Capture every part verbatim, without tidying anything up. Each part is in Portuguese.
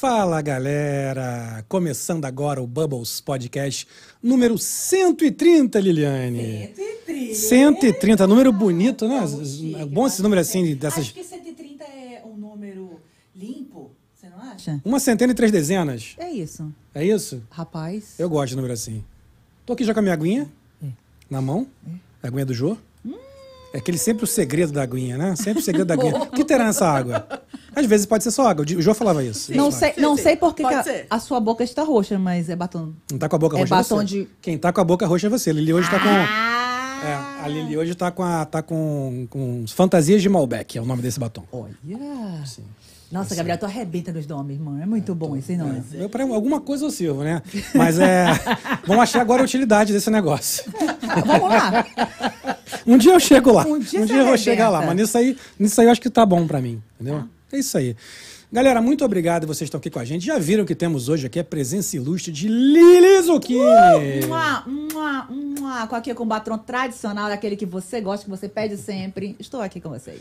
Fala, galera! Começando agora o Bubbles Podcast número cento e trinta, Liliane. cento e trinta. cento e trinta, número bonito, né? É bom esse número assim dessas... Acho que cento e trinta é um número limpo, você não acha? Uma centena e três dezenas. É isso. É isso? Rapaz. Eu gosto de número assim. Tô aqui já com a minha aguinha é. na mão. É. A aguinha do Jô. Hum. É aquele sempre o segredo da aguinha, né? Sempre o segredo da aguinha. O que terá nessa água? Às vezes pode ser só água. O João falava isso. Não sei, não sei porque a, a sua boca está roxa, mas é batom. Não tá com a boca é roxa, batom é você. De... Quem tá com a boca roxa é você. A Lili hoje tá com... Ah! É, a Lili hoje tá com a, tá com, com Fantasias de Malbec, é o nome desse batom. Olha! Sim. Nossa, Gabriel, tu arrebenta nos nomes, irmão. É muito é, bom tô, esse nome. É. Eu, pra alguma coisa eu sirvo, né? Mas é... Vamos achar agora a utilidade desse negócio. Vamos lá! Um dia eu chego lá. Um dia, um dia eu vou chegar lá. Mas nisso aí, nisso aí eu acho que tá bom pra mim, entendeu? Ah. É isso aí. Galera, muito obrigado. Vocês estão aqui com a gente. Já viram que temos hoje aqui a presença ilustre de Lili Zucchini. Uh, uma, uma, uma. Com aqui com o batom tradicional, daquele que você gosta, que você pede sempre. Estou aqui com vocês.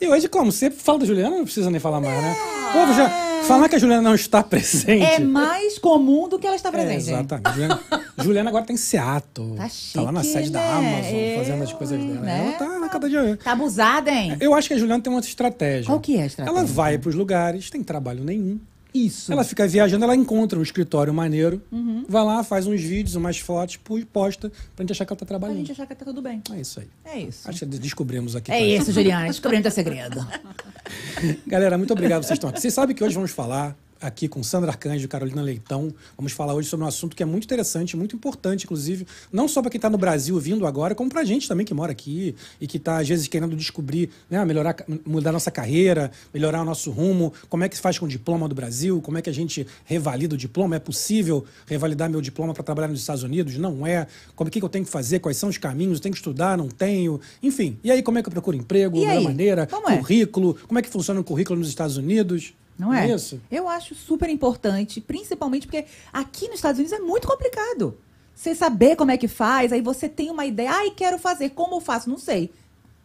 E hoje, como sempre, fala da Juliana, não precisa nem falar mais, né? É. Povo, já falar que a Juliana não está presente... É mais comum do que ela está presente. É, exatamente. Juliana, Juliana agora está em Seattle. Tá chique, tá lá na sede, né? Da Amazon, eu, fazendo as coisas dela. Né? Ela tá na cada dia... Tá abusada, hein? Eu acho que a Juliana tem uma estratégia. Qual que é a estratégia? Ela vai para os lugares, tem trabalho nenhum. Isso. Ela fica viajando, ela encontra um escritório maneiro, uhum. vai lá, faz uns vídeos, umas fotos, posta, pra gente achar que ela tá trabalhando. Pra gente achar que tá tudo bem. É isso aí. É isso. Acho que descobrimos aqui. É isso, Juliana, descobrimos o segredo. Galera, muito obrigado, vocês estão aqui. Vocês sabem que hoje vamos falar aqui com Sandra Arcanjo e Carolina Leitão. Vamos falar hoje sobre um assunto que é muito interessante, muito importante, inclusive, não só para quem está no Brasil vindo agora, como para a gente também que mora aqui e que está, às vezes, querendo descobrir, né, melhorar, mudar nossa carreira, melhorar o nosso rumo, como é que se faz com o diploma do Brasil, como é que a gente revalida o diploma, é possível revalidar meu diploma para trabalhar nos Estados Unidos? Não é? Como é que eu tenho que fazer? Quais são os caminhos? Eu tenho que estudar? Não tenho? Enfim, e aí como é que eu procuro emprego? De melhor maneira? Como é? Currículo? Como é que funciona o currículo nos Estados Unidos? Não é? Isso. Eu acho super importante, principalmente porque aqui nos Estados Unidos é muito complicado. Você saber como é que faz, aí você tem uma ideia, ai, quero fazer, como eu faço? Não sei.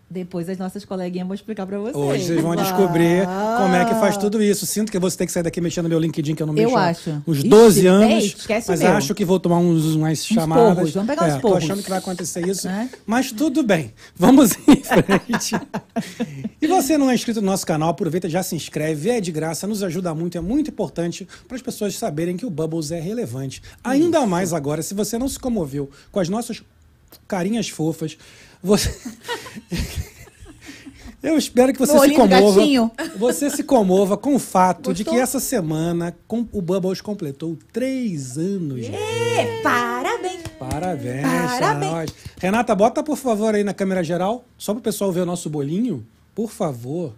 Depois as nossas coleguinhas vão explicar pra vocês. Hoje vocês vão ah. descobrir como é que faz tudo isso. Sinto que você tem que sair daqui mexendo no meu LinkedIn, que eu não mexo. Eu acho. Uns doze Ixi, anos. Ei, esquece mas mesmo. Acho que vou tomar uns, umas chamadas. Uns porros. Vamos pegar é, uns porros. Tô achando que vai acontecer isso. É? Mas tudo bem. Vamos em frente. E você não é inscrito no nosso canal, aproveita, já se inscreve. É de graça, nos ajuda muito. É muito importante para as pessoas saberem que o Bubbles é relevante. Ainda isso. mais agora, se você não se comoveu com as nossas carinhas fofas, você... Eu espero que você se comova. Você se comova com o fato Gostou? de que essa semana com, o Bubbles completou três anos. É, parabéns! Parabéns, parabéns. Nós. Renata, bota por favor aí na câmera geral, só para o pessoal ver o nosso bolinho, por favor.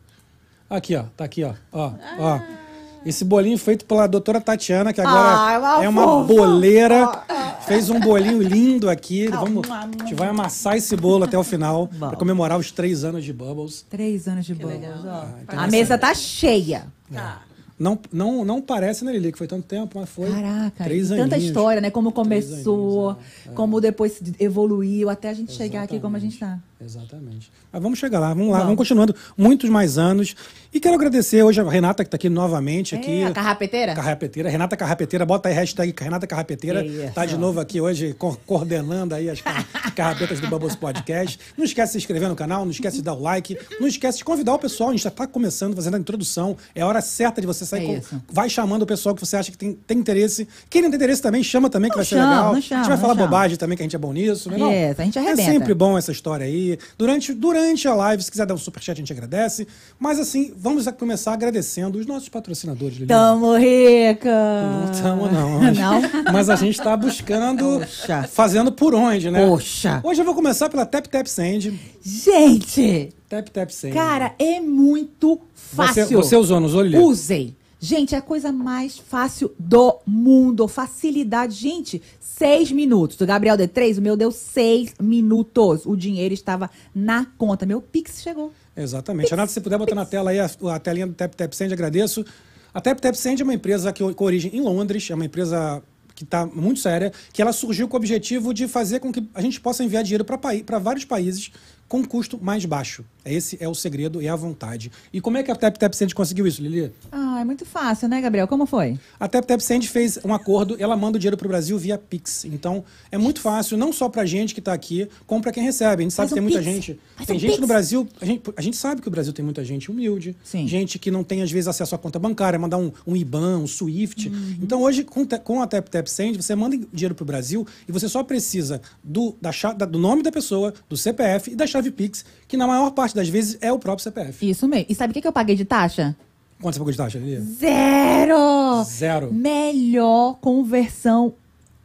Aqui, ó, tá aqui, ó, ó, ah. ó. Esse bolinho feito pela doutora Tatiana, que agora ah, é uma fofa. boleira. Ah. Fez um bolinho lindo aqui. Vamos, a gente vai amassar esse bolo até o final para comemorar os três anos de Bubbles. Três anos de que Bubbles. Ah, então a mesa tá cheia. É. Tá. Não, não, não parece, né, Lili, que foi tanto tempo, mas foi Caraca, três aninhos. Tanta história, né? Como começou, aninhos, é, é. como depois evoluiu, até a gente Exatamente. chegar aqui como a gente está. Exatamente. Mas vamos chegar lá, vamos lá, vamos, vamos continuando muitos mais anos. E quero agradecer hoje a Renata, que está aqui novamente. É, aqui, a Carrapeteira? Carrapeteira. Renata Carrapeteira, bota aí hashtag Renata Carrapeteira. Está de novo aqui hoje, co coordenando aí as car carrapetas do Bubbles Podcast. Não esquece de se inscrever no canal, não esquece de dar o like, não esquece de convidar o pessoal. A gente já está começando, fazendo a introdução. É a hora certa de você Sai, é vai chamando o pessoal que você acha que tem, tem interesse. Quem não tem interesse também, chama também, que não vai chama, ser legal. Chama, a gente vai falar chama. bobagem também, que a gente é bom nisso. Não é, não? A gente arrebenta. É sempre bom essa história aí. Durante, durante a live, se quiser dar um superchat, a gente agradece. Mas assim, vamos começar agradecendo os nossos patrocinadores. Liliane. Tamo rica! Não tamo, não. Mas, não? mas a gente tá buscando, Poxa. fazendo por onde, né? Poxa! Hoje eu vou começar pela Taptap Send. Gente! Taptap Send. Cara, é muito fácil. Você, você usou, não usou, Liliane? Usei. Gente, é a coisa mais fácil do mundo. Facilidade. Gente, seis minutos. Do Gabriel deu três, o meu deu seis minutos. O dinheiro estava na conta. Meu Pix chegou. Exatamente. Renata, se você puder botar Pix. na tela aí a, a telinha do Taptap Send, agradeço. A Taptap Send é uma empresa que, com origem em Londres, é uma empresa que está muito séria, que ela surgiu com o objetivo de fazer com que a gente possa enviar dinheiro para vários países com custo mais baixo. Esse é o segredo e a vontade. E como é que a Taptap Send conseguiu isso, Lili? Ah, Ah, é muito fácil, né, Gabriel? Como foi? A Taptap Send fez um acordo, ela manda o dinheiro para o Brasil via Pix. Então, é muito fácil, não só para a gente que está aqui, como para quem recebe. A gente sabe Faz que um tem pix. muita gente. Faz tem um gente pix. no Brasil, a gente, a gente sabe que o Brasil tem muita gente humilde. Sim. Gente que não tem, às vezes, acesso à conta bancária, mandar um, um I B A N, um Swift. Uhum. Então, hoje, com, com a Taptap Send, você manda dinheiro para o Brasil e você só precisa do, da, da, do nome da pessoa, do C P F e da chave Pix, que na maior parte das vezes é o próprio C P F. Isso mesmo. E sabe o que, que eu paguei de taxa? Quanto você pagou de taxa, Lili? Zero! Zero. Melhor conversão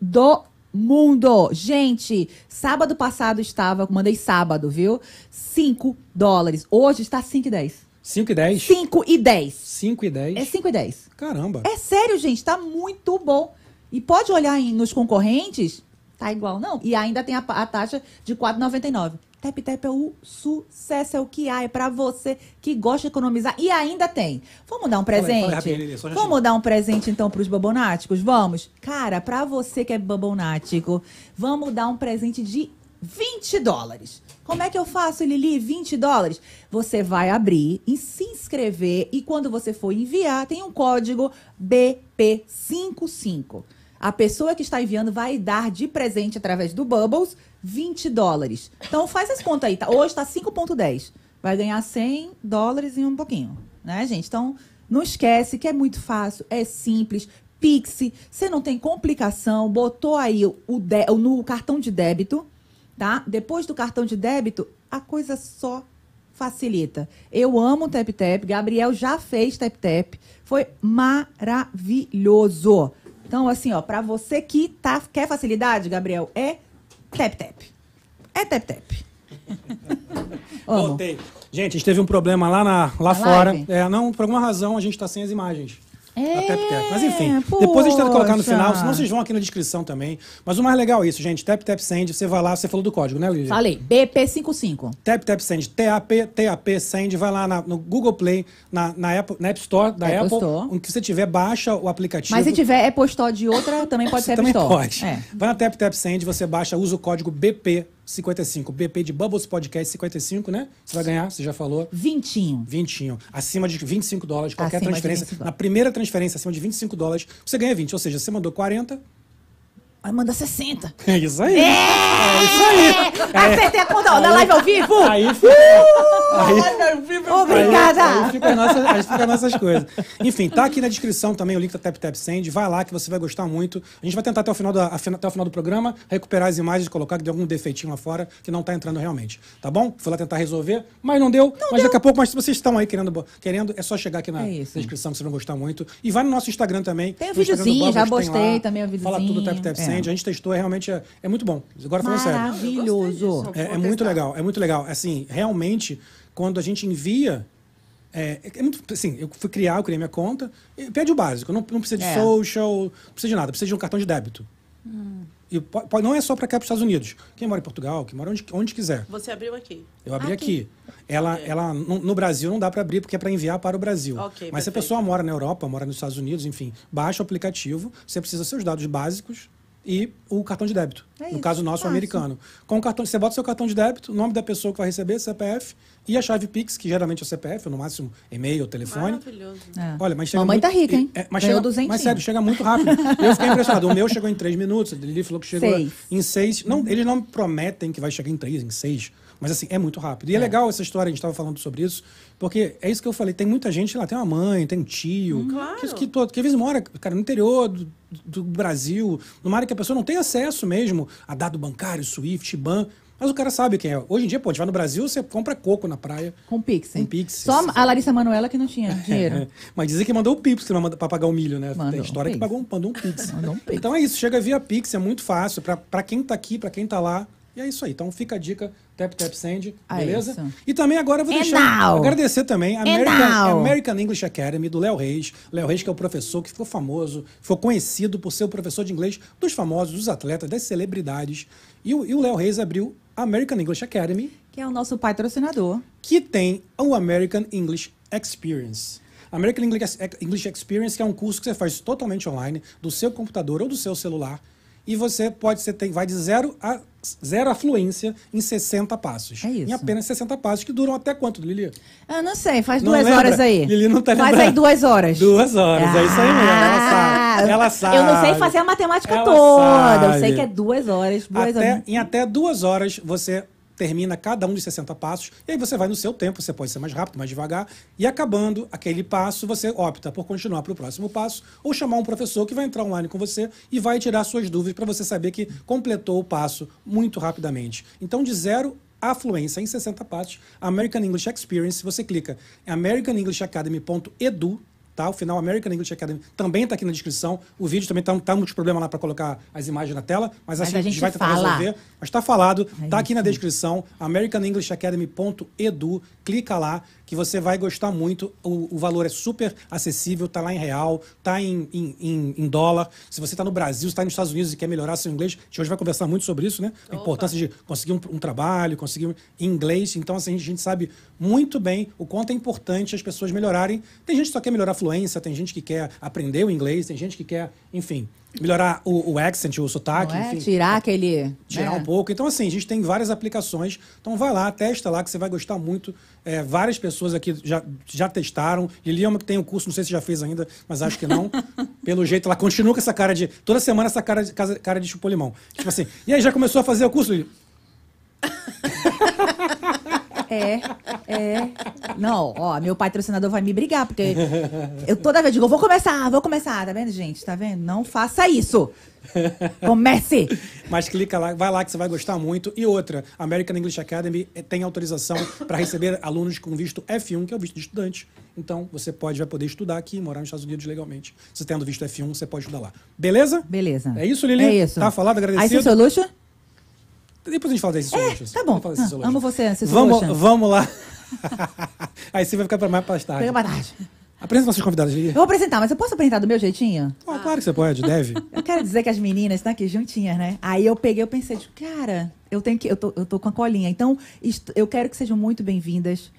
do mundo. Gente, sábado passado estava, mandei sábado, viu? cinco dólares. Hoje está cinco e dez. cinco e dez? cinco e dez. cinco e dez? É cinco e dez. Caramba. É sério, gente. Tá muito bom. E pode olhar nos concorrentes, tá igual, não. E ainda tem a, a taxa de quatro reais e noventa e nove centavos. Tap Tap é o sucesso, é o que há, é pra você que gosta de economizar. E ainda tem. Vamos dar um presente? Fala aí, fala aí, rapidinho. Vamos dar um presente, então, pros babonáticos? Vamos? Cara, pra você que é babonático, vamos dar um presente de vinte dólares. Como é que eu faço, Lili? vinte dólares? Você vai abrir e se inscrever. E quando você for enviar, tem um código B P cinquenta e cinco. A pessoa que está enviando vai dar de presente através do Bubbles vinte dólares. Então faz as contas aí. Tá? Hoje está cinco e dez. Vai ganhar cem dólares em um pouquinho. Né, gente? Então não esquece que é muito fácil, é simples. Pix, você não tem complicação. Botou aí o, de, o no cartão de débito, tá? Depois do cartão de débito, a coisa só facilita. Eu amo o Tap Tap. Gabriel já fez Tap Tap. Foi maravilhoso. Então, assim, ó, pra você que tá, quer facilidade, Gabriel, é tap-tap. É tap-tap. Voltei. Gente, a gente teve um problema lá, na, lá a fora. É, não, por alguma razão, a gente tá sem as imagens. É, Tap-Tap. Mas enfim, poxa. Depois a gente tenta colocar no final, senão vocês vão aqui na descrição também. Mas o mais legal é isso, gente. Tap-Tap Send, você vai lá, você falou do código, né, Lili? Falei, B P cinquenta e cinco. Tap-Tap Send, T A P, T A P Send, vai lá na, no Google Play, na, na, Apple, na App Store da Apple, Apple Store. Onde você tiver, baixa o aplicativo. Mas se tiver Apple Store de outra, também pode ser App Store. Também pode. É. Vai na Tap-Tap Send, você baixa, usa o código B P cinquenta e cinco. B P de Bubbles Podcast cinquenta e cinco, né? Você vai ganhar, você já falou. Vintinho. Vintinho. Acima de vinte e cinco dólares, qualquer acima transferência. Na primeira transferência, acima de vinte e cinco dólares, você ganha vinte. Ou seja, você mandou quarenta. Aí manda sessenta. É isso aí. É, é isso aí. É. Acertei a conta. Ó, na live ao vivo. Aí fica. Uh, aí, live ao vivo. Obrigada. Aí, aí fica nossa, aí fica nossas coisas. Enfim, tá aqui na descrição também o link da Taptap Send. Vai lá que você vai gostar muito. A gente vai tentar até o final, da, até o final do programa recuperar as imagens e colocar que deu algum defeitinho lá fora que não tá entrando realmente. Tá bom? Fui lá tentar resolver, mas não deu. Não mas deu. Daqui a pouco, mas se vocês estão aí querendo, querendo, é só chegar aqui na é descrição que vocês vão gostar muito. E vai no nosso Instagram também. Tem o videozinho, já postei também o videozinho. Fala tudo do Taptap Send. A gente testou, é, realmente é, é muito bom. Agora falando sério. Maravilhoso. É, é muito legal, é muito legal. Assim, realmente, quando a gente envia... É, é muito, assim, eu fui criar, eu criei minha conta. Pede o básico. Não, não precisa de é. social, não precisa de nada. Precisa de um cartão de débito. Hum. E pode, não é só para cá, para os Estados Unidos. Quem mora em Portugal, quem mora onde, onde quiser. Você abriu aqui. Eu abri aqui. aqui. Ela, é. ela, no, no Brasil não dá para abrir, porque é para enviar para o Brasil. Okay, mas perfeito. Se a pessoa mora na Europa, mora nos Estados Unidos, enfim, baixa o aplicativo, você precisa dos seus dados básicos e o cartão de débito. É isso, no caso nosso, o americano. Com o cartão, você bota o seu cartão de débito, o nome da pessoa que vai receber, C P F, e a chave Pix, que geralmente é o C P F, ou no máximo e-mail ou telefone. Maravilhoso. É. Olha, mas chega Mamãe muito, tá rica, hein? É, mas, chega, mas sério, chega muito rápido. Eu fiquei impressionado. O meu chegou em três minutos, a Lili falou que chegou seis. Em seis. Não, eles não prometem que vai chegar em três, em seis. Mas assim, é muito rápido. E é, é legal essa história, a gente estava falando sobre isso, porque é isso que eu falei, tem muita gente lá, tem uma mãe, tem um tio, claro. que, que, que, que às vezes mora, cara, no interior do, do Brasil, numa área que a pessoa não tem acesso mesmo a dado bancário, Swift, I B A N, mas o cara sabe quem é. Hoje em dia, pô, a gente vai no Brasil, você compra coco na praia. Com Pix, Com Pix. Só a Larissa Manoela que não tinha dinheiro. É, mas dizem que mandou o Pix para pagar o milho, né? Mandou tem história um que pagou, mandou um Pix. Mandou um Pix. Então é isso, chega via Pix, é muito fácil, para quem tá aqui, para quem tá lá. E é isso aí. Então fica a dica, Tap Tap Send, ah, beleza? Isso. E também agora eu vou deixar, agradecer também a American, American English Academy, do Léo Reis. Léo Reis, que é o professor que ficou famoso, ficou conhecido por ser o professor de inglês dos famosos, dos atletas, das celebridades. E o Léo Reis abriu a American English Academy. Que é o nosso patrocinador. Que tem o American English Experience. American English Experience, que é um curso que você faz totalmente online, do seu computador ou do seu celular. e você pode ser, tem, vai de zero a zero a fluência em sessenta passos. É isso. Em apenas sessenta passos, que duram até quanto, Lili? Ah, não sei, faz não duas lembra? horas aí. Lili não tá lembrando. Faz aí duas horas. Duas horas, ah, é isso aí mesmo. Ela sabe. Ela sabe. Eu não sei fazer a matemática ela toda. Sabe. Eu sei que é duas horas. Duas até, horas. Em até duas horas você termina cada um de sessenta passos, e aí você vai no seu tempo, você pode ser mais rápido, mais devagar, e acabando aquele passo, você opta por continuar para o próximo passo, ou chamar um professor que vai entrar online com você e vai tirar suas dúvidas para você saber que completou o passo muito rapidamente. Então, de zero a fluência em sessenta passos, American English Experience, você clica em american english academy ponto e d u, tá? O final American English Academy também está aqui na descrição. O vídeo também está tá um problema lá para colocar as imagens na tela, mas, mas assim, a gente vai tentar fala. resolver. Mas está falado, está aqui na descrição, american english academy ponto e d u. Clica lá que você vai gostar muito. O, o valor é super acessível, está lá em real, está em, em, em, em dólar. Se você está no Brasil, está nos Estados Unidos e quer melhorar seu inglês, a gente hoje vai conversar muito sobre isso, né? A Opa. importância de conseguir um, um trabalho, conseguir um inglês. Então, assim, a gente sabe muito bem o quanto é importante as pessoas melhorarem. Tem gente que só quer melhorar a fluência, tem gente que quer aprender o inglês, tem gente que quer, enfim, melhorar o, o accent, o sotaque, é? enfim. Tirar aquele... Tirar é. um pouco. Então, assim, a gente tem várias aplicações. Então, vai lá, testa lá, que você vai gostar muito. É, várias pessoas aqui já, já testaram. Lili é uma que tem um curso, não sei se já fez ainda, mas acho que não. Pelo jeito, ela continua com essa cara de... Toda semana essa cara de, cara de chupolimão. Tipo assim, e aí, já começou a fazer o curso, Lili? É, é. Não, ó, meu patrocinador vai me brigar, porque eu toda vez digo, vou começar, vou começar, tá vendo, gente? Tá vendo? Não faça isso. Comece! Mas clica lá, vai lá que você vai gostar muito. E outra, a American English Academy tem autorização para receber alunos com visto F um, que é o visto de estudante. Então, você pode, vai poder estudar aqui e morar nos Estados Unidos legalmente. Você tendo visto F um, você pode estudar lá. Beleza? Beleza. É isso, Lili? É isso. Tá falado, agradecido. EyeSea Solutions? Depois a gente fala da EyeSea Solutions. É, tá bom. Ah, amo você, EyeSea Solutions. Vamos, vamos lá. Aí você vai ficar para mais para tarde. Fica para tarde. Apresenta nossos convidados, Lili. Eu vou apresentar, mas eu posso apresentar do meu jeitinho? Ah, ah. Claro que você pode, deve. Eu quero dizer que as meninas estão aqui juntinhas, né? Aí eu peguei, eu pensei, tipo, cara, eu tenho que, eu tô, eu tô com a colinha. Então, isto, eu quero que sejam muito bem-vindas.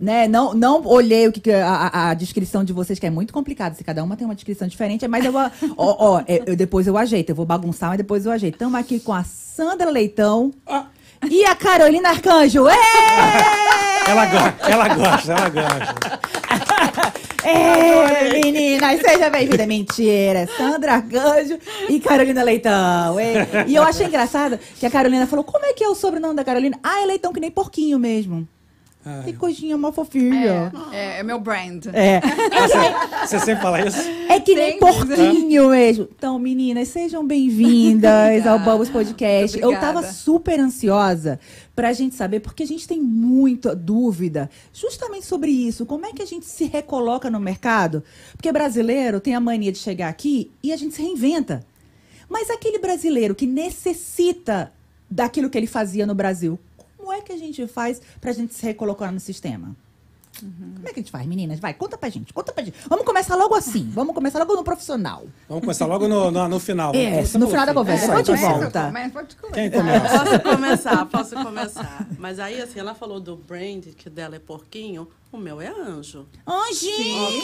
Né? Não, não olhei o que, que a, a descrição de vocês, que é muito complicado, se cada uma tem uma descrição diferente, mas eu vou. Ó, ó, eu, depois eu ajeito, eu vou bagunçar, mas depois eu ajeito. Estamos aqui com a Sandra Leitão ah. e a Carolina Arcanjo. Ela, go ela gosta, ela gosta. Ei, meninas, seja bem-vinda. Mentira, Sandra Arcanjo e Carolina Leitão. Ei. E eu achei engraçado que a Carolina falou: como é que é o sobrenome da Carolina? Ah, é Leitão, que nem porquinho mesmo. Que coisinha mó fofinha. É, é, é meu brand. É. Você, você sempre fala isso? É que nem porquinho mesmo. Então, meninas, sejam bem-vindas ao Bubbles Podcast. Eu tava super ansiosa pra gente saber, porque a gente tem muita dúvida justamente sobre isso. Como é que a gente se recoloca no mercado? Porque brasileiro tem a mania de chegar aqui e a gente se reinventa. Mas aquele brasileiro que necessita daquilo que ele fazia no Brasil, como é que a gente faz pra gente se recolocar no sistema? Uhum. Como é que a gente faz, meninas? Vai, conta pra gente, conta pra gente. Vamos começar logo assim, vamos começar logo no profissional. Vamos começar logo no, no, no final. É, no final da conversa. Pode voltar. Quem começa? Posso começar, posso começar. Mas aí, assim, ela falou do brand, que dela é porquinho. O meu é anjo. Anjinho!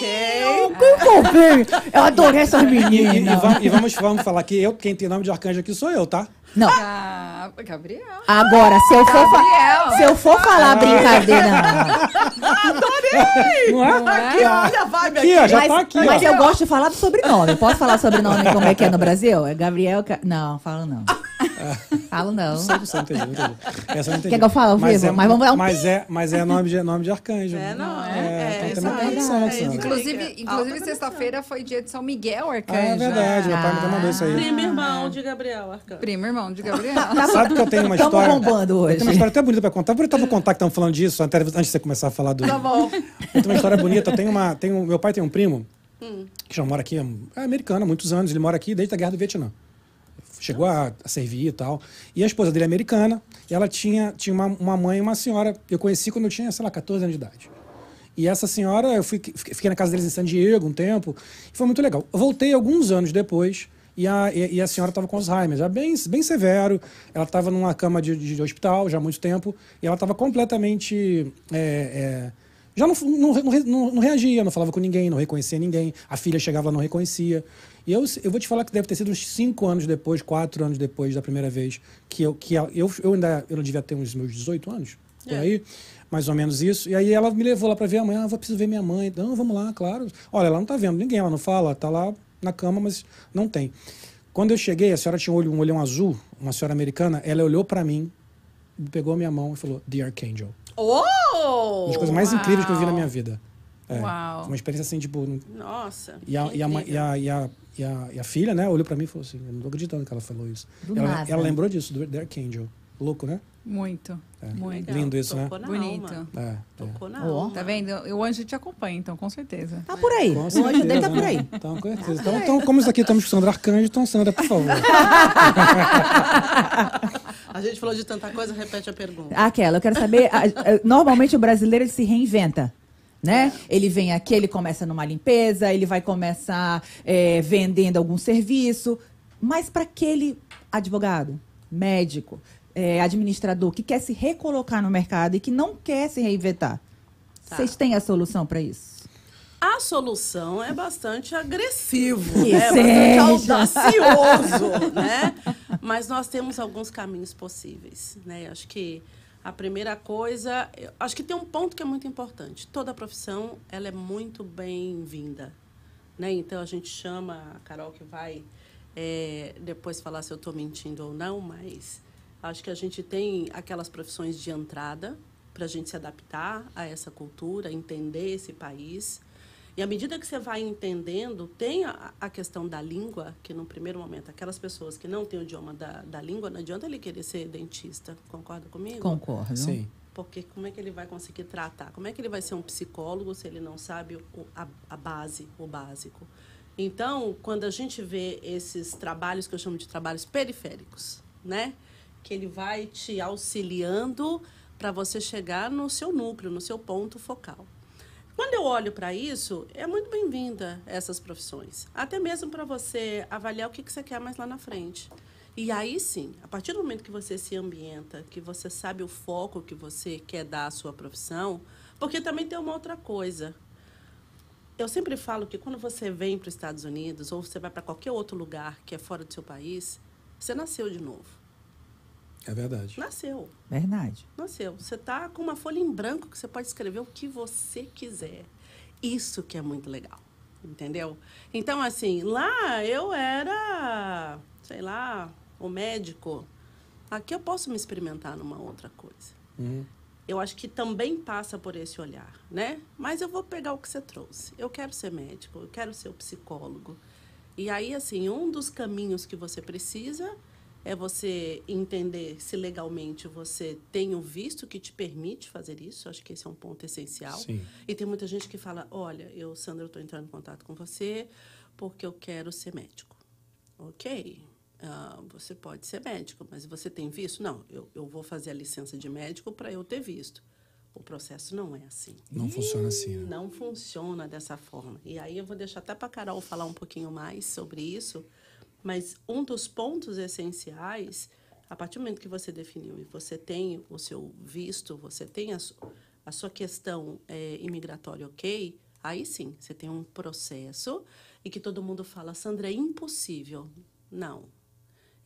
Ok. Eu adorei essas meninas. E, e, e, vamos, e vamos, vamos falar que eu, quem tem nome de arcanjo aqui sou eu, tá? Não. Ah, Gabriel. Agora, se eu for, fa se eu for falar ah. brincadeira... Adorei! Não é? Não é? Aqui, olha a vibe aqui. Aqui, ó, já mas, tá aqui, mas ó. Eu gosto de falar do sobrenome. Eu posso falar sobrenome como é que é no Brasil? É Gabriel... Não, falo não. Falo não. Essa não entendi. Essa não entendi. Quer que eu fale ao vivo? Mas vamos lá. Mas é nome de, nome de arcanjo. É, não. É, é, então é, tem uma é, é, é, é. Inclusive, inclusive sexta-feira foi dia de São Miguel Arcanjo. Ah, é verdade. Meu pai me mandou isso aí. Primo irmão de Gabriel Arcanjo. Primo irmão de Gabriel. Sabe que eu tenho uma história... Estamos bombando hoje. Eu tenho uma história até bonita pra contar. Eu tava contar que estamos falando disso antes de você começar a falar do... Tá bom. Eu tenho uma história bonita. Eu tenho uma... Tenho, meu pai tem um primo hum. que já mora aqui, é americano há muitos anos. Ele mora aqui desde a Guerra do Vietnã. Chegou a, a servir e tal. E a esposa dele é americana. E ela tinha, tinha uma, uma mãe, uma senhora. Eu conheci quando eu tinha, sei lá, catorze anos de idade. E essa senhora, eu fui, fiquei na casa deles em San Diego um tempo. E foi muito legal. Eu voltei alguns anos depois. E a, e, e a senhora estava com Alzheimer, já bem, bem severo. Ela estava numa cama de, de, de hospital já há muito tempo. E ela estava completamente... É, é, já não, não, não, não reagia, não falava com ninguém, não reconhecia ninguém. A filha chegava lá, não reconhecia. E eu, eu vou te falar que deve ter sido uns cinco anos depois, quatro anos depois da primeira vez, que eu, que eu, eu ainda eu devia ter uns meus dezoito anos, por aí, é. mais ou menos isso. E aí ela me levou lá para ver a mãe, ah, eu preciso ver minha mãe. Não, vamos lá, claro. Olha, ela não tá vendo ninguém, ela não fala, tá lá na cama, mas não tem. Quando eu cheguei, a senhora tinha um, olho, um olhão azul, uma senhora americana, ela olhou para mim, pegou a minha mão e falou, The Archangel. Oh! Uma das coisas mais Uau! incríveis que eu vi na minha vida. É, Uau! Uma experiência assim, tipo... Nossa! E a, e a, e a, e a, e a, e a filha, né, olhou pra mim e falou assim, eu não tô acreditando que ela falou isso. Ela, ela lembrou disso, do The Archangel. Louco, né? Muito, é. muito. Lindo isso, Tocou né? Bonito. É, Tocou é. na alma. Tá vendo? O anjo te acompanha, então, com certeza. Tá por aí. Com certeza, o anjo dele tá por aí. Né? Então, com certeza. Então, então, como isso aqui estamos com Sandra Arcanjo, então, Sandra, por favor. A gente falou de tanta coisa, repete a pergunta. Aquela, eu quero saber... A, a, normalmente, o brasileiro ele se reinventa. Né? Ele vem aqui, ele começa numa limpeza, ele vai começar é, vendendo algum serviço. Mas para aquele advogado, médico... É, administrador que quer se recolocar no mercado e que não quer se reinventar. Vocês tá. têm a solução para isso? A solução é bastante agressivo, que né? é bastante audacioso, né? Mas nós temos alguns caminhos possíveis, né? Acho que a primeira coisa, acho que tem um ponto que é muito importante. Toda profissão, ela é muito bem-vinda, né? Então a gente chama a Carol que vai é, depois falar se eu estou mentindo ou não, mas acho que a gente tem aquelas profissões de entrada para a gente se adaptar a essa cultura, entender esse país. E à medida que você vai entendendo, tem a, a questão da língua, que no primeiro momento, aquelas pessoas que não têm o idioma da, da língua, não adianta ele querer ser dentista. Concorda comigo? Concordo. Sim. Porque como é que ele vai conseguir tratar? Como é que ele vai ser um psicólogo se ele não sabe o, a, a base, o básico? Então, quando a gente vê esses trabalhos que eu chamo de trabalhos periféricos, né? Que ele vai te auxiliando para você chegar no seu núcleo, no seu ponto focal. Quando eu olho para isso, é muito bem-vinda essas profissões. Até mesmo para você avaliar o que, que você quer mais lá na frente. E aí sim, a partir do momento que você se ambienta, que você sabe o foco que você quer dar à sua profissão, porque também tem uma outra coisa. Eu sempre falo que quando você vem para os Estados Unidos ou você vai para qualquer outro lugar que é fora do seu país, você nasceu de novo. É verdade. Nasceu. Verdade. Nasceu. Você tá com uma folha em branco que você pode escrever o que você quiser. Isso que é muito legal. Entendeu? Então, assim, lá eu era, sei lá, o médico. Aqui eu posso me experimentar numa outra coisa. Uhum. Eu acho que também passa por esse olhar, né? Mas eu vou pegar o que você trouxe. Eu quero ser médico, eu quero ser o psicólogo. E aí, assim, um dos caminhos que você precisa... É você entender se legalmente você tem o visto que te permite fazer isso. Acho que esse é um ponto essencial. Sim. E tem muita gente que fala, olha, eu, Sandra, eu estou entrando em contato com você porque eu quero ser médico. Ok, uh, você pode ser médico, mas você tem visto? Não, eu, eu vou fazer a licença de médico para eu ter visto. O processo não é assim. Não e... funciona assim, né? Não funciona dessa forma. E aí eu vou deixar até para a Carol falar um pouquinho mais sobre isso. Mas um dos pontos essenciais, a partir do momento que você definiu e você tem o seu visto, você tem a, su- a sua questão é, imigratória ok, aí sim, você tem um processo e que todo mundo fala, Sandra, é impossível. Não.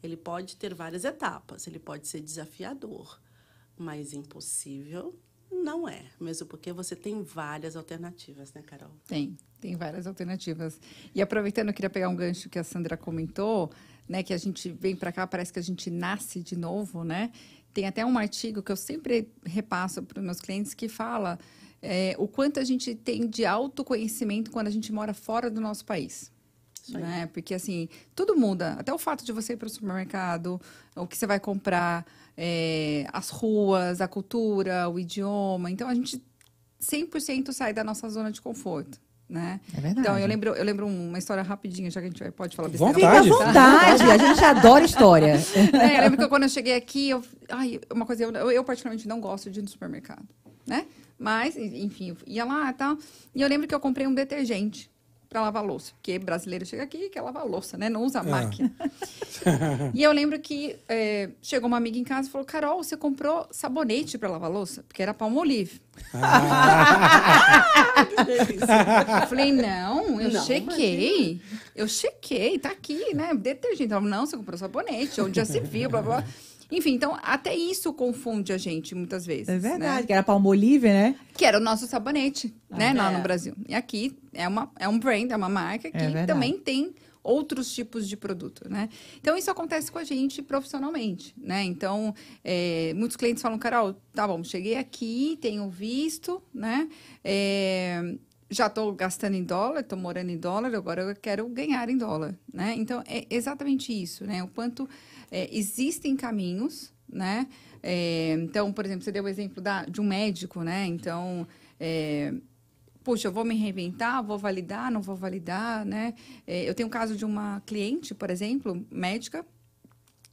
Ele pode ter várias etapas, ele pode ser desafiador, mas impossível não é. Mesmo porque você tem várias alternativas, né, Carol? Tem. Tem várias alternativas. E aproveitando, eu queria pegar um gancho que a Sandra comentou, né? Que a gente vem para cá, parece que a gente nasce de novo, né? Tem até um artigo que eu sempre repasso para os meus clientes que fala é, o quanto a gente tem de autoconhecimento quando a gente mora fora do nosso país. Né? Porque, assim, tudo muda. Até o fato de você ir para o supermercado, o que você vai comprar, é, as ruas, a cultura, o idioma. Então, a gente cem por cento sai da nossa zona de conforto. Né? É verdade. Então, eu lembro, eu lembro uma história rapidinha, já que a gente pode falar besteira. Vontade. Fica à vontade, a gente adora história. É, eu lembro que quando eu cheguei aqui, eu, ai, uma coisa, eu, eu particularmente não gosto de ir no supermercado, né? Mas, enfim, eu ia lá e tal. E eu lembro que eu comprei um detergente. para lavar louça. Porque brasileiro chega aqui e quer lavar louça, né? Não usa ah. máquina. E eu lembro que é, chegou uma amiga em casa e falou, Carol, você comprou sabonete para lavar louça? Porque era palm olive. Ah. Que delícia. Eu falei, não, eu não, chequei. Imagina. Eu chequei, tá aqui, né? Detergente. Ela falou, não, você comprou sabonete. Onde já se viu, blá, blá, blá. Enfim, então, até isso confunde a gente, muitas vezes. É verdade, né? Que era palmolive, né? Que era o nosso sabonete, ah, né? É. Lá no Brasil. E aqui é, uma, é um brand, é uma marca que é também tem outros tipos de produto, né? Então, isso acontece com a gente profissionalmente, né? Então, é, muitos clientes falam, Carol, tá bom, cheguei aqui, tenho visto, né? É, já estou gastando em dólar, estou morando em dólar, agora eu quero ganhar em dólar, né? Então, é exatamente isso, né? O quanto... É, existem caminhos, né? É, então, por exemplo, você deu o exemplo da, de um médico, né? Então, é, puxa, eu vou me reinventar, vou validar, não vou validar, né? É, eu tenho um caso de uma cliente, por exemplo, médica,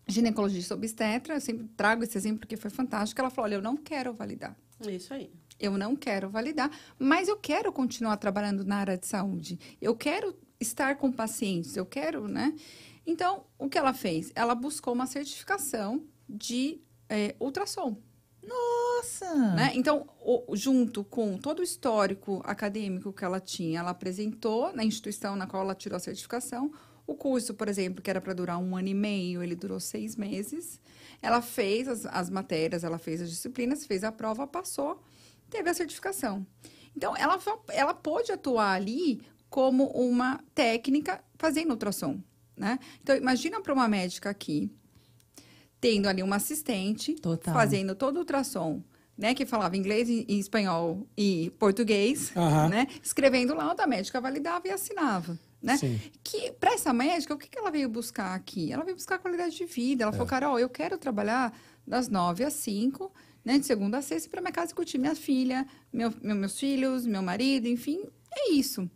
ginecologista obstetra, eu sempre trago esse exemplo porque foi fantástico, ela falou, olha, eu não quero validar. Isso aí. Eu não quero validar, mas eu quero continuar trabalhando na área de saúde. Eu quero estar com pacientes, eu quero, né? Então, o que ela fez? Ela buscou uma certificação de é, ultrassom. Nossa! Né? Então, o, junto com todo o histórico acadêmico que ela tinha, ela apresentou na instituição na qual ela tirou a certificação. O curso, por exemplo, que era para durar um ano e meio, ele durou seis meses. Ela fez as, as matérias, ela fez as disciplinas, fez a prova, passou, teve a certificação. Então, ela, ela pôde atuar ali como uma técnica fazendo ultrassom. Né? Então, imagina para uma médica aqui, tendo ali uma assistente, total, fazendo todo o ultrassom, né? Que falava inglês, e, e espanhol e português, uh-huh, né? Escrevendo lá, outra médica validava e assinava, né? Sim. Que para essa médica, o que, que ela veio buscar aqui? Ela veio buscar qualidade de vida. Ela é. falou, Carol, eu quero trabalhar das nove às cinco, né? De segunda a sexta, para minha casa curtir minha filha, meu, meu, meus filhos, meu marido, enfim, é isso.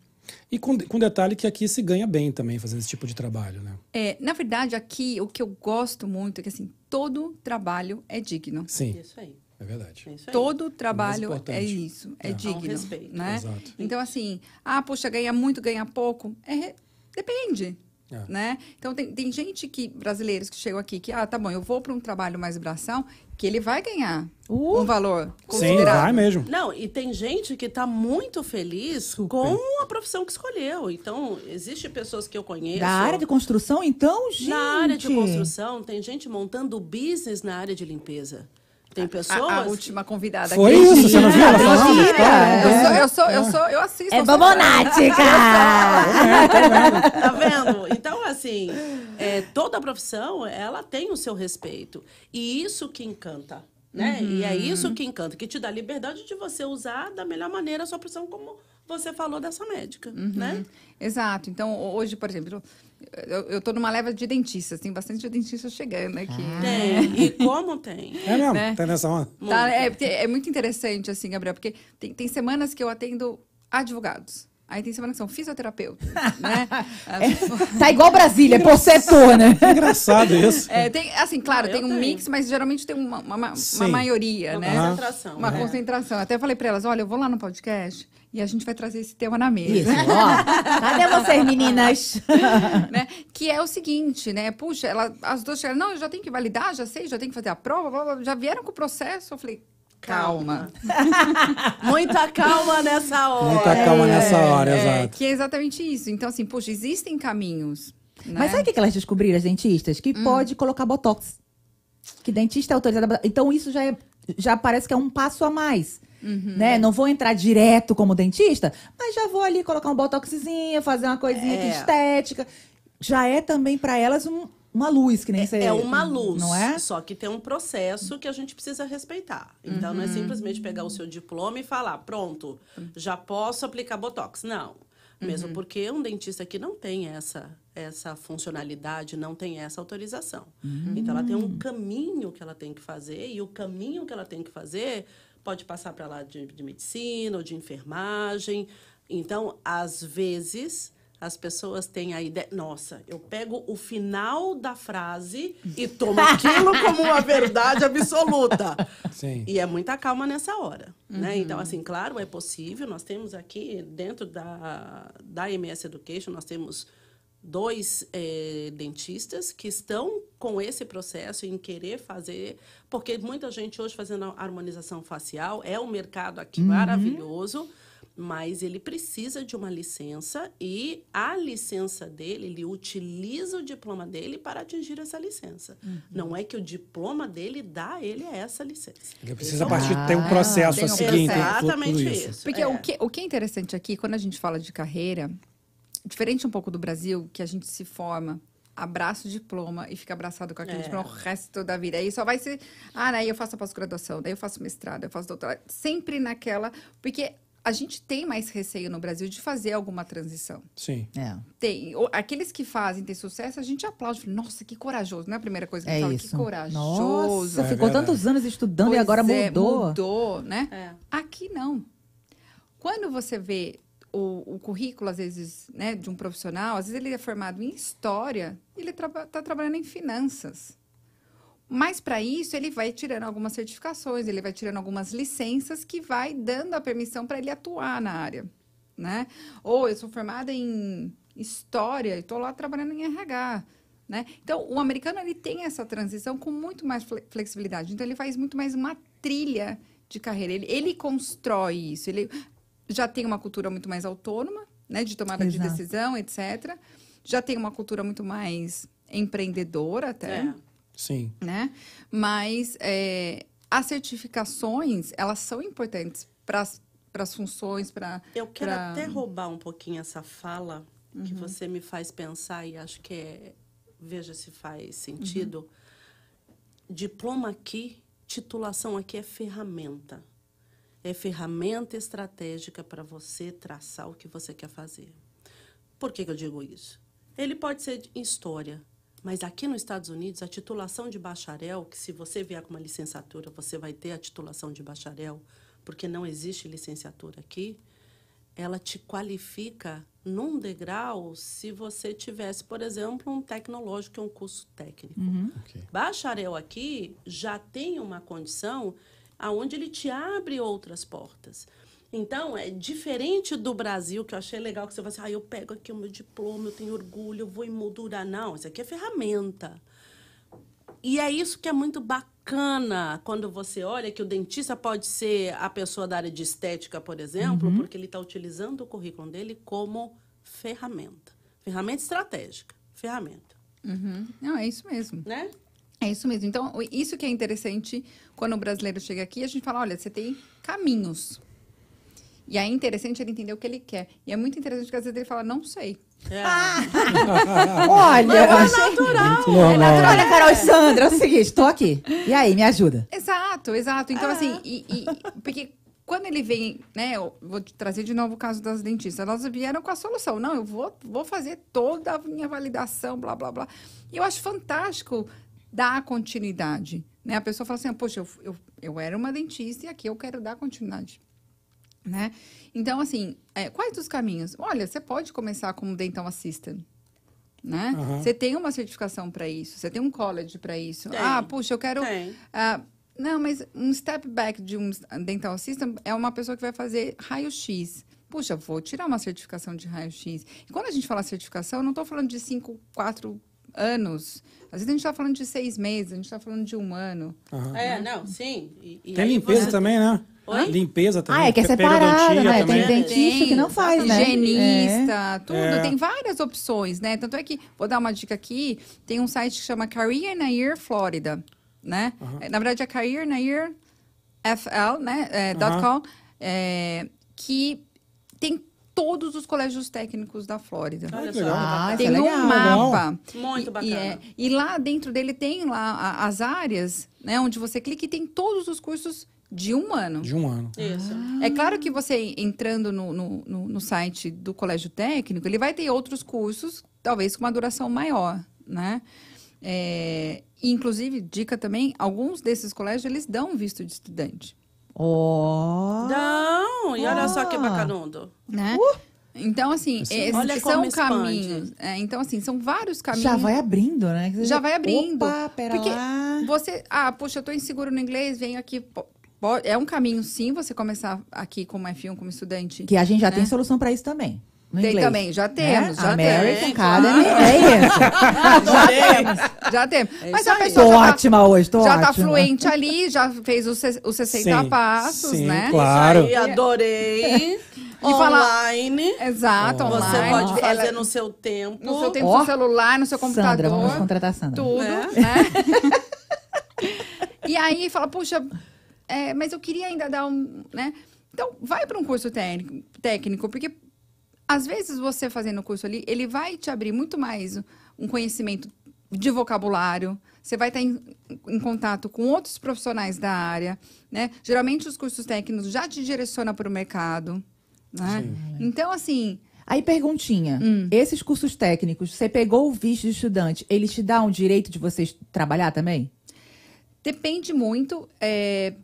E com, com detalhe que aqui se ganha bem também fazendo esse tipo de trabalho, né? É, na verdade, aqui, o que eu gosto muito é que, assim, todo trabalho é digno. Sim, isso aí. É verdade. É isso aí. Todo trabalho é isso, é, é digno. Há um respeito, né? Exato. Então, assim, ah, poxa, ganha muito, ganha pouco, é, depende, é. né? Então, tem, tem gente que, brasileiros que chegam aqui, que, ah, tá bom, eu vou para um trabalho mais braçal, que ele vai ganhar uh, um valor considerável. Sim, vai mesmo. Não, e tem gente que está muito feliz super com a profissão que escolheu. Então, existem pessoas que eu conheço... Da área de construção, então, gente? Na área de construção, tem gente montando business na área de limpeza. Tem pessoas... A, a última convidada foi aqui. Foi isso? Você não viu ela falando? É, eu sou, eu sou, eu sou, eu assisto. É babonática! Tá vendo? Então, assim, é, toda a profissão, ela tem o seu respeito. E isso que encanta, né? Uhum. E é isso que encanta, que te dá liberdade de você usar da melhor maneira a sua profissão, como você falou dessa médica, uhum, né? Exato. Então, hoje, por exemplo... Eu, eu tô numa leva de dentistas, tem bastante dentistas chegando aqui. Ah. Tem, e como tem. É mesmo, né? Tá nessa onda. Tá, é, é muito interessante, assim, Gabriel, porque tem, tem semanas que eu atendo advogados. Aí tem semana que são fisioterapeutas, né? É, tá igual Brasília, é por setor, né? Engraçado isso. É, tem, assim, claro, ah, tem um tenho. mix, mas geralmente tem uma, uma, uma maioria, uma né? Uma concentração. Uma é. concentração. Até eu falei pra elas, olha, eu vou lá no podcast e a gente vai trazer esse tema na mesa. Isso, ó. Cadê vocês, meninas? Né? Que é o seguinte, né? Puxa, ela, as duas chegaram, não, eu já tenho que validar, já sei, já tenho que fazer a prova, já vieram com o processo, eu falei... Calma. Muita calma nessa hora. Muita calma é, nessa hora, é, exato. Que é exatamente isso. Então, assim, poxa, existem caminhos. Mas né? Sabe o que elas descobriram, as dentistas? Que hum. pode colocar botox. Que dentista é autorizado a... Então, isso já, é, já parece que é um passo a mais. Uhum. Né? Não vou entrar direto como dentista, mas já vou ali colocar um botoxzinho, fazer uma coisinha é. estética. Já é também para elas um... Uma luz, que nem você... É, é uma luz, não é? Só que tem um processo que a gente precisa respeitar. Então, uhum, não é simplesmente pegar o seu diploma e falar, pronto, já posso aplicar Botox. Não. Uhum. Mesmo porque um dentista aqui não tem essa, essa funcionalidade, não tem essa autorização. Uhum. Então, ela tem um caminho que ela tem que fazer, e o caminho que ela tem que fazer pode passar para lá de, de medicina ou de enfermagem. Então, às vezes... As pessoas têm a ideia... Nossa, eu pego o final da frase e tomo aquilo como uma verdade absoluta. Sim. E é muita calma nessa hora, uhum. né? Então, assim, claro, é possível. Nós temos aqui, dentro da, da M S Education, nós temos dois é, dentistas que estão com esse processo em querer fazer... Porque muita gente hoje fazendo harmonização facial. É um mercado aqui uhum. maravilhoso. Mas ele precisa de uma licença e a licença dele, ele utiliza o diploma dele para atingir essa licença. Uhum. Não é que o diploma dele dá ele essa licença. Ele precisa então, partir, ah, ter um processo a seguir. Exatamente isso. isso. Porque é. o, que, o que é interessante aqui, quando a gente fala de carreira, diferente um pouco do Brasil, que a gente se forma, abraça o diploma e fica abraçado com aquele é. diploma o resto da vida. Aí só vai ser, ah, daí eu faço a pós-graduação, daí eu faço mestrado, eu faço doutorado. Sempre naquela, porque... A gente tem mais receio no Brasil de fazer alguma transição. Sim. É. Tem. Aqueles que fazem, tem sucesso, a gente aplaude. Nossa, que corajoso. Não é a primeira coisa que a gente fala, que corajoso. Nossa, é ficou verdade. tantos anos estudando pois e agora é, mudou. Mudou, né? É. Aqui não. Quando você vê o, o currículo, às vezes, né, de um profissional, às vezes ele é formado em história e ele tra- tá trabalhando em finanças. Mas, para isso, ele vai tirando algumas certificações, ele vai tirando algumas licenças que vai dando a permissão para ele atuar na área, né? Ou eu sou formada em História e estou lá trabalhando em R H, né? Então, o americano, ele tem essa transição com muito mais flexibilidade. Então, ele faz muito mais uma trilha de carreira. Ele, ele constrói isso. Ele já tem uma cultura muito mais autônoma, né? De tomada Exato. de decisão, etcétera. Já tem uma cultura muito mais empreendedora, até, é. Sim. Né? Mas é, as certificações, elas são importantes para as funções, para... Eu quero pra... até roubar um pouquinho essa fala uhum. que você me faz pensar e acho que é... Veja se faz sentido. Uhum. Diploma aqui, titulação aqui é ferramenta. É ferramenta estratégica para você traçar o que você quer fazer. Por que que eu digo isso? Ele pode ser em história. Mas aqui nos Estados Unidos, a titulação de bacharel, que se você vier com uma licenciatura, você vai ter a titulação de bacharel, porque não existe licenciatura aqui, ela te qualifica num degrau se você tivesse, por exemplo, um tecnológico, um curso técnico. Uhum. Okay. Bacharel aqui já tem uma condição onde ele te abre outras portas. Então, é diferente do Brasil, que eu achei legal, que você fala assim, ah, eu pego aqui o meu diploma, eu tenho orgulho, eu vou emoldurar. Não, isso aqui é ferramenta. E é isso que é muito bacana quando você olha que o dentista pode ser a pessoa da área de estética, por exemplo, uhum. porque ele está utilizando o currículo dele como ferramenta. Ferramenta estratégica, ferramenta. Uhum. Não, é isso mesmo. Né? É isso mesmo. Então, isso que é interessante, quando o brasileiro chega aqui, a gente fala, olha, você tem caminhos. E aí é interessante ele entender o que ele quer. E é muito interessante porque às vezes ele fala, não sei. É. Ah! Olha, é natural. Bom, é natural. Olha, Carol e Sandra, é o seguinte, estou aqui. E aí, me ajuda. Exato, exato. Então, é. assim, e, e, porque quando ele vem, né, eu vou trazer de novo o caso das dentistas. Elas vieram com a solução. Não, eu vou, vou fazer toda a minha validação, blá, blá, blá. E eu acho fantástico dar continuidade. Né? A pessoa fala assim, poxa, eu, eu, eu era uma dentista e aqui eu quero dar continuidade. Né? Então, assim, é, quais os caminhos? Olha, você pode começar como dental assistant, né? Você uhum. tem uma certificação para isso, você tem um college para isso. Tem. Ah, puxa, eu quero... Uh, não, mas um step back de um dental assistant é uma pessoa que vai fazer raio-x. Puxa, vou tirar uma certificação de raio-x. E quando a gente fala certificação, eu não estou falando de cinco, quatro anos. Às vezes a gente está falando de seis meses, a gente está falando de um ano. Uhum. Né? É, não, sim. E, e tem limpeza você... também, né? Oi? Limpeza também. Ah, é que é separado, né? Também. Tem dentista que não faz, né? Higienista, é. tudo. É. Tem várias opções, né? Tanto é que, vou dar uma dica aqui, tem um site que chama Career in a Year Florida, né? Uhum. Na verdade, é Career in a Year F L, né? É, uhum. dot com, é, que tem todos os colégios técnicos da Flórida. Olha só. Ah, tem legal, um mapa. Legal. Muito bacana. E, é, e lá dentro dele tem lá a, as áreas, né? Onde você clica e tem todos os cursos de um ano. De um ano. Isso. Ah. É claro que você, entrando no, no, no, no site do Colégio Técnico, ele vai ter outros cursos, talvez com uma duração maior, né? É, inclusive, dica também, alguns desses colégios, eles dão visto de estudante. Oh! Não! E olha oh. só que bacanundo. Né? Uh. Então, assim, esses olha são caminhos. É, então, assim, são vários caminhos. Já vai abrindo, né? Já, já vai abrindo. Opa, pera porque lá. Você, ah, poxa, eu tô inseguro no inglês, venho aqui... É um caminho, sim, você começar aqui como F um, como estudante. Que a gente já né? tem solução para isso também. No tem inglês. Também, já temos. Né? Já American Academy, é isso. já temos. Já temos. É mas a pessoa. Tô já ótima tá, hoje, tô já ótima. Já tá fluente ali, já fez os, os sessenta sim, passos, sim, né? Claro. Isso aí, adorei. E online. Falar... Exato, online. Você pode fazer ela... no seu tempo. No seu tempo, oh. no seu celular, no seu computador. Sandra, vamos contratar a Sandra. Tudo, né? né? E aí fala, puxa. É, mas eu queria ainda dar um, né? Então, vai para um curso técnico, técnico, porque às vezes você fazendo o curso ali, ele vai te abrir muito mais um conhecimento de vocabulário, você vai estar em, em contato com outros profissionais da área, né? Geralmente os cursos técnicos já te direcionam para o mercado, né? Sim. Então, assim... Aí, perguntinha, hum. esses cursos técnicos, você pegou o visto de estudante, ele te dá um direito de você trabalhar também? Depende muito, é...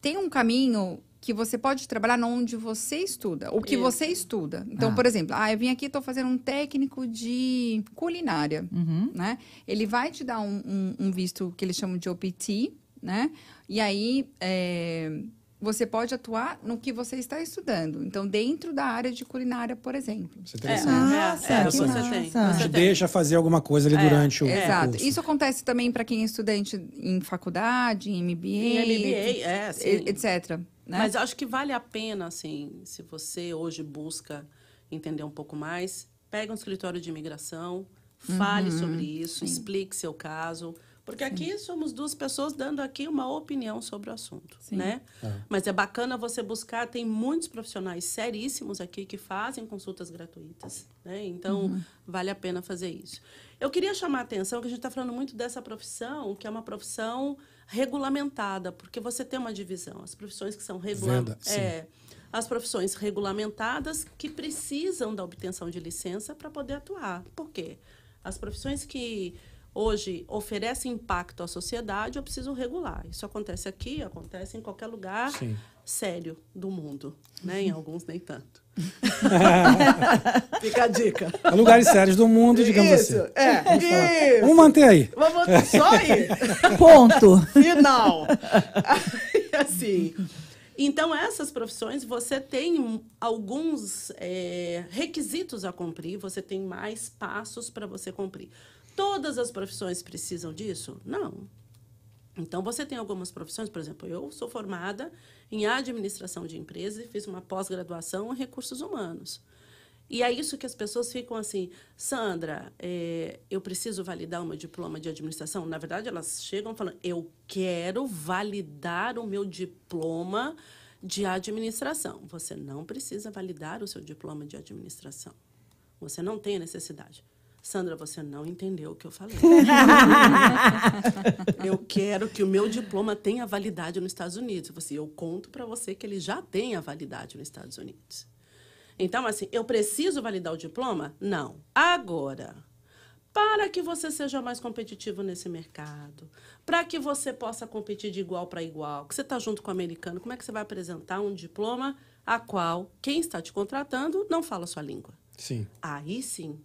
Tem um caminho que você pode trabalhar onde você estuda, o que isso. você estuda. Então, ah. por exemplo, ah, eu vim aqui e estou fazendo um técnico de culinária, uhum. né? Ele vai te dar um, um, um visto que eles chamam de O P T, né? E aí, é, você pode atuar no que você está estudando. Então, dentro da área de culinária, por exemplo. Você tem é. Nossa, é, que massa. Você tem. Você te tem. Deixa fazer alguma coisa ali é. Durante o é. Exato. Curso. Isso acontece também para quem é estudante em faculdade, em M B A, em M B A é, et cetera. Né? Mas eu acho que vale a pena, assim, se você hoje busca entender um pouco mais, pega um escritório de imigração, fale uhum. sobre isso, sim. explique seu caso... Porque aqui sim. somos duas pessoas dando aqui uma opinião sobre o assunto, sim. né? É. Mas é bacana você buscar, tem muitos profissionais seríssimos aqui que fazem consultas gratuitas, né? Então, uhum. vale a pena fazer isso. Eu queria chamar a atenção que a gente está falando muito dessa profissão, que é uma profissão regulamentada, porque você tem uma divisão, as profissões que são regulamentadas... É, as profissões regulamentadas que precisam da obtenção de licença para poder atuar. Por quê? As profissões que... hoje oferece impacto à sociedade, eu preciso regular. Isso acontece aqui, acontece em qualquer lugar sim. sério do mundo. Né? Em alguns, nem tanto. Fica a dica. Lugares sérios do mundo, digamos isso, assim. É, vamos, isso. vamos manter aí. Vamos só aí. Ponto. Final. Assim... Então, essas profissões, você tem alguns é, requisitos a cumprir, você tem mais passos para você cumprir. Todas as profissões precisam disso? Não. Então, você tem algumas profissões, por exemplo, eu sou formada em administração de empresas e fiz uma pós-graduação em recursos humanos. E é isso que as pessoas ficam assim, Sandra, é, eu preciso validar o meu diploma de administração? Na verdade, elas chegam falando, eu quero validar o meu diploma de administração. Você não precisa validar o seu diploma de administração. Você não tem a necessidade. Sandra, você não entendeu o que eu falei. Eu quero que o meu diploma tenha validade nos Estados Unidos. Você, eu conto para você que ele já tem a validade nos Estados Unidos. Então, assim, eu preciso validar o diploma? Não. Agora, para que você seja mais competitivo nesse mercado, para que você possa competir de igual para igual, que você está junto com o americano, como é que você vai apresentar um diploma a qual quem está te contratando não fala a sua língua? Sim. Aí sim.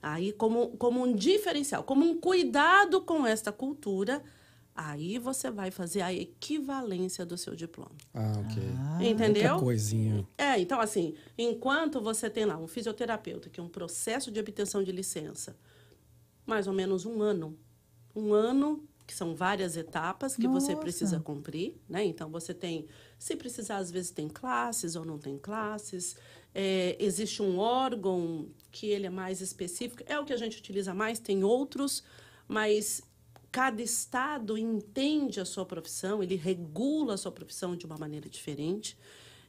Aí, como, como um diferencial, como um cuidado com esta cultura... Aí você vai fazer a equivalência do seu diploma. Ah, ok. Ah, entendeu? Outra coisinha. É, então assim, enquanto você tem lá um fisioterapeuta, que é um processo de obtenção de licença, mais ou menos um ano. Um ano, que são várias etapas que nossa. Você precisa cumprir, né? Então você tem, se precisar, às vezes tem classes ou não tem classes. É, existe um órgão que ele é mais específico. É o que a gente utiliza mais, tem outros, mas... Cada estado entende a sua profissão, ele regula a sua profissão de uma maneira diferente.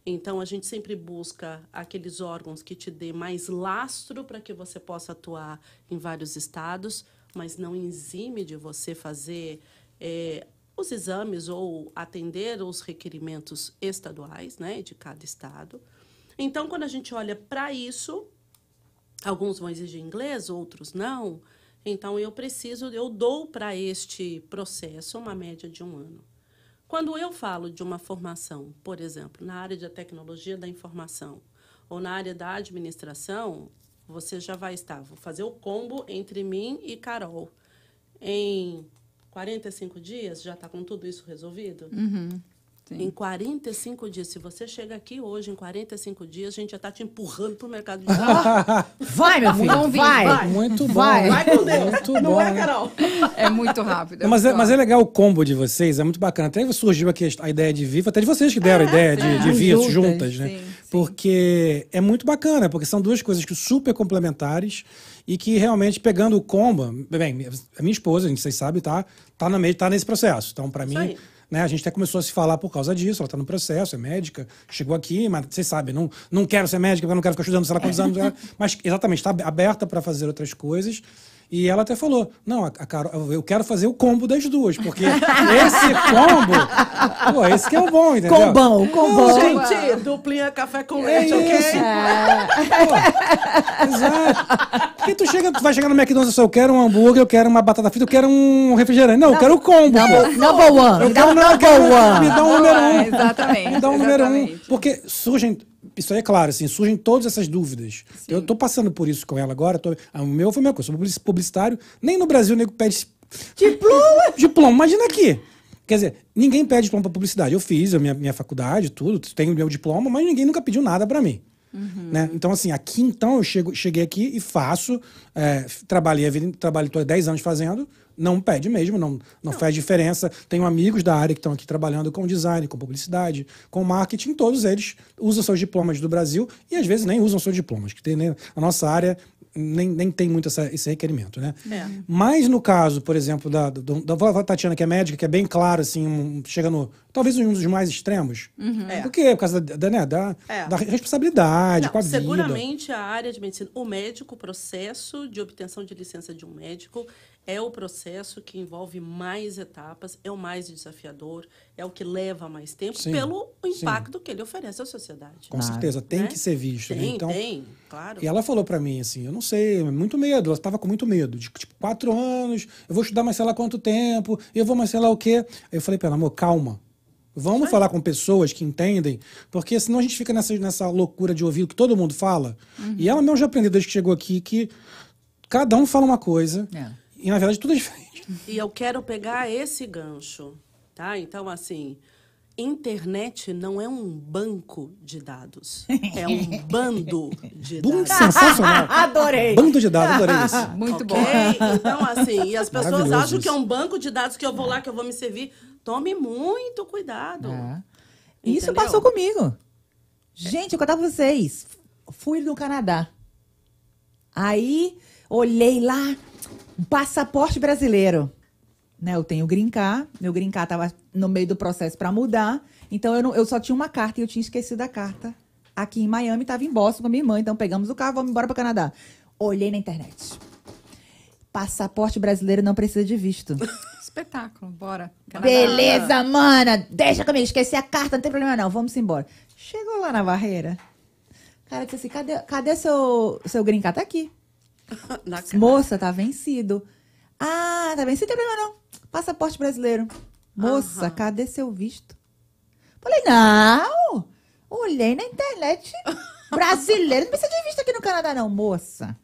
Então, a gente sempre busca aqueles órgãos que te dê mais lastro para que você possa atuar em vários estados, mas não exime de você fazer é, os exames ou atender os requerimentos estaduais, né, de cada estado. Então, quando a gente olha para isso, alguns vão exigir inglês, outros não. Então, eu preciso, eu dou para este processo uma média de um ano. Quando eu falo de uma formação, por exemplo, na área de tecnologia da informação, ou na área da administração, você já vai estar. Vou fazer o combo entre mim e Carol. Em quarenta e cinco dias, já está com tudo isso resolvido? Uhum. Sim. Em quarenta e cinco dias, se você chega aqui hoje, em quarenta e cinco dias, a gente já tá te empurrando pro mercado de trabalho. Vai, meu filho, vai. Vai. vai. Muito bom. Vai, vai com Deus. Muito Não bom, é, Carol. É muito rápido. É mas, muito é, rápido. Mas é legal o combo de vocês, é muito bacana. Até surgiu aqui a ideia de Viva, até de vocês que deram é, a ideia sim. de, de Viva juntas, juntas, né? Sim, sim. Porque é muito bacana, porque são duas coisas que super complementares e que realmente, pegando o combo... Bem, a minha esposa, vocês sabem, tá, tá, na meio, tá nesse processo. Então, para mim... Aí. Né? A gente até começou a se falar por causa disso, ela está no processo, é médica, chegou aqui, mas vocês sabem, não, não quero ser médica, porque eu não quero ficar estudando, sei lá quantos anos, mas exatamente, está aberta para fazer outras coisas. E ela até falou, não, a Carol, eu quero fazer o combo das duas, porque esse combo, pô, esse que é o bom, entendeu? Combão, combão. Não, gente, duplinha café com leite, é ok? É. Pô, exato. Porque tu, chega, tu vai chegar no McDonald's e eu quero um hambúrguer, eu quero uma batata frita, eu quero um refrigerante. Não, não. eu quero o combo. Number, number one. Eu quero, não, number quero, one. Me dá um número um. Exatamente. Me dá um número um. Porque surgem... Isso aí é claro, assim, surgem todas essas dúvidas. Sim. Eu tô passando por isso com ela agora. Tô... O meu foi meu, eu sou publicitário. Nem no Brasil o nego pede diploma. Diploma, imagina aqui. Quer dizer, ninguém pede diploma pra publicidade. Eu fiz a minha, minha faculdade, tudo, tenho meu diploma, mas ninguém nunca pediu nada para mim. Uhum. Né? Então, assim, aqui então eu chego, cheguei aqui e faço. É, trabalhei a vida, trabalhei dez anos fazendo. Não pede mesmo, não, não, não faz diferença. Tenho amigos da área que estão aqui trabalhando com design, com publicidade, com marketing. Todos eles usam seus diplomas do Brasil e, às vezes, nem usam seus diplomas. Que tem, né? A nossa área nem, nem tem muito essa, esse requerimento, né? É. Mas, no caso, por exemplo, da, da, da Tatiana, que é médica, que é bem claro, assim, um, chega no... Talvez um dos mais extremos. Uhum. É. Por quê? Por causa da, da, né? da, é. da responsabilidade, não, com a vida. Seguramente, a área de medicina... O médico, o processo de obtenção de licença de um médico... É o processo que envolve mais etapas, é o mais desafiador, é o que leva mais tempo, sim, pelo impacto sim. que ele oferece à sociedade. Com claro. certeza, tem né? que ser visto. Tem, né? Então, tem, claro. E ela falou pra mim, assim, eu não sei, muito medo, ela estava com muito medo, de tipo, quatro anos, eu vou estudar mais sei lá quanto tempo, eu vou mais sei lá o quê. Aí eu falei pra ela, amor, calma. Vamos Vai. falar com pessoas que entendem, porque senão a gente fica nessa, nessa loucura de ouvir o que todo mundo fala. Uhum. E ela mesmo já aprendeu desde que chegou aqui que cada um fala uma coisa... É. E, na verdade, tudo é diferente. E eu quero pegar esse gancho, tá? Então, assim, internet não é um banco de dados. É um bando de dados. Sensacional. Adorei. Bando de dados, adorei isso. Muito okay? bom. Então, assim, e as pessoas acham que é um banco de dados que eu vou lá, que eu vou me servir. Tome muito cuidado. É. Isso passou comigo. Gente, eu contava pra vocês. Fui no Canadá. Aí, olhei lá... Passaporte brasileiro, né? Eu tenho o Green Card, meu Green Card estava no meio do processo para mudar, então eu, não, eu só tinha uma carta e eu tinha esquecido a carta. Aqui em Miami, estava em Boston com a minha irmã, então pegamos o carro, vamos embora para o Canadá. Olhei na internet. Passaporte brasileiro não precisa de visto. Espetáculo, bora. Canadá. Beleza, mana, deixa comigo, esqueci a carta, não tem problema não, vamos embora. Chegou lá na barreira, o cara disse assim, cadê, cadê seu, seu Green Card? Tá aqui. Moça, tá vencido. Ah, tá vencido, não tem problema não. Passaporte brasileiro. Moça, uhum. cadê seu visto? Falei, não. Olhei na internet. Brasileiro, não precisa de visto aqui no Canadá não, moça.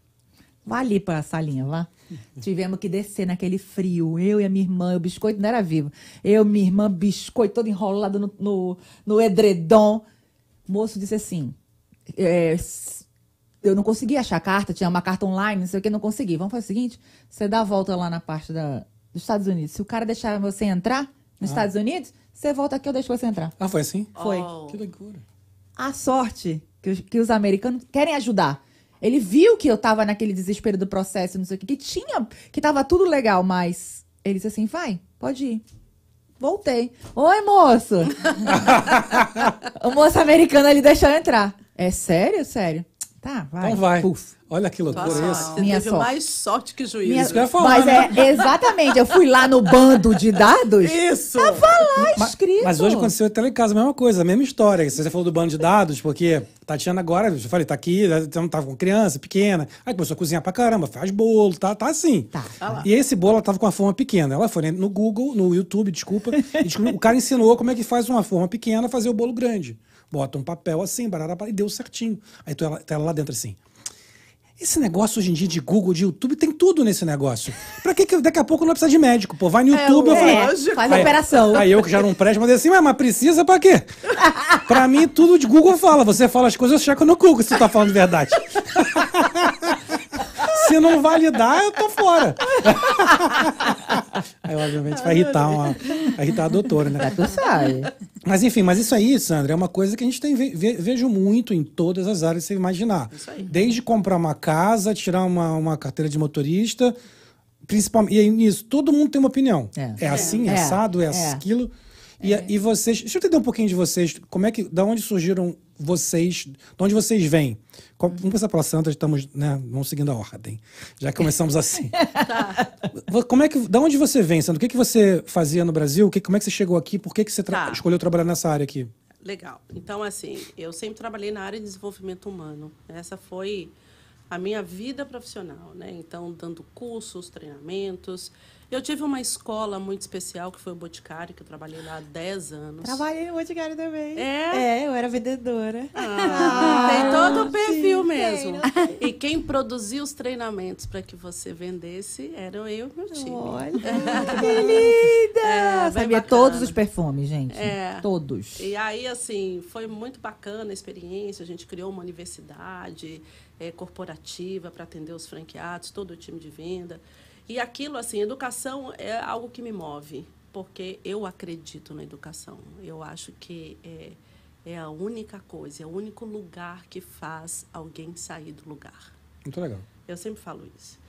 Vai ali pra salinha, lá. Tivemos que descer naquele frio. Eu e a minha irmã, o biscoito não era vivo. Eu, minha irmã, biscoito todo enrolado no, no, no edredom. Moço disse assim... É, eu não consegui achar a carta, tinha uma carta online, não sei o que, não consegui. Vamos fazer o seguinte, você dá a volta lá na parte da, dos Estados Unidos. Se o cara deixar você entrar nos ah. Estados Unidos, você volta aqui, eu deixo você entrar. Ah, foi assim? Foi. Oh. Que loucura. A sorte que os, que os americanos querem ajudar. Ele viu que eu tava naquele desespero do processo, não sei o que, que tinha, que tava tudo legal, mas ele disse assim, vai, pode ir. Voltei. Oi, moço. O moço americano, ele deixou eu entrar. É sério, sério? Tá, vai. Então vai. Puf. Olha que loucura isso. Você Minha teve sorte. mais sorte que juízo. Minha... Isso que eu ia falar, mas né? é, exatamente. Eu fui lá no bando de dados. Isso. Tava lá escrito. Mas, mas hoje aconteceu até lá em casa a mesma coisa, a mesma história. Você falou do bando de dados, porque Tatiana agora, eu falei, tá aqui, tava com criança pequena. Aí começou a cozinhar pra caramba, faz bolo, tá, tá assim. Tá. Ah, e esse bolo, ela tava com uma forma pequena. Ela foi no Google, no YouTube, desculpa. E o cara ensinou como é que faz uma forma pequena fazer o bolo grande. bota um papel assim, barará, e deu certinho. Aí tu, ela, tá ela lá dentro assim. Esse negócio hoje em dia de Google, de YouTube, tem tudo nesse negócio. Pra que, que daqui a pouco não precisa de médico? Pô, vai no YouTube, é, eu falei... É, faz aí, operação. Aí eu que já não presto, mas assim, mas precisa pra quê? Pra mim, tudo de Google fala. Você fala as coisas, eu checo no Google se tu tá falando verdade. Se não validar, eu tô fora. Aí, obviamente, vai irritar, uma, vai irritar a doutora, né? Tu sabe. Mas, enfim, mas isso aí, Sandra, é uma coisa que a gente tem, ve, vejo muito em todas as áreas, se imaginar. Isso aí. Desde comprar uma casa, tirar uma, uma carteira de motorista, principalmente, e aí nisso, todo mundo tem uma opinião. É, é assim, é assado, é, é aquilo. É. E, é. e vocês, deixa eu entender um pouquinho de vocês, como é que, da onde surgiram vocês, de onde vocês vêm? Vamos começar pela Sandra, estamos, né, vamos seguindo a ordem, já começamos assim. Tá. Como é que, da onde você vem, Sandra? O que, que você fazia no Brasil? Que, como é que você chegou aqui? Por que, que você tra- tá. escolheu trabalhar nessa área aqui? Legal. Então, assim, eu sempre trabalhei na área de desenvolvimento humano. Essa foi a minha vida profissional, né? Então, dando cursos, treinamentos... Eu tive uma escola muito especial, que foi o Boticário, que eu trabalhei lá há dez anos. Trabalhei no Boticário também. É? É, eu era vendedora. Ah, tem todo o perfil, sim, mesmo. Tem, e quem produzia os treinamentos para que você vendesse eram eu e meu time. Olha, que linda! É, sabia bacana. Todos os perfumes, gente. É. Todos. E aí, assim, foi muito bacana a experiência. A gente criou uma universidade é, corporativa para atender os franqueados, todo o time de venda. E aquilo, assim, educação é algo que me move, porque eu acredito na educação. Eu acho que é, é a única coisa, é o único lugar que faz alguém sair do lugar. Muito legal. Eu sempre falo isso.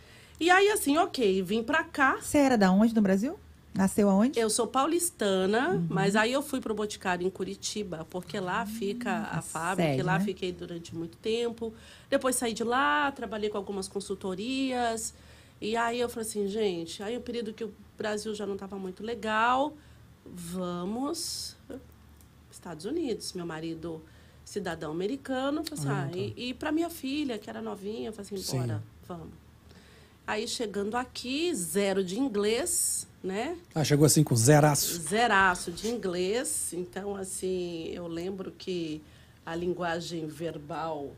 E aí, assim, ok, vim pra cá. Você era da onde no Brasil? Nasceu aonde? Eu sou paulistana, uhum. mas aí eu fui pro Boticário em Curitiba, porque lá fica uhum, a fábrica, sério, lá, né? Fiquei durante muito tempo. Depois saí de lá, trabalhei com algumas consultorias... E aí eu falei assim, gente, aí o período que o Brasil já não estava muito legal, vamos Estados Unidos. Meu marido, cidadão americano, falei assim, ah, tá. e, e para minha filha, que era novinha, eu falei assim, bora, vamos. Aí chegando aqui, zero de inglês, né? Ah, chegou assim com zeraço. Zeraço de inglês. Então, assim, eu lembro que a linguagem verbal...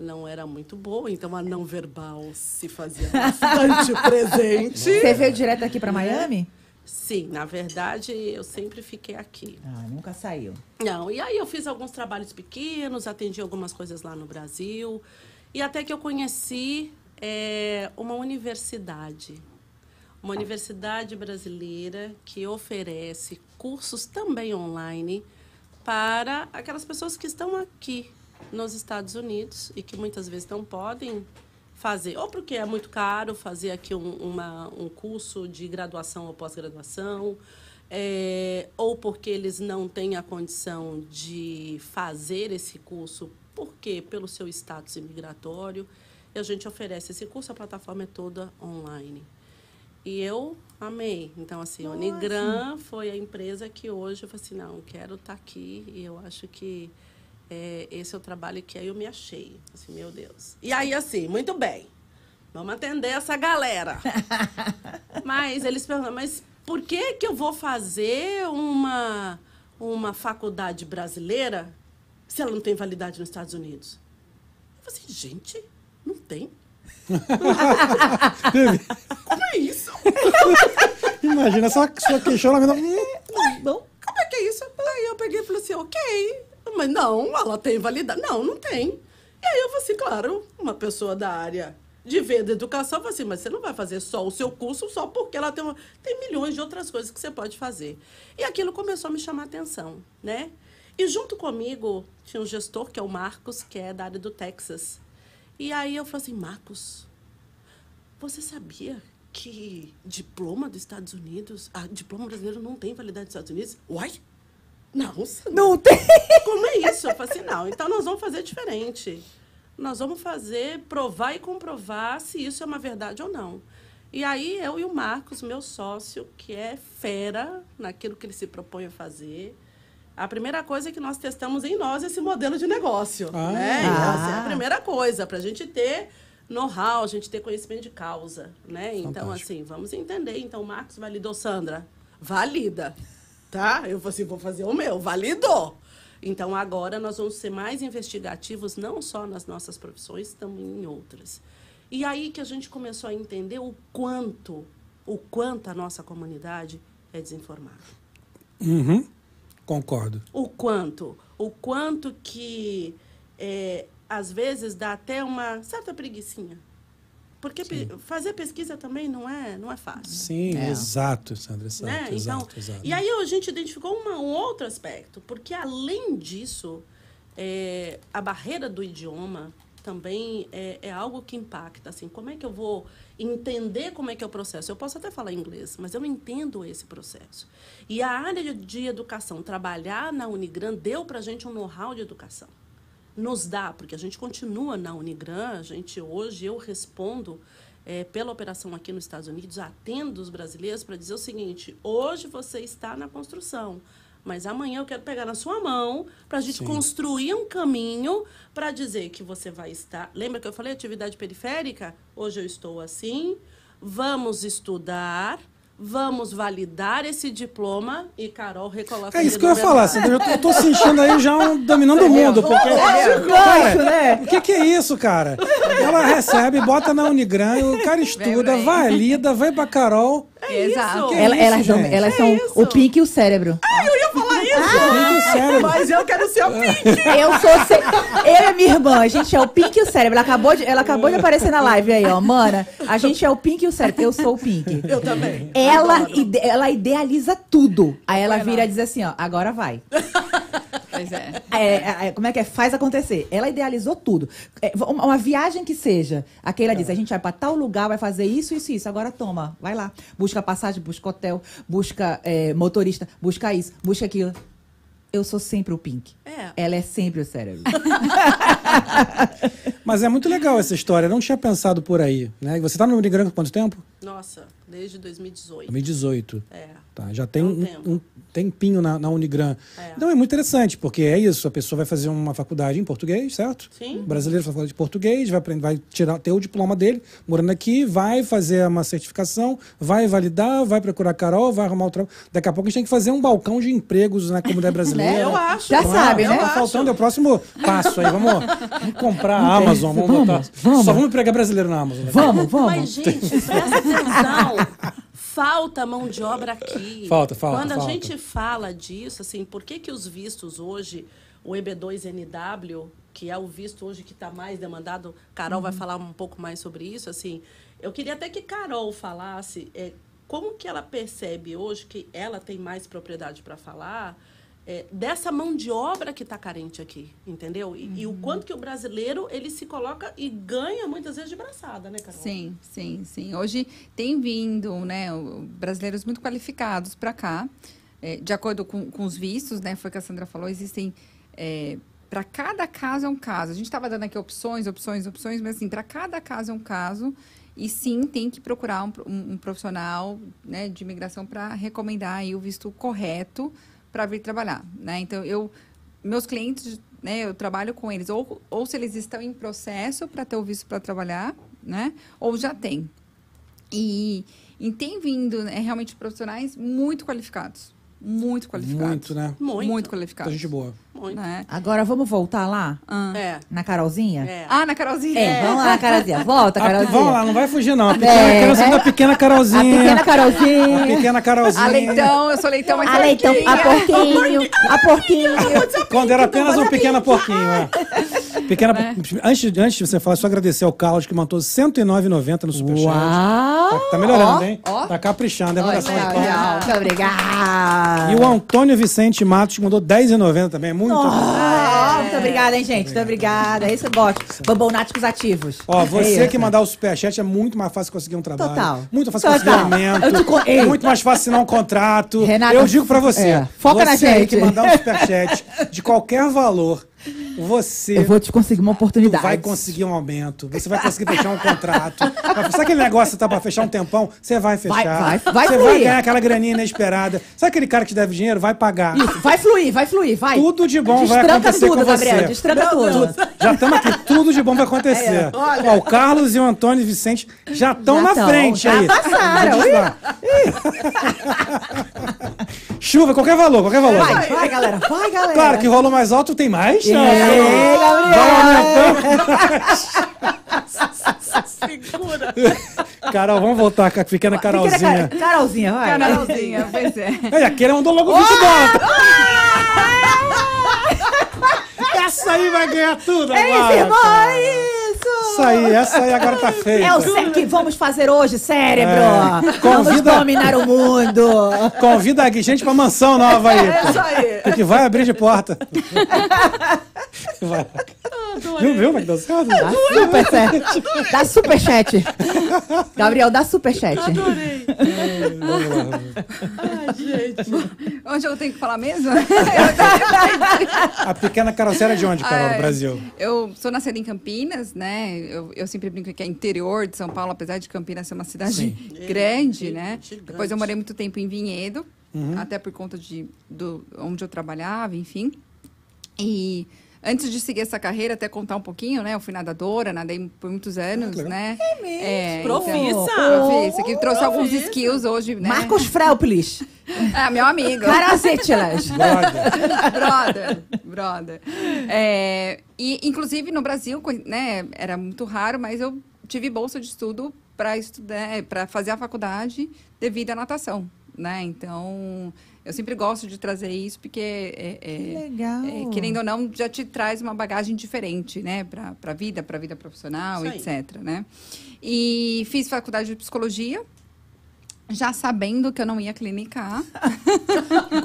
não era muito boa, então a não verbal se fazia bastante presente. Você veio direto aqui para Miami? Sim, na verdade, eu sempre fiquei aqui. Ah, nunca saiu. Não, e aí eu fiz alguns trabalhos pequenos, atendi algumas coisas lá no Brasil, e até que eu conheci é, uma universidade, uma universidade brasileira que oferece cursos também online para aquelas pessoas que estão aqui nos Estados Unidos e que muitas vezes não podem fazer, ou porque é muito caro fazer aqui um, uma, um curso de graduação ou pós-graduação, é, ou porque eles não têm a condição de fazer esse curso, porque pelo seu status imigratório, e a gente oferece esse curso, a plataforma é toda online. E eu amei. Então, assim, a Unigran foi a empresa que hoje eu falei assim, não, quero estar aqui, e eu acho que É, esse é o trabalho que aí eu me achei. Assim, meu Deus. E aí, assim, muito bem. Vamos atender essa galera. Mas eles perguntam, mas por que que eu vou fazer uma, uma faculdade brasileira se ela não tem validade nos Estados Unidos? Eu falei assim, gente, não tem? Como é isso? Imagina só sua questionamento. Não. Como é que é isso? Aí eu peguei e falei assim, ok... Mas não, ela tem validade. Não, não tem. E aí eu falei assim, claro, uma pessoa da área de venda e educação, eu falei assim, mas você não vai fazer só o seu curso, só porque ela tem uma... Tem milhões de outras coisas que você pode fazer. E aquilo começou a me chamar a atenção, né? E junto comigo tinha um gestor, que é o Marcos, que é da área do Texas. E aí eu falei assim, Marcos, você sabia que diploma dos Estados Unidos... Ah, diploma brasileiro não tem validade dos Estados Unidos? Uai? Não, não tem. Como é isso? Eu falei assim, não, então nós vamos fazer diferente. Nós vamos fazer, provar e comprovar se isso é uma verdade ou não. E aí eu e o Marcos, meu sócio, que é fera naquilo que ele se propõe a fazer, a primeira coisa é que nós testamos em nós esse modelo de negócio. Ah. Né? Então, assim, é a primeira coisa, para a gente ter know-how, a gente ter conhecimento de causa. Né? Então, assim, vamos entender. Então, o Marcos validou, Sandra, valida. Tá? Eu falei assim, vou fazer o meu, validou. Então, agora nós vamos ser mais investigativos, não só nas nossas profissões, também em outras. E aí que a gente começou a entender o quanto, o quanto a nossa comunidade é desinformada. Uhum, concordo. O quanto, o quanto que, é, às vezes, dá até uma certa preguicinha. Porque pe- fazer pesquisa também não é, não é fácil. Sim, é. exato, Sandra, exato, né? então, exato, exato. E aí a gente identificou uma, um outro aspecto, porque além disso, é, a barreira do idioma também é, é algo que impacta. Assim, como é que eu vou entender como é que é o processo? Eu posso até falar inglês, mas eu entendo esse processo. E a área de educação, trabalhar na Unigran, deu para a gente um know-how de educação. Nos dá, porque a gente continua na Unigran, a gente hoje, eu respondo é, pela operação aqui nos Estados Unidos, atendo os brasileiros para dizer o seguinte: hoje você está na construção, mas amanhã eu quero pegar na sua mão para a gente Sim. construir um caminho para dizer que você vai estar... Lembra que eu falei atividade periférica? Hoje eu estou assim, vamos estudar... Vamos validar esse diploma e Carol recoloca... É isso que eu ia falar, Sandra, eu tô sentindo aí já um dominando o mundo, porque... Cara, o que que é isso, cara? Ela recebe, bota na Unigran, o cara estuda, valida, vai pra Carol... É Exato. isso. Ela, é elas isso, são, elas é são isso. o pique e o cérebro. Ah, eu ia falar isso. Ah, o pique e o cérebro. Mas eu quero ser o pique. Eu sou... Ce... Eu e minha irmã, a gente é o pique e o cérebro. Ela acabou de, ela acabou de aparecer na live aí, ó. Mana, a gente é o pique e o cérebro. Eu sou o pique. Eu também. Ela, ide... ela idealiza tudo. Aí ela vai vira lá. E diz assim, ó, agora vai. Pois é. É, é. Como é que é? Faz acontecer. Ela idealizou tudo. É, uma, uma viagem que seja. Aqui ela é. diz, a gente vai pra tal lugar, vai fazer isso, isso, isso. Agora toma, vai lá. Busca passagem, busca hotel, busca é, motorista, busca isso, busca aquilo. Eu sou sempre o pink. É. Ela é sempre o cérebro. Mas é muito legal essa história. Eu não tinha pensado por aí, né? Você tá no Unigran há quanto tempo? Nossa, desde dois mil e dezoito. dois mil e dezoito. É. Tá, já tem um, um, um tempinho na, na Unigran. É. Então é muito interessante, porque é isso. A pessoa vai fazer uma faculdade em português, certo? Sim. O brasileiro faz faculdade de português, vai, aprender, vai tirar, ter o diploma dele, morando aqui, vai fazer uma certificação, vai validar, vai procurar a Carol, vai arrumar o trabalho. Daqui a pouco a gente tem que fazer um balcão de empregos na comunidade brasileira. É, eu acho. Já então, sabe, né? Tá faltando é o próximo passo aí. Vamos, vamos comprar a Amazon. Vamos, vamos, botar. vamos. Só vamos empregar brasileiro na Amazon. Né? Vamos, vamos. Mas, gente, presta atenção. Falta mão de obra aqui. Falta, falta, Quando a falta. gente fala disso, assim, por que que os vistos hoje, o E B dois N W, que é o visto hoje que está mais demandado, Carol uhum. vai falar um pouco mais sobre isso, assim, eu queria até que Carol falasse é, como que ela percebe hoje que ela tem mais propriedade para falar... É, dessa mão de obra que está carente aqui, entendeu? E, uhum. e o quanto que o brasileiro, ele se coloca e ganha muitas vezes de braçada, né, Carol? Sim, sim, sim. Hoje tem vindo, né, brasileiros muito qualificados para cá, é, de acordo com, com os vistos, né, foi o que a Sandra falou, existem, é, para cada caso é um caso. A gente estava dando aqui opções, opções, opções, mas assim, para cada caso é um caso, e sim, tem que procurar um, um, um profissional, né, de imigração para recomendar aí o visto correto, para vir trabalhar, né? Então, eu, meus clientes, né, eu trabalho com eles, ou, ou se eles estão em processo para ter o visto para trabalhar, né, ou já tem. E, e tem vindo, né, realmente profissionais muito qualificados, muito qualificados. Muito, né? Muito. Muito qualificados. Gente boa. Muito. Né? Agora, vamos voltar lá? Ah. É. Na Carolzinha? É. Ah, na Carolzinha. É, vamos lá na Carolzinha. Volta, Carolzinha. Vamos lá, não vai fugir, não. A pequena, é. Carolzinha é. da pequena Carolzinha. A pequena Carolzinha. A pequena Carolzinha. A Leitão, eu sou Leitão, mas a Leitão, a Porquinho. A Porquinho. Quando era apenas um pequeno porquinho. É. Pequena, né? antes, antes de você falar, só agradecer ao Carlos, que mandou cento e nove reais e noventa centavos no Superchat. Uau! Tá, tá melhorando, ó, hein? Ó. Tá caprichando. É obrigação de palmas. Muito obrigada. E o Antônio Vicente Matos mandou dez reais e noventa centavos também. Muito obrigado. Oh, muito obrigada, hein, gente? Muito obrigada. É isso, eu gosto. Bobonáticos ativos. Ó, você é que mandar o superchat é muito mais fácil conseguir um trabalho. Total. Muito fácil Total. conseguir um aumento. Con... É muito mais fácil assinar um contrato. Renata, eu digo pra você. É. Foca você na gente. Você que mandar um superchat de qualquer valor, você... Eu vou te conseguir uma oportunidade. Vai conseguir um aumento. Você vai conseguir fechar um contrato. Sabe aquele negócio que tá pra fechar um tempão? Você vai fechar. Vai, vai, vai Você fluir. vai ganhar aquela graninha inesperada. Sabe aquele cara que te deve dinheiro? Vai pagar. Isso, vai fluir, vai fluir, vai. Tudo de bom Destranca vai acontecer tudo, com você. Gabriel, destranca tudo. tudo. Já estamos aqui. Tudo de bom vai acontecer. É, olha. Ó, o Carlos e o Antônio e Vicente já estão na tão, frente já aí. Já passaram. Chuva, qualquer valor, qualquer valor. Vai, vai, galera, vai, galera. Claro que rolo mais alto tem mais. É, Gabriel. Segura. Carol, vamos voltar com a pequena Carolzinha. Pequena Car... Carolzinha, vai. Carolzinha, pois é. é aquele mandou logo vinte dólares. Essa aí vai ganhar tudo agora. Ei, irmão, isso aí, essa aí agora tá feita. É o C E R que vamos fazer hoje, cérebro. É. Convida... Vamos dominar o mundo. Convida a gente pra mansão nova aí. É isso aí. Porque vai abrir de porta. Vai. Viu, viu, mas deu certo? Dá super certo. Dá super chat. Gabriel, dá super chat. Adorei. Ai, gente. Onde eu tenho que falar mesmo? A pequena Carocera é de onde, Carol, no Brasil? Eu sou nascida em Campinas, né? Eu, eu sempre brinco que é interior de São Paulo, apesar de Campinas ser uma cidade Sim. grande, é, né? Gigante. Depois eu morei muito tempo em Vinhedo, uhum. até por conta de do, onde eu trabalhava, enfim. E... Antes de seguir essa carreira, até contar um pouquinho, né? Eu fui nadadora, nadei por muitos anos, ah, né? É mesmo. É, profissa! Então, profissa, que trouxe profissa. alguns skills hoje, né? Marcos Frelplis. Ah, meu amigo. Caracetilas. Brother. Brother. Brother. É, e, inclusive, no Brasil, né? Era muito raro, mas eu tive bolsa de estudo para estudar, para fazer a faculdade devido à natação, né? Então... Eu sempre gosto de trazer isso, porque, é, é, que legal. É, querendo ou não, já te traz uma bagagem diferente, né? Para a vida, para a vida profissional, etcétera. Né? E fiz faculdade de psicologia, já sabendo que eu não ia clinicar.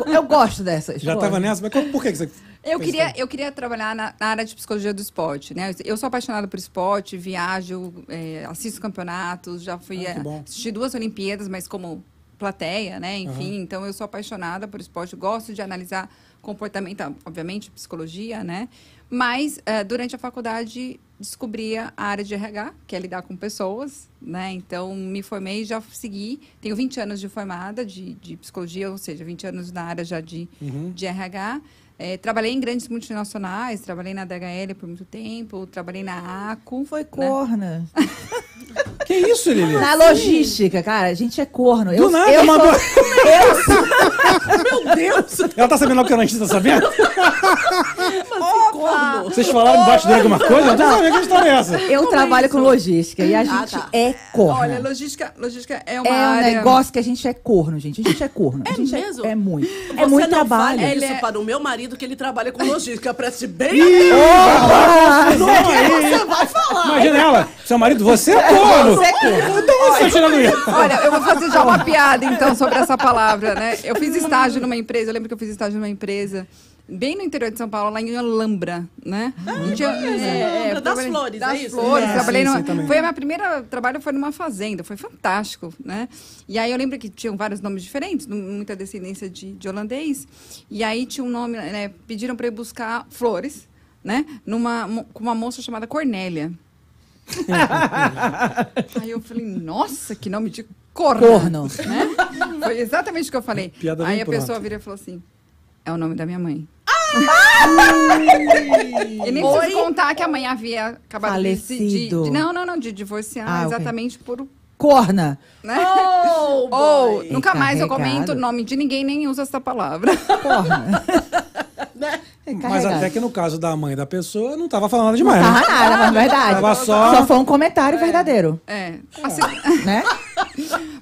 Eu gosto dessas. Já estava nessa, mas por que você... Eu queria, eu queria trabalhar na, na área de psicologia do esporte, né? Eu sou apaixonada por esporte, viajo, é, assisto campeonatos, já fui ah, a, assisti duas Olimpíadas, mas como... plateia, né? Enfim, uhum. então eu sou apaixonada por esporte, gosto de analisar comportamento, obviamente, psicologia, né? Mas, uh, durante a faculdade, descobri a área de R H, que é lidar com pessoas, né? Então, me formei e já segui. Tenho vinte anos de formada de, de psicologia, ou seja, vinte anos na área já de, uhum. de R H. É, trabalhei em grandes multinacionais, trabalhei na D H L por muito tempo, trabalhei na A C O. Foi né? corna. Que isso, Lili? Na logística, cara, a gente é corno. Do eu, nada, eu mandou... Sou... Meu Deus! Ela tá sabendo o que a gente tá sabendo? Mas vocês falaram embaixo dele alguma coisa? Eu não sabia que história é essa. Eu Como trabalho é com logística e a gente ah, tá. é corno. Olha, logística, logística é uma É um área... negócio que a gente é corno, gente. A gente é corno. É mesmo? É, é muito. Você é muito trabalho. Fala isso é... para o meu marido que ele trabalha com logística. Preste bem... Oh, não é você vai falar. Imagina ela. Seu marido, você é corno. Você é corno. Então você tirando isso. Olha, eu vou fazer já uma piada, então, sobre essa palavra, né? Eu fiz estágio numa empresa, eu lembro que eu fiz estágio numa empresa bem no interior de São Paulo, lá em Alhambra, né? Ah, tinha, é, é, das flores, das é isso? flores, é, trabalhei sim, numa, sim, foi a minha primeira trabalho foi numa fazenda, foi fantástico, né? E aí eu lembro que tinham vários nomes diferentes, muita descendência de, de holandês, e aí tinha um nome, né? Pediram para eu buscar flores, né? Numa, com uma moça chamada Cornélia. Aí eu falei, nossa, que nome de corno, corno. Né? Foi exatamente o que eu falei. Piada aí a pronto. pessoa vira e falou assim, é o nome da minha mãe. E nem preciso contar que a mãe havia acabado Falecido. de, de, de... Não, não, não, de divorciar ah, exatamente okay. por... Corna. Né? Oh, Ou, nunca Encarregado. mais eu comento o nome de ninguém, nem uso essa palavra. Corna. Mas até que no caso da mãe da pessoa, não tava falando nada demais. Não tava nada, mas verdade. Tava só... só foi um comentário é. verdadeiro. É. Assim, é. Né?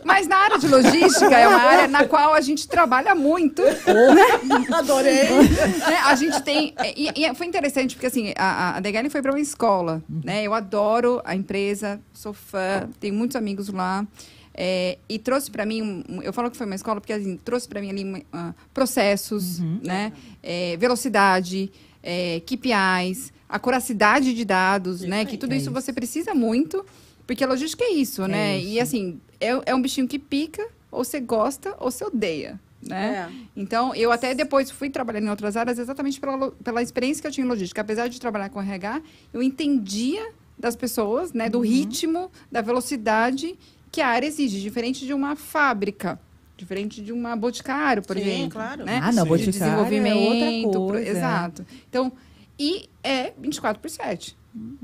Mas na área de logística é uma área na qual a gente trabalha muito. Oh, adorei. Né? A gente tem... E, e foi interessante, porque assim, a, a D H L foi para uma escola. Né? Eu adoro a empresa, sou fã, tenho muitos amigos lá. É, e trouxe para mim, eu falo que foi uma escola, porque assim, trouxe para mim ali uh, processos, uhum. né? É, velocidade, é, K P Is, a acuracidade de dados, Sim, né? Que tudo é isso, isso você precisa muito, porque a logística é isso, é né? Isso. E assim, é, é um bichinho que pica, ou você gosta, ou você odeia, né? É. Então, eu até depois fui trabalhando em outras áreas exatamente pela, pela experiência que eu tinha em logística. Apesar de trabalhar com R H, eu entendia das pessoas, né? Do uhum. ritmo, da velocidade... que a área exige, diferente de uma fábrica, diferente de uma Boticário, por Sim, exemplo. Claro. Né? Ah, não, Boticário de desenvolvimento, é outra coisa. Exato. Então, e é vinte e quatro por sete. Hum.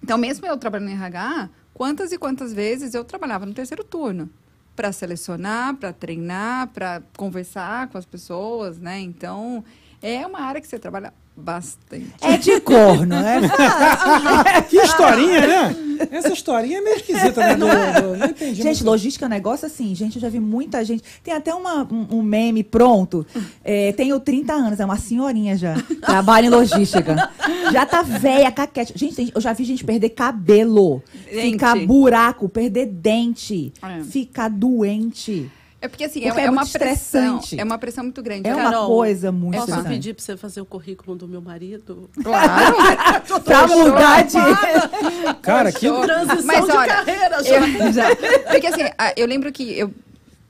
Então, mesmo eu trabalhando em R H, quantas e quantas vezes eu trabalhava no terceiro turno. para selecionar, para treinar, para conversar com as pessoas, né? Então, é uma área que você trabalha bastante. É de corno, né? Que historinha, né? Essa historinha é meio esquisita, né? Não, não, não entendi. Gente, logística é um negócio assim, gente, eu já vi muita gente. Tem até uma, um, um meme pronto. É, tenho trinta anos, é uma senhorinha já. Trabalha em logística. Já tá velha, caquete. Gente, eu já vi gente perder cabelo, dente. Ficar buraco, perder dente, é. Ficar doente. É porque, assim, porque é, é, é uma pressão. É uma pressão muito grande. É Carol, uma coisa muito grande. Posso grande. pedir pra você fazer o currículo do meu marido? Claro! Pra mudar de... Cara, que transição Mas, de olha, carreira, eu, já. Porque, assim, eu lembro que eu...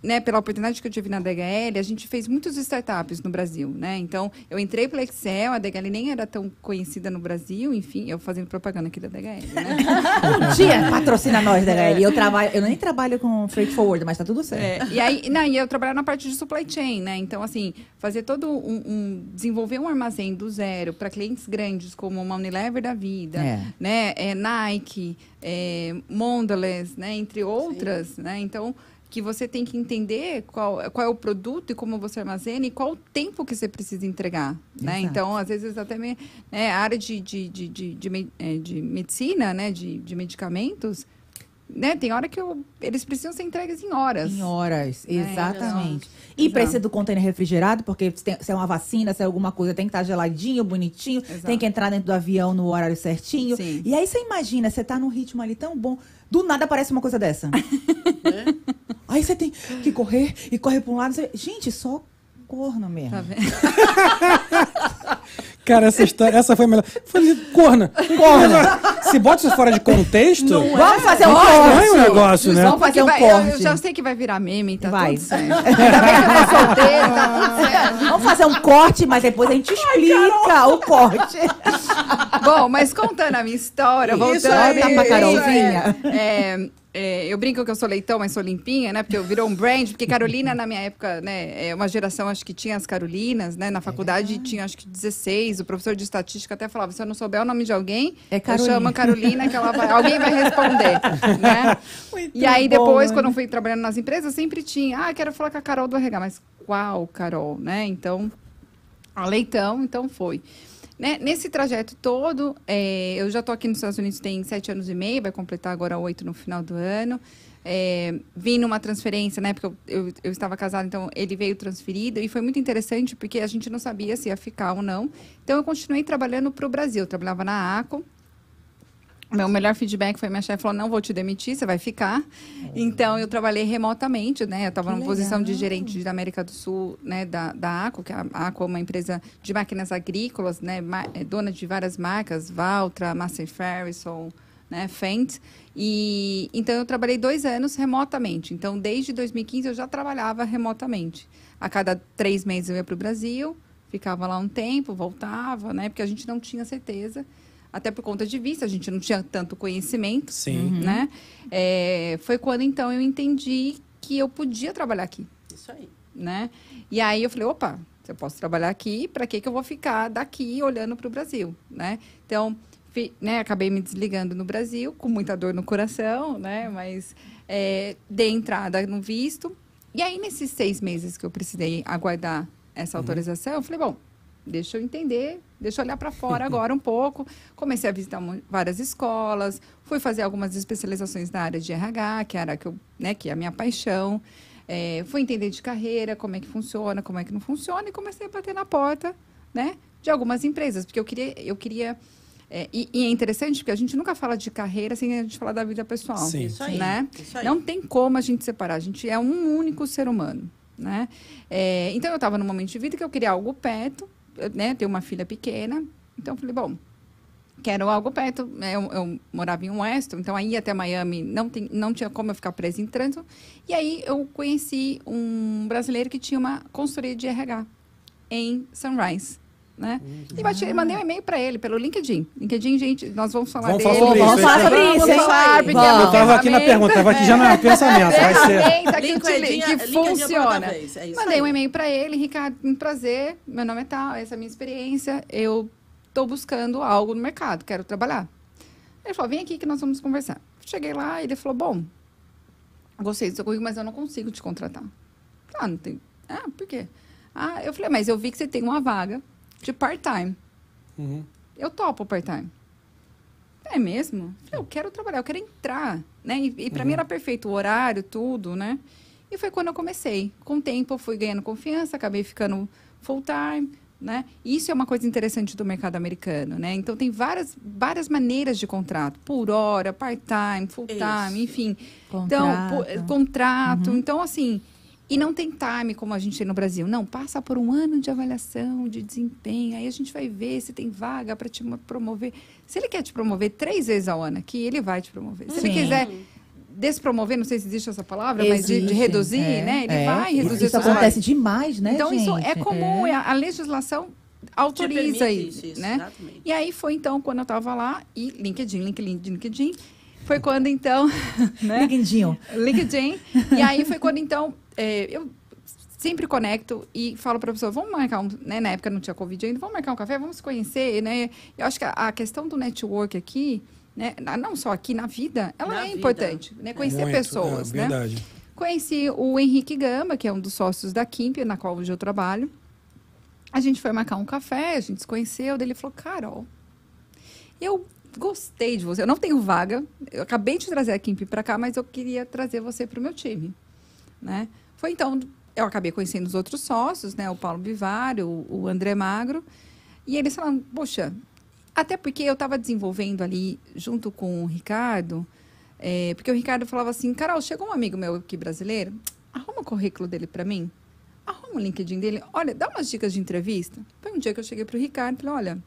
Né, pela oportunidade que eu tive na D H L, a gente fez muitos startups no Brasil, né? Então, eu entrei pela Excel, a D H L nem era tão conhecida no Brasil, enfim, eu fazendo propaganda aqui da D H L, né? Um dia patrocina nós, D H L. Eu, trabalho, eu nem trabalho com freight forward, mas tá tudo certo. É, e aí, não, eu trabalhava na parte de supply chain, né? Então, assim, fazer todo um... um desenvolver um armazém do zero para clientes grandes, como uma Unilever da vida, é. né? É, Nike, é, Mondelez, né? Entre outras, Sim. né? Então... que você tem que entender qual, qual é o produto e como você armazena e qual o tempo que você precisa entregar, né? Então, às vezes, até me, né, a área de, de, de, de, de, de medicina, né, de, de medicamentos, né, tem hora que eu, eles precisam ser entregues em horas. Em horas, exatamente. É, e precisa do container refrigerado, porque se, tem, se é uma vacina, se é alguma coisa, tem que estar geladinho, bonitinho, Exato. Tem que entrar dentro do avião no horário certinho. Sim. E aí você imagina, você tá num ritmo ali tão bom, do nada aparece uma coisa dessa. É. Aí você tem que correr e correr para um lado. Você... Gente, só corno mesmo. Tá vendo? Cara, essa história, essa foi a melhor. Foi corna, corna. Se bota isso fora de contexto... Não vamos é. fazer um corte. O negócio, né? Vamos fazer um vai, corte. Eu, eu já sei que vai virar meme, tá vai. tudo certo. Ainda bem que eu tô solteira, tá tudo certo. Vamos fazer um corte, mas depois a gente explica Ai, o corte. Bom, mas contando a minha história, isso voltando aí, pra Carolzinha. É... É, eu brinco que eu sou leitão, mas sou limpinha, né? Porque eu virou um brand, porque Carolina, na minha época, né? É uma geração, acho que tinha as Carolinas, né? Na faculdade é. tinha, acho que dezesseis. O professor de estatística até falava, se eu não souber o nome de alguém, é eu chamo a Carolina, que ela vai, alguém vai responder, né? Muito e aí, bom, depois, né? Quando eu fui trabalhando nas empresas, sempre tinha, ah, quero falar com a Carol do R H. Mas qual Carol, né? Então, a leitão, então foi. Né? Nesse trajeto todo, é, eu já estou aqui nos Estados Unidos tem sete anos e meio, vai completar agora oito no final do ano. É, vim numa transferência, na época eu, eu, eu estava casada, então ele veio transferido. E foi muito interessante, porque a gente não sabia se ia ficar ou não. Então, eu continuei trabalhando para o Brasil. Eu trabalhava na A C O. Meu melhor feedback foi minha chefe falou, não vou te demitir, você vai ficar. É. Então, eu trabalhei remotamente, né? Eu estava numa legal. posição de gerente da América do Sul, né? Da, da A C O, que a ACO é uma empresa de máquinas agrícolas, né? Ma- é dona de várias marcas, Valtra, Massey Ferguson, né? Fendt. E, então, eu trabalhei dois anos remotamente. Então, desde dois mil e quinze, eu já trabalhava remotamente. A cada três meses, eu ia para o Brasil, ficava lá um tempo, voltava, né? Porque a gente não tinha certeza. Até por conta de vista, a gente não tinha tanto conhecimento, Sim. né? É, foi quando, então, eu entendi que eu podia trabalhar aqui. Isso aí. Né? E aí eu falei, opa, se eu posso trabalhar aqui, para que que eu vou ficar daqui olhando para o Brasil, né? Então, fi, né, acabei me desligando no Brasil, com muita dor no coração, né? Mas é, dei entrada no visto. E aí, nesses seis meses que eu precisei aguardar essa autorização, uhum. eu falei, bom, deixa eu entender, deixa eu olhar para fora agora um pouco. Comecei a visitar várias escolas, fui fazer algumas especializações na área de R H, que era que eu, né, que é a minha paixão. É, fui entender de carreira, como é que funciona, como é que não funciona, e comecei a bater na porta, né, de algumas empresas, porque eu queria... Eu queria é, e, e é interessante, porque a gente nunca fala de carreira sem a gente falar da vida pessoal. Sim. Isso aí, né? Isso aí. Não tem como a gente separar, a gente é um único ser humano, né? É, então, eu estava num momento de vida que eu queria algo perto, né, tenho uma filha pequena, então falei, bom, quero algo perto, eu, eu morava em Weston, então aí até Miami não, tem, não tinha como eu ficar presa em trânsito, e aí eu conheci um brasileiro que tinha uma consultoria de R H em Sunrise, né, uhum. e bati, mandei um e-mail para ele, pelo LinkedIn, LinkedIn, gente, nós vamos falar vamos dele, falar sobre vamos isso, falar sobre isso, vamos falar, porque vamos. É eu tava aqui na pergunta, tava aqui já no pensamento, vai ser, tá aqui que funciona, é mandei aí. um e-mail para ele, Ricardo, um prazer, meu nome é tal, essa é a minha experiência, eu tô buscando algo no mercado, quero trabalhar, ele falou, vem aqui que nós vamos conversar, cheguei lá, ele falou, bom, gostei do seu currículo, mas eu não consigo te contratar. Ah, não tem... Ah, por quê? Ah, eu falei, mas eu vi que você tem uma vaga de part-time. Uhum. Eu topo part-time. É mesmo? Eu falei, eu quero trabalhar, eu quero entrar, né? E, e pra uhum. mim era perfeito o horário, tudo, né? E foi quando eu comecei. Com o tempo, eu fui ganhando confiança, acabei ficando full-time, né? Isso é uma coisa interessante do mercado americano, né? Então, tem várias, várias maneiras de contrato. Por hora, part-time, full-time, enfim. Contrato. Então, por, contrato. Uhum. Então, assim... E não tem time, como a gente tem no Brasil. Não, passa por um ano de avaliação, de desempenho. Aí a gente vai ver se tem vaga para te promover. Se ele quer te promover três vezes ao ano aqui, ele vai te promover. Se Sim. ele quiser... despromover, não sei se existe essa palavra, existe, mas de, de reduzir, é, né? Ele é, vai reduzir. Isso acontece demais, né, então, gente? Isso é comum, é. A legislação autoriza isso, isso, né? Exatamente. E aí foi, então, quando eu estava lá, e LinkedIn, LinkedIn, LinkedIn, foi quando, então... né? LinkedIn. LinkedIn. E aí foi quando, então, é, eu sempre conecto e falo para a pessoa, vamos marcar um... Né? Na época não tinha Covid ainda, vamos marcar um café, vamos se conhecer, né? Eu acho que a, a questão do network aqui... Né? Não só aqui, na vida, ela na é vida. importante, né? Conhecer Muito, pessoas, é, né? Verdade. Conheci o Henrique Gama, que é um dos sócios da Kimp, na qual hoje eu trabalho. A gente foi marcar um café, a gente se conheceu, daí ele falou, Carol, eu gostei de você, eu não tenho vaga, eu acabei de trazer a Kimp para cá, mas eu queria trazer você para o meu time, né? Foi então, eu acabei conhecendo os outros sócios, né? O Paulo Bivário, o, o André Magro, e eles falaram, poxa... Até porque eu estava desenvolvendo ali, junto com o Ricardo, é, porque o Ricardo falava assim, Carol, chegou um amigo meu aqui brasileiro, arruma o currículo dele para mim, arruma o LinkedIn dele, olha, dá umas dicas de entrevista. Foi um dia que eu cheguei para o Ricardo e falei, olha,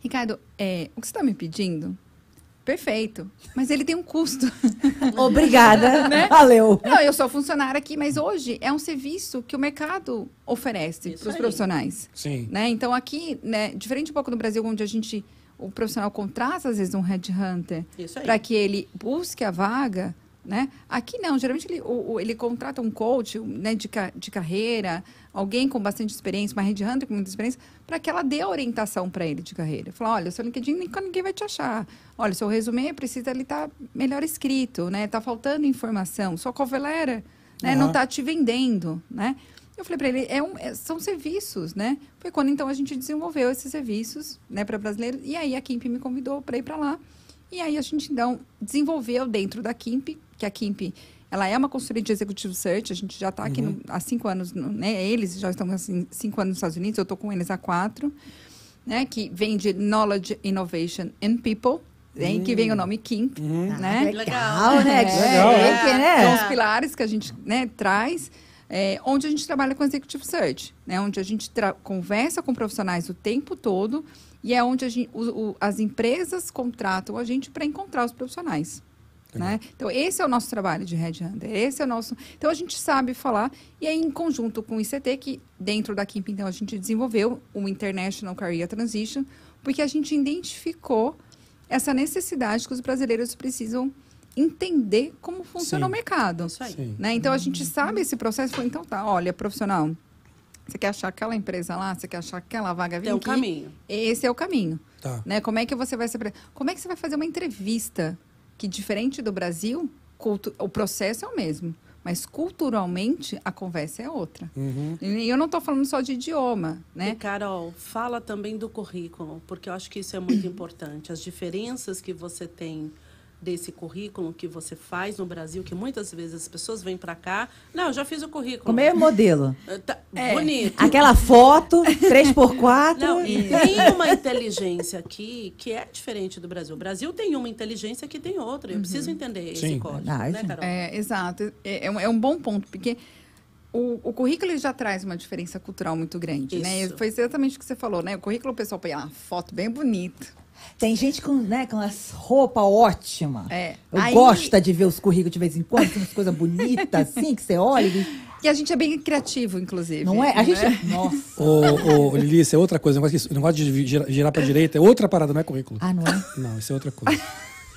Ricardo, é, o que você está me pedindo? Perfeito, mas ele tem um custo. Obrigada, né? Valeu. Não, eu sou funcionária aqui, mas hoje é um serviço que o mercado oferece para os profissionais. Sim. Né? Então aqui, né, diferente um pouco do Brasil, onde a gente, o profissional contrata às vezes um headhunter para que ele busque a vaga, né? Aqui não, geralmente ele, o, o, ele contrata um coach, né, de, ca, de carreira, alguém com bastante experiência, uma headhunter com muita experiência, para que ela dê a orientação para ele de carreira. Falar, olha, seu LinkedIn ninguém vai te achar. Olha, seu resumê precisa ele estar tá melhor escrito, né? Tá faltando informação. Sua covelera, né, uhum. não tá te vendendo, né? Eu falei para ele, é um, é, são serviços, né? Foi quando então a gente desenvolveu esses serviços, né, para brasileiros. E aí a Kimp me convidou para ir para lá. E aí a gente então desenvolveu dentro da Kimp, que a Kimp, ela é uma consultoria de executive search, a gente já está aqui uhum. no, há cinco anos, né? Eles já estão há cinco anos nos Estados Unidos, eu estou com eles há quatro, né? Que vem de Knowledge, Innovation and People, né? Uhum. Que vem o nome Kimp, uhum. né? Ah, legal, é, né? É, é, né? São os pilares que a gente, né, traz, é, onde a gente trabalha com executive search, né? Onde a gente conversa com profissionais o tempo todo e é onde a gente, o, o, as empresas contratam a gente para encontrar os profissionais. Né? Então, esse é o nosso trabalho de headhunter, esse é o nosso... Então, a gente sabe falar, e aí, em conjunto com o I C T, que dentro da Kimp, então, a gente desenvolveu o International Career Transition, porque a gente identificou essa necessidade que os brasileiros precisam entender como funciona Sim. o mercado. Isso aí. Né? Então, a gente sabe esse processo, foi, então, tá, olha, profissional, você quer achar aquela empresa lá, você quer achar aquela vaga vir aqui? É o caminho. Esse é o caminho. Tá. Né? Como é que você vai se... Como é que você vai fazer uma entrevista... Que, diferente do Brasil, cultu... o processo é o mesmo, mas culturalmente a conversa é outra. Uhum. E eu não estou falando só de idioma, né? E, Carol, fala também do currículo, porque eu acho que isso é muito importante. As diferenças que você tem desse currículo que você faz no Brasil, que muitas vezes as pessoas vêm para cá, não, eu já fiz o currículo. O meio modelo. Tá, é. Bonito. Aquela foto, três por quatro. Não, e tem uma inteligência aqui que é diferente do Brasil. O Brasil tem uma inteligência que tem outra. Eu uhum. preciso entender Sim. esse código, Verdade. né, Carol? É, exato. É, é, um, é um bom ponto, porque o, o currículo já traz uma diferença cultural muito grande, Isso. né? Foi exatamente o que você falou, né? O currículo, o pessoal põe uma foto bem bonita. Tem gente com, né, com as roupas ótimas. É. Eu Aí... gosto de ver os currículos de vez em quando, tem umas coisas bonitas assim, que você olha. E... e a gente é bem criativo, inclusive. Não é? A gente... Né? Nossa. Ô, ô, Lili, isso é outra coisa. O negócio, negócio de girar, girar pra direita é outra parada, não é currículo. Ah, não é? Não, isso é outra coisa.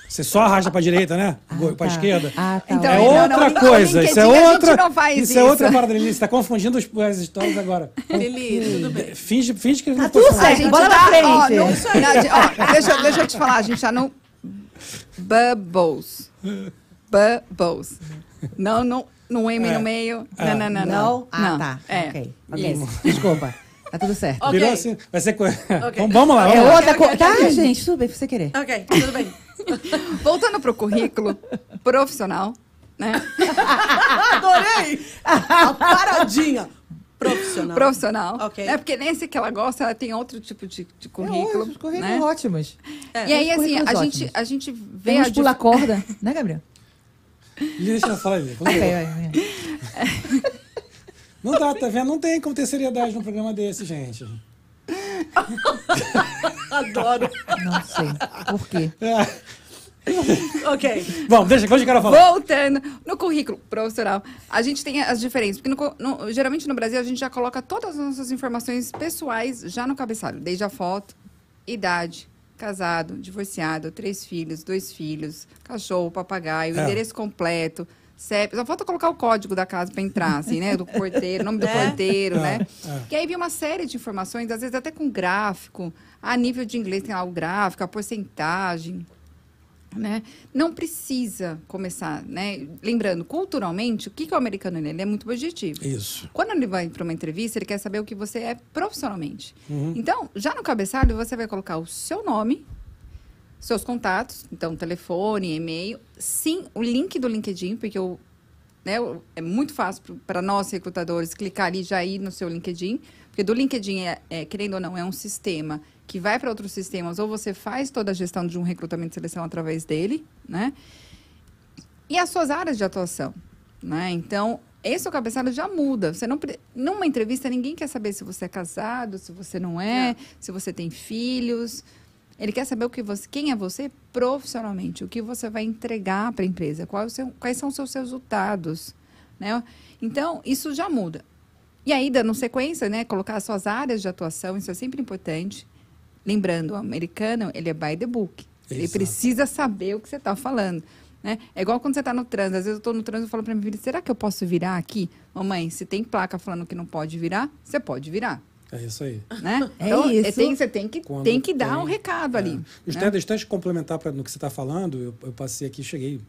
Você só arrasta pra direita, né? Ah, pra tá. esquerda. Ah, tá. Então, é outra não, coisa. Isso é outra, não faz isso, isso é outra parada, Lili. Você tá confundindo os, as histórias agora. Lili, tudo bem. Finge, finge que ele não tá tudo certo. Bora pra frente. Ó, não, ó, deixa, deixa eu te falar. A gente tá no Bubbles Bubbles. Não, não, não M é. no meio. Ah. Não, não, não, não. Não? Ah, não. Tá. É. Ok. okay. Yes. Desculpa. Tá tudo certo. Okay. Virou assim. Vai ser coisa. Okay. Então, vamos lá. É okay, outra okay, coisa. Okay, tá, okay. gente, tudo bem, pra você querer. Ok, tudo bem. Voltando pro currículo profissional, né? Adorei! A paradinha. Profissional. Profissional. Okay. É porque nesse que ela gosta, ela tem outro tipo de, de currículo. É, os currículos né? ótimos. É, e aí, assim, a gente, a gente vê... Tem uns a pula dif... corda, né, Gabriel? Deixa eu falar ali. Okay, é. Não dá, tá vendo? Não tem como ter seriedade num programa desse, gente. Adoro. Não sei. Por quê? É. Ok. Bom, deixa, deixa o cara falar. Voltando, no currículo profissional, a gente tem as diferenças. Porque no, no, geralmente no Brasil, a gente já coloca todas as nossas informações pessoais já no cabeçalho. Desde a foto, idade, casado, divorciado, três filhos, dois filhos, cachorro, papagaio, é. endereço completo, C E P. Só falta colocar o código da casa para entrar, assim, né? Do porteiro, nome do é. porteiro, é. né? É. Que aí vem uma série de informações, às vezes até com gráfico. A nível de inglês tem lá o gráfico, a porcentagem... Né? Não precisa começar, né? Lembrando, culturalmente, o que, que é o americano? Ele é muito objetivo. Isso. Quando ele vai para uma entrevista, ele quer saber o que você é profissionalmente. Uhum. Então, já no cabeçalho, você vai colocar o seu nome, seus contatos, então, telefone, e-mail, sim, o link do LinkedIn, porque eu, né, eu, é muito fácil para nós, recrutadores, clicar ali e já ir no seu LinkedIn, porque do LinkedIn, é, é, querendo ou não, é um sistema... que vai para outros sistemas, ou você faz toda a gestão de um recrutamento e seleção através dele, né? E as suas áreas de atuação, né? Então, esse é o cabeçalho já muda. Você não, numa entrevista, ninguém quer saber se você é casado, se você não é, não. se você tem filhos. Ele quer saber o que você, quem é você profissionalmente, o que você vai entregar para a empresa, qual é o seu, quais são os seus resultados, né? Então, isso já muda. E aí, dando sequência, né? Colocar as suas áreas de atuação, isso é sempre importante. Lembrando, o americano, ele é by the book. Exato. Ele precisa saber o que você está falando. Né? É igual quando você está no trânsito. Às vezes eu estou no trânsito e falo para minha filha, será que eu posso virar aqui? Mamãe, se tem placa falando que não pode virar, você pode virar. É isso aí. Né? É então, isso. É, tem, você tem que, tem que dar tem, um recado é. ali. Né? Deixa eu complementar pra, no que você está falando. Eu, eu passei aqui, cheguei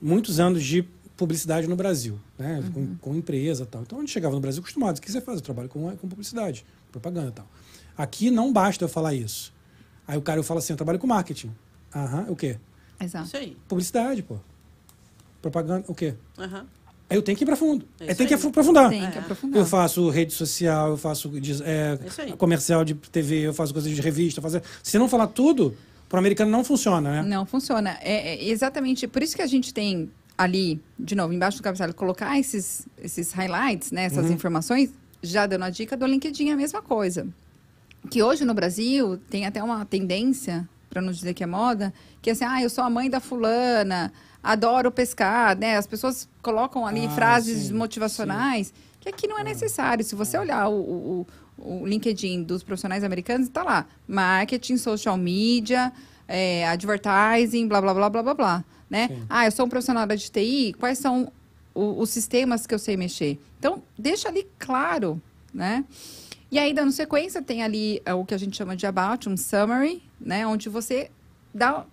muitos anos de publicidade no Brasil, né? Uhum. com, com empresa e tal. Então, a gente chegava no Brasil acostumado. O que você faz? Eu trabalho com, com publicidade, propaganda e tal. Aqui não basta eu falar isso. Aí o cara eu falo assim, eu trabalho com marketing. Aham, o quê? Exato. Isso aí. Publicidade, pô. Propaganda, o quê? Aham. Aí eu tenho que ir para fundo. É eu tenho aí. que aprofundar. Tem que aprofundar. Eu faço rede social, eu faço é, comercial de T V, eu faço coisas de revista. Faço... Se não falar tudo, para o americano não funciona, né? Não funciona. É, é exatamente. Por isso que a gente tem ali, de novo, embaixo do cabeçalho, colocar esses, esses highlights, né? Essas uhum. informações, já dando a dica do LinkedIn, a mesma coisa. Que hoje no Brasil tem até uma tendência, para não dizer que é moda, que é assim, ah, eu sou a mãe da fulana, adoro pescar, né? As pessoas colocam ali ah, frases sim, motivacionais, sim. que aqui não é necessário. Se você olhar o, o, o LinkedIn dos profissionais americanos, está lá, marketing, social media, é, advertising, blá, blá, blá, blá, blá, blá, né? Sim. Ah, eu sou um profissional de T I, quais são o, os sistemas que eu sei mexer? Então, deixa ali claro, né? E aí, dando sequência, tem ali uh, o que a gente chama de about, um summary, né? Onde você dá,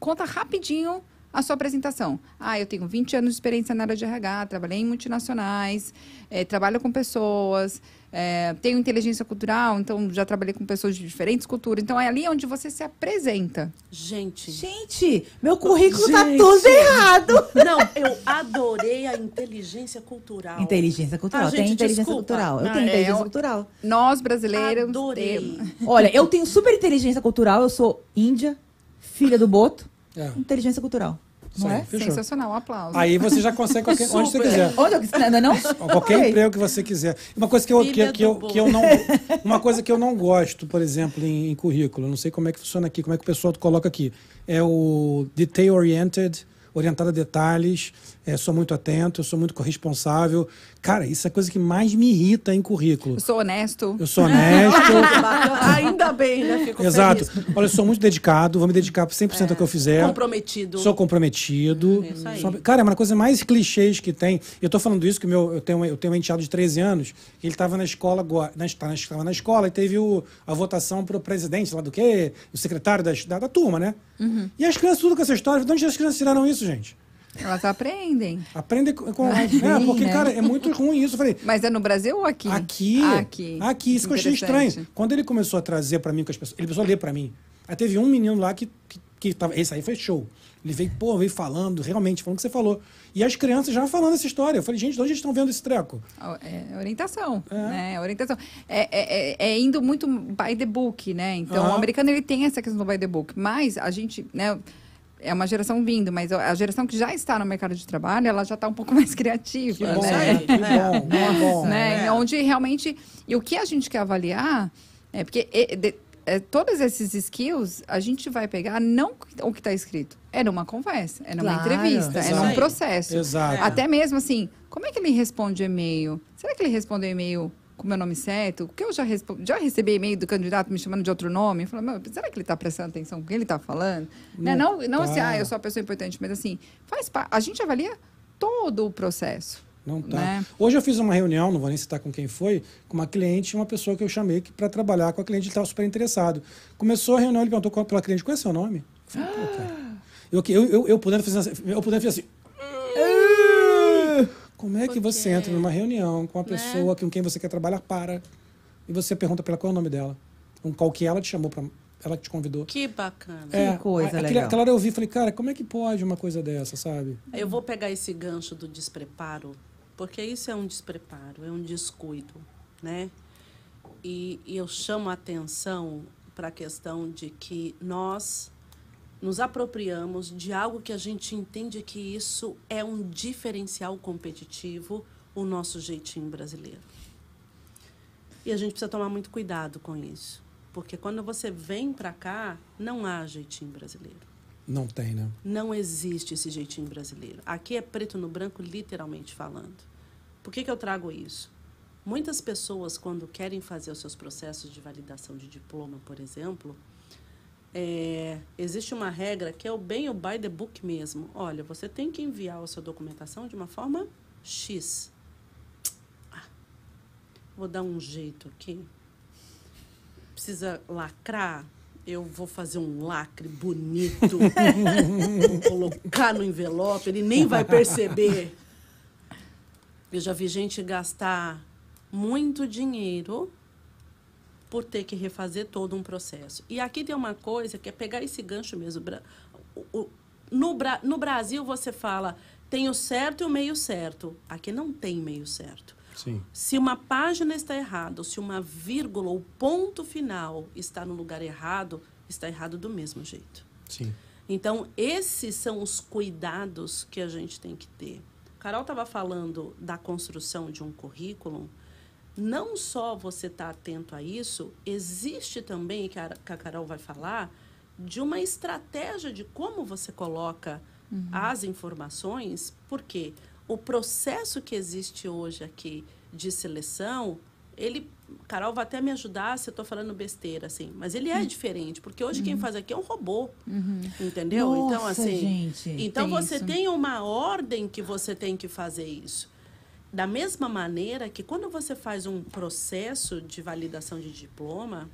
conta rapidinho a sua apresentação. Ah, eu tenho vinte anos de experiência na área de R H, trabalhei em multinacionais, é, trabalho com pessoas, é, tenho inteligência cultural, então já trabalhei com pessoas de diferentes culturas. Então, é ali onde você se apresenta. Gente. Gente, meu currículo gente. tá tudo errado. Não, eu adorei a inteligência cultural. Inteligência cultural. Ah, gente, tem inteligência desculpa. cultural. Eu ah, tenho inteligência eu, cultural. Nós, brasileiros... Adorei. Temos. Olha, eu tenho super inteligência cultural. Eu sou índia, filha do Boto. É. Inteligência cultural. Não é? Sensacional, um aplauso. Aí você já consegue qualquer, onde você quiser. Onde, não, não? Qualquer okay. emprego que você quiser. Uma coisa que eu, que, que eu, que eu não, uma coisa que eu não gosto, por exemplo, em, em currículo, eu não sei como é que funciona aqui, como é que o pessoal coloca aqui, é o detail oriented, orientado a detalhes, é, sou muito atento, eu sou muito corresponsável. Cara, isso é a coisa que mais me irrita em currículo. Eu sou honesto. Eu sou honesto. Ainda bem, né? Fico Exato. feliz. Olha, eu sou muito dedicado, vou me dedicar cem por cento é. ao que eu fizer. Comprometido. Sou comprometido. É isso aí. Sou... Cara, é uma coisa mais clichês que tem. Eu tô falando isso que meu, eu, tenho, eu tenho um enteado de treze anos, que ele tava na escola agora, estava na escola e teve o, a votação pro presidente, lá do quê? O secretário da, da, da turma, né? Uhum. E as crianças, tudo com essa história, de onde as crianças tiraram isso, gente? Elas aprendem. Aprendem com... É, vir, porque, né? Cara, é muito ruim isso. Eu falei, mas é no Brasil ou aqui? Aqui. Ah, aqui. Aqui. Isso que eu achei estranho. Quando ele começou a trazer para mim, que as pessoas... Ele começou a ler para mim. Aí teve um menino lá que... que, que tava, esse aí foi show. Ele veio, pô, veio falando, realmente, falando o que você falou. E as crianças já falando essa história. Eu falei, gente, de onde eles estão vendo esse treco? É orientação, é. né? Orientação. É, é, é indo muito by the book, né? Então, ah. o americano, ele tem essa questão do by the book. Mas a gente, né... É uma geração vindo, mas a geração que já está no mercado de trabalho, ela já está um pouco mais criativa, que bom, né? Que bom, que bom, bom, né? É. Onde realmente... E o que a gente quer avaliar é porque... É, de, É, todos esses skills, a gente vai pegar não o que está escrito. É numa conversa, é numa claro, entrevista, exato. É num processo. Exato. Até mesmo assim, como é que ele responde e-mail? Será que ele responde e-mail com o meu nome certo? Porque eu já, já recebi e-mail do candidato me chamando de outro nome. Eu falo, meu, será que ele está prestando atenção no que ele está falando? Né? Não, não tá. assim, ah, eu sou uma pessoa importante, mas assim, faz parte. A gente avalia todo o processo. Não tá. Né? Hoje eu fiz uma reunião, não vou nem citar com quem foi, com uma cliente, uma pessoa que eu chamei para trabalhar com a cliente, ele estava super interessado. Começou a reunião, ele perguntou qual, pela cliente, qual é seu nome? Eu falei, pô, cara. Eu, eu, eu, eu podendo fazer assim, eu podendo fazer assim, como é que você entra numa reunião com uma pessoa com quem você quer trabalhar para, e você pergunta pela qual é o nome dela? Com qual que ela te chamou para... Ela que te convidou. Que bacana. É, que coisa aquela, legal. Aquela hora eu vi e falei, cara, como é que pode uma coisa dessa, sabe? Eu vou pegar esse gancho do despreparo, porque isso é um despreparo, é um descuido, né? E, e eu chamo a atenção para a questão de que nós nos apropriamos de algo que a gente entende que isso é um diferencial competitivo, o nosso jeitinho brasileiro. E a gente precisa tomar muito cuidado com isso. Porque quando você vem para cá, não há jeitinho brasileiro. Não tem, né? Não existe esse jeitinho brasileiro. Aqui é preto no branco, literalmente falando. Por que que eu trago isso? Muitas pessoas, quando querem fazer os seus processos de validação de diploma, por exemplo, é, existe uma regra que é o bem o by the book mesmo. Olha, você tem que enviar a sua documentação de uma forma X. Ah, vou dar um jeito aqui. Precisa lacrar, eu vou fazer um lacre bonito, vou colocar no envelope, ele nem vai perceber. Eu já vi gente gastar muito dinheiro por ter que refazer todo um processo. E aqui tem uma coisa que é pegar esse gancho mesmo. No, Bra- no Brasil você fala, tem o certo e o meio certo. Aqui não tem meio certo. Sim. Se uma página está errada, ou se uma vírgula ou ponto final está no lugar errado, está errado do mesmo jeito. Sim. Então, esses são os cuidados que a gente tem que ter. Carol estava falando da construção de um currículo. Não só você está atento a isso, existe também, que a, que a Carol vai falar, de uma estratégia de como você coloca uhum. as informações, porque... O processo que existe hoje aqui de seleção, ele, Carol vai até me ajudar se eu estou falando besteira, assim, mas ele é diferente, porque hoje uhum. quem faz aqui é um robô, uhum. entendeu? Nossa, então, assim, gente, então tem você isso. tem uma ordem que você tem que fazer isso. Da mesma maneira que quando você faz um processo de validação de diploma,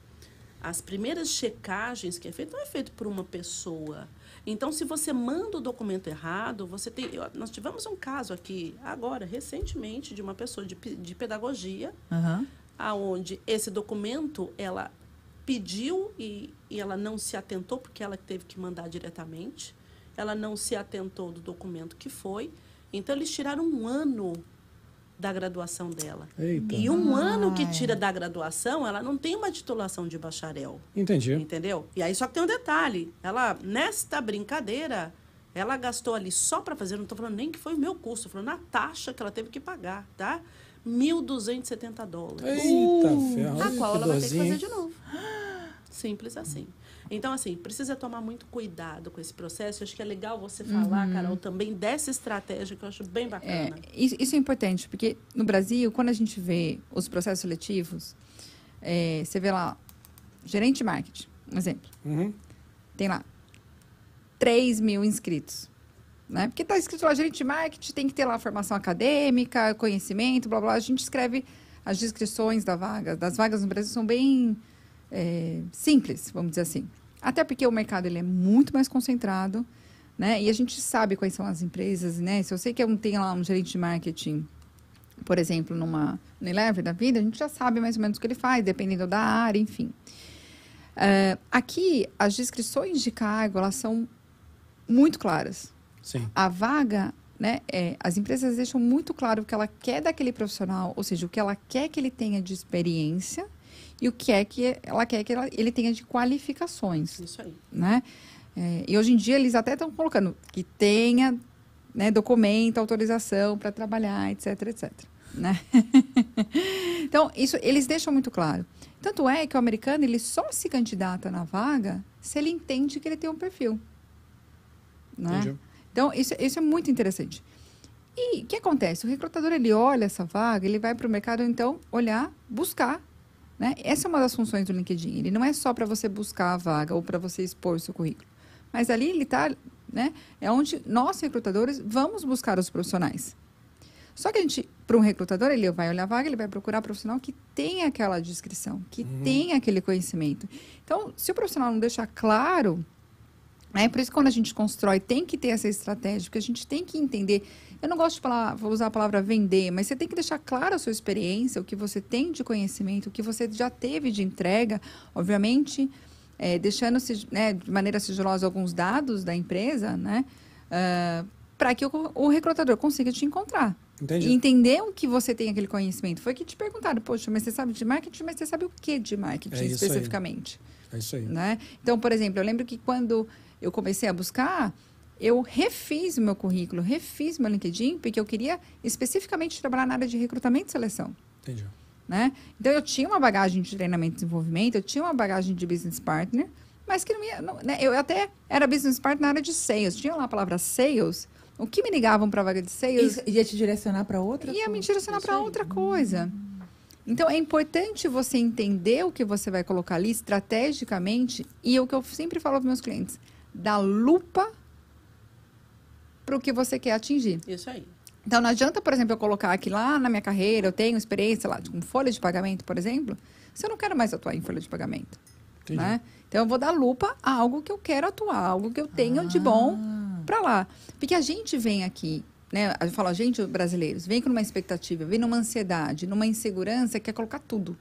as primeiras checagens que é feito não é feito por uma pessoa. Então, se você manda o documento errado, você tem... Nós tivemos um caso aqui, agora, recentemente, de uma pessoa de, de pedagogia, uhum. aonde esse documento, ela pediu e, e ela não se atentou, porque ela teve que mandar diretamente. Ela não se atentou do documento que foi. Então, eles tiraram um ano da graduação dela. Eita. E um Ai. ano que tira da graduação, ela não tem uma titulação de bacharel. Entendi. Entendeu? E aí só que tem um detalhe. Ela, nesta brincadeira, ela gastou ali só para fazer, não estou falando nem que foi o meu custo, estou falando na taxa que ela teve que pagar, tá? mil duzentos e setenta dólares. Eita, uh, ferro. A qual ela vai ter que fazer de novo. Simples assim. Então, assim, precisa tomar muito cuidado com esse processo. Eu acho que é legal você falar, uhum. Carol, também dessa estratégia, que eu acho bem bacana. É, isso, isso é importante, porque no Brasil, quando a gente vê os processos seletivos, é, você vê lá, gerente de marketing, um exemplo. Uhum. Tem lá três mil inscritos. Né? Porque está escrito lá, gerente de marketing, tem que ter lá formação acadêmica, conhecimento, blá, blá. A gente escreve as descrições da vaga. Das vagas no Brasil são bem... É, simples, vamos dizer assim. Até porque o mercado ele é muito mais concentrado, né? E a gente sabe quais são as empresas, né? Se eu sei que eu tenho lá um gerente de marketing, por exemplo, numa Unilever da vida, a gente já sabe mais ou menos o que ele faz, dependendo da área, enfim. Uh, aqui, as descrições de cargo, elas são muito claras. Sim. A vaga, né, é, as empresas deixam muito claro o que ela quer daquele profissional, ou seja, o que ela quer que ele tenha de experiência e o que é que ela quer que ela, ele tenha de qualificações. Isso aí. Né? É, e hoje em dia, eles até estão colocando que tenha... Né, documento, autorização para trabalhar, etc, et cetera. Né? Então, isso eles deixam muito claro. Tanto é que o americano, ele só se candidata na vaga se ele entende que ele tem um perfil. Né? Então, isso, isso é muito interessante. E o que acontece? O recrutador, ele olha essa vaga, ele vai para o mercado, então, olhar, buscar. Né? Essa é uma das funções do LinkedIn. Ele não é só para você buscar a vaga ou para você expor o seu currículo. Mas ali, ele está... Né? É onde nós, recrutadores, vamos buscar os profissionais. Só que a gente, para um recrutador, ele vai olhar a vaga, ele vai procurar profissional que tem aquela descrição, que uhum. tem aquele conhecimento. Então, se o profissional não deixar claro, né? Por isso que quando a gente constrói, tem que ter essa estratégia, porque a gente tem que entender. Eu não gosto de falar, vou usar a palavra vender, mas você tem que deixar clara a sua experiência, o que você tem de conhecimento, o que você já teve de entrega, obviamente... É, deixando-se, né, de maneira sigilosa alguns dados da empresa, né, uh, para que o, o recrutador consiga te encontrar. Entendi. E entender o que você tem aquele conhecimento. Foi que te perguntaram, poxa, mas você sabe de marketing, mas você sabe o que de marketing é especificamente? Aí. É isso aí. Né? Então, por exemplo, eu lembro que quando eu comecei a buscar, eu refiz o meu currículo, refiz meu LinkedIn, porque eu queria especificamente trabalhar na área de recrutamento e seleção. Entendi. Né? Então, eu tinha uma bagagem de treinamento e desenvolvimento, eu tinha uma bagagem de business partner, mas que não ia... Não, né? Eu até era business partner na área de sales. Tinha lá a palavra sales. O que me ligavam para a vaga de sales... Isso, ia te direcionar para outra ia coisa. Ia me direcionar para outra coisa. Então, é importante você entender o que você vai colocar ali estrategicamente e é o que eu sempre falo para meus clientes. Da lupa para o que você quer atingir. Isso aí. Então, não adianta, por exemplo, eu colocar aqui lá na minha carreira, eu tenho experiência lá com folha de pagamento, por exemplo, se eu não quero mais atuar em folha de pagamento. Entendi. Né? Então, eu vou dar lupa a algo que eu quero atuar, algo que eu tenho ah. de bom para lá. Porque a gente vem aqui, né? Eu falo, a gente, os brasileiros, vem com uma expectativa, vem numa ansiedade, numa insegurança, quer colocar tudo.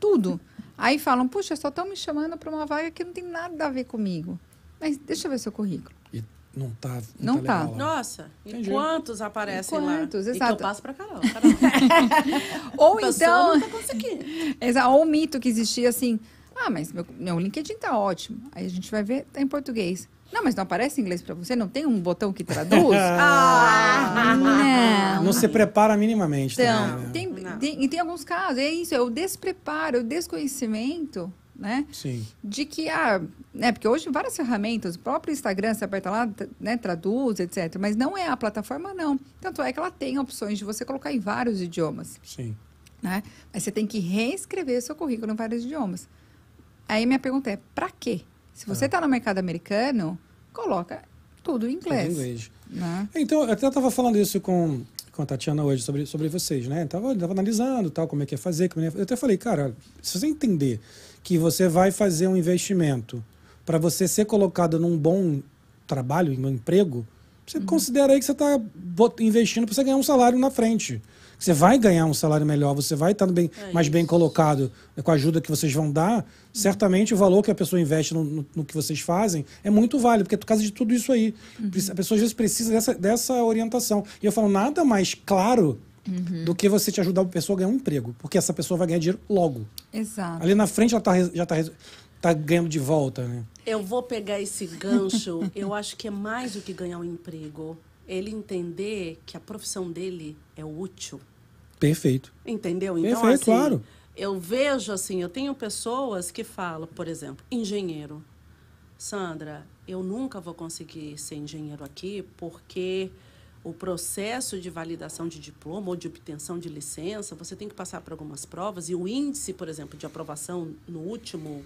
Tudo. Aí falam, puxa, só estão me chamando para uma vaga que não tem nada a ver comigo. Mas deixa eu ver seu currículo. Não tá, não, não tá, tá. Nossa, entendi. E quantos aparecem quantos, lá? Quantos, exato. E que eu passo pra Carol. Carol. Ou então... Não tá ou o mito que existia assim, ah, mas meu, meu LinkedIn tá ótimo. Aí a gente vai ver, tá em português. Não, mas não aparece em inglês pra você? Não tem um botão que traduz? ah, não. Não se prepara minimamente. Então, também, né? tem, tem, e tem alguns casos, é isso, é o despreparo, o desconhecimento... Né? Sim. De que há... Né? Porque hoje várias ferramentas, o próprio Instagram, você aperta lá, né? Traduz, et cetera. Mas não é a plataforma, não. Tanto é que ela tem opções de você colocar em vários idiomas. Sim. Né? Mas você tem que reescrever seu currículo em vários idiomas. Aí minha pergunta é, pra quê? Se você está ah. no mercado americano, coloca tudo em inglês. Tudo em inglês. Né? Então, eu até estava falando isso com... com a Tatiana hoje, sobre, sobre vocês, né? Tava, tava analisando, tal, como é que ia fazer. Como é que... Eu até falei, cara, se você entender que você vai fazer um investimento para você ser colocado num bom trabalho, num emprego, você uhum. considera aí que você está investindo para você ganhar um salário na frente. Você vai ganhar um salário melhor, você vai estar bem, é mais bem colocado, né, com a ajuda que vocês vão dar. Uhum. Certamente o valor que a pessoa investe no, no, no que vocês fazem é muito válido, porque é por causa de tudo isso aí. Uhum. A pessoa às vezes precisa dessa, dessa orientação. E eu falo, nada mais claro uhum. do que você te ajudar a pessoa a ganhar um emprego, porque essa pessoa vai ganhar dinheiro logo. Exato. Ali na frente ela tá, já está tá ganhando de volta. Né? Eu vou pegar esse gancho, eu acho que é mais do que ganhar um emprego. Ele entender que a profissão dele é útil. Perfeito. Entendeu? Então, perfeito, assim, claro. Eu vejo assim, eu tenho pessoas que falam, por exemplo, engenheiro. Sandra, eu nunca vou conseguir ser engenheiro aqui porque o processo de validação de diploma ou de obtenção de licença, você tem que passar por algumas provas e o índice, por exemplo, de aprovação no último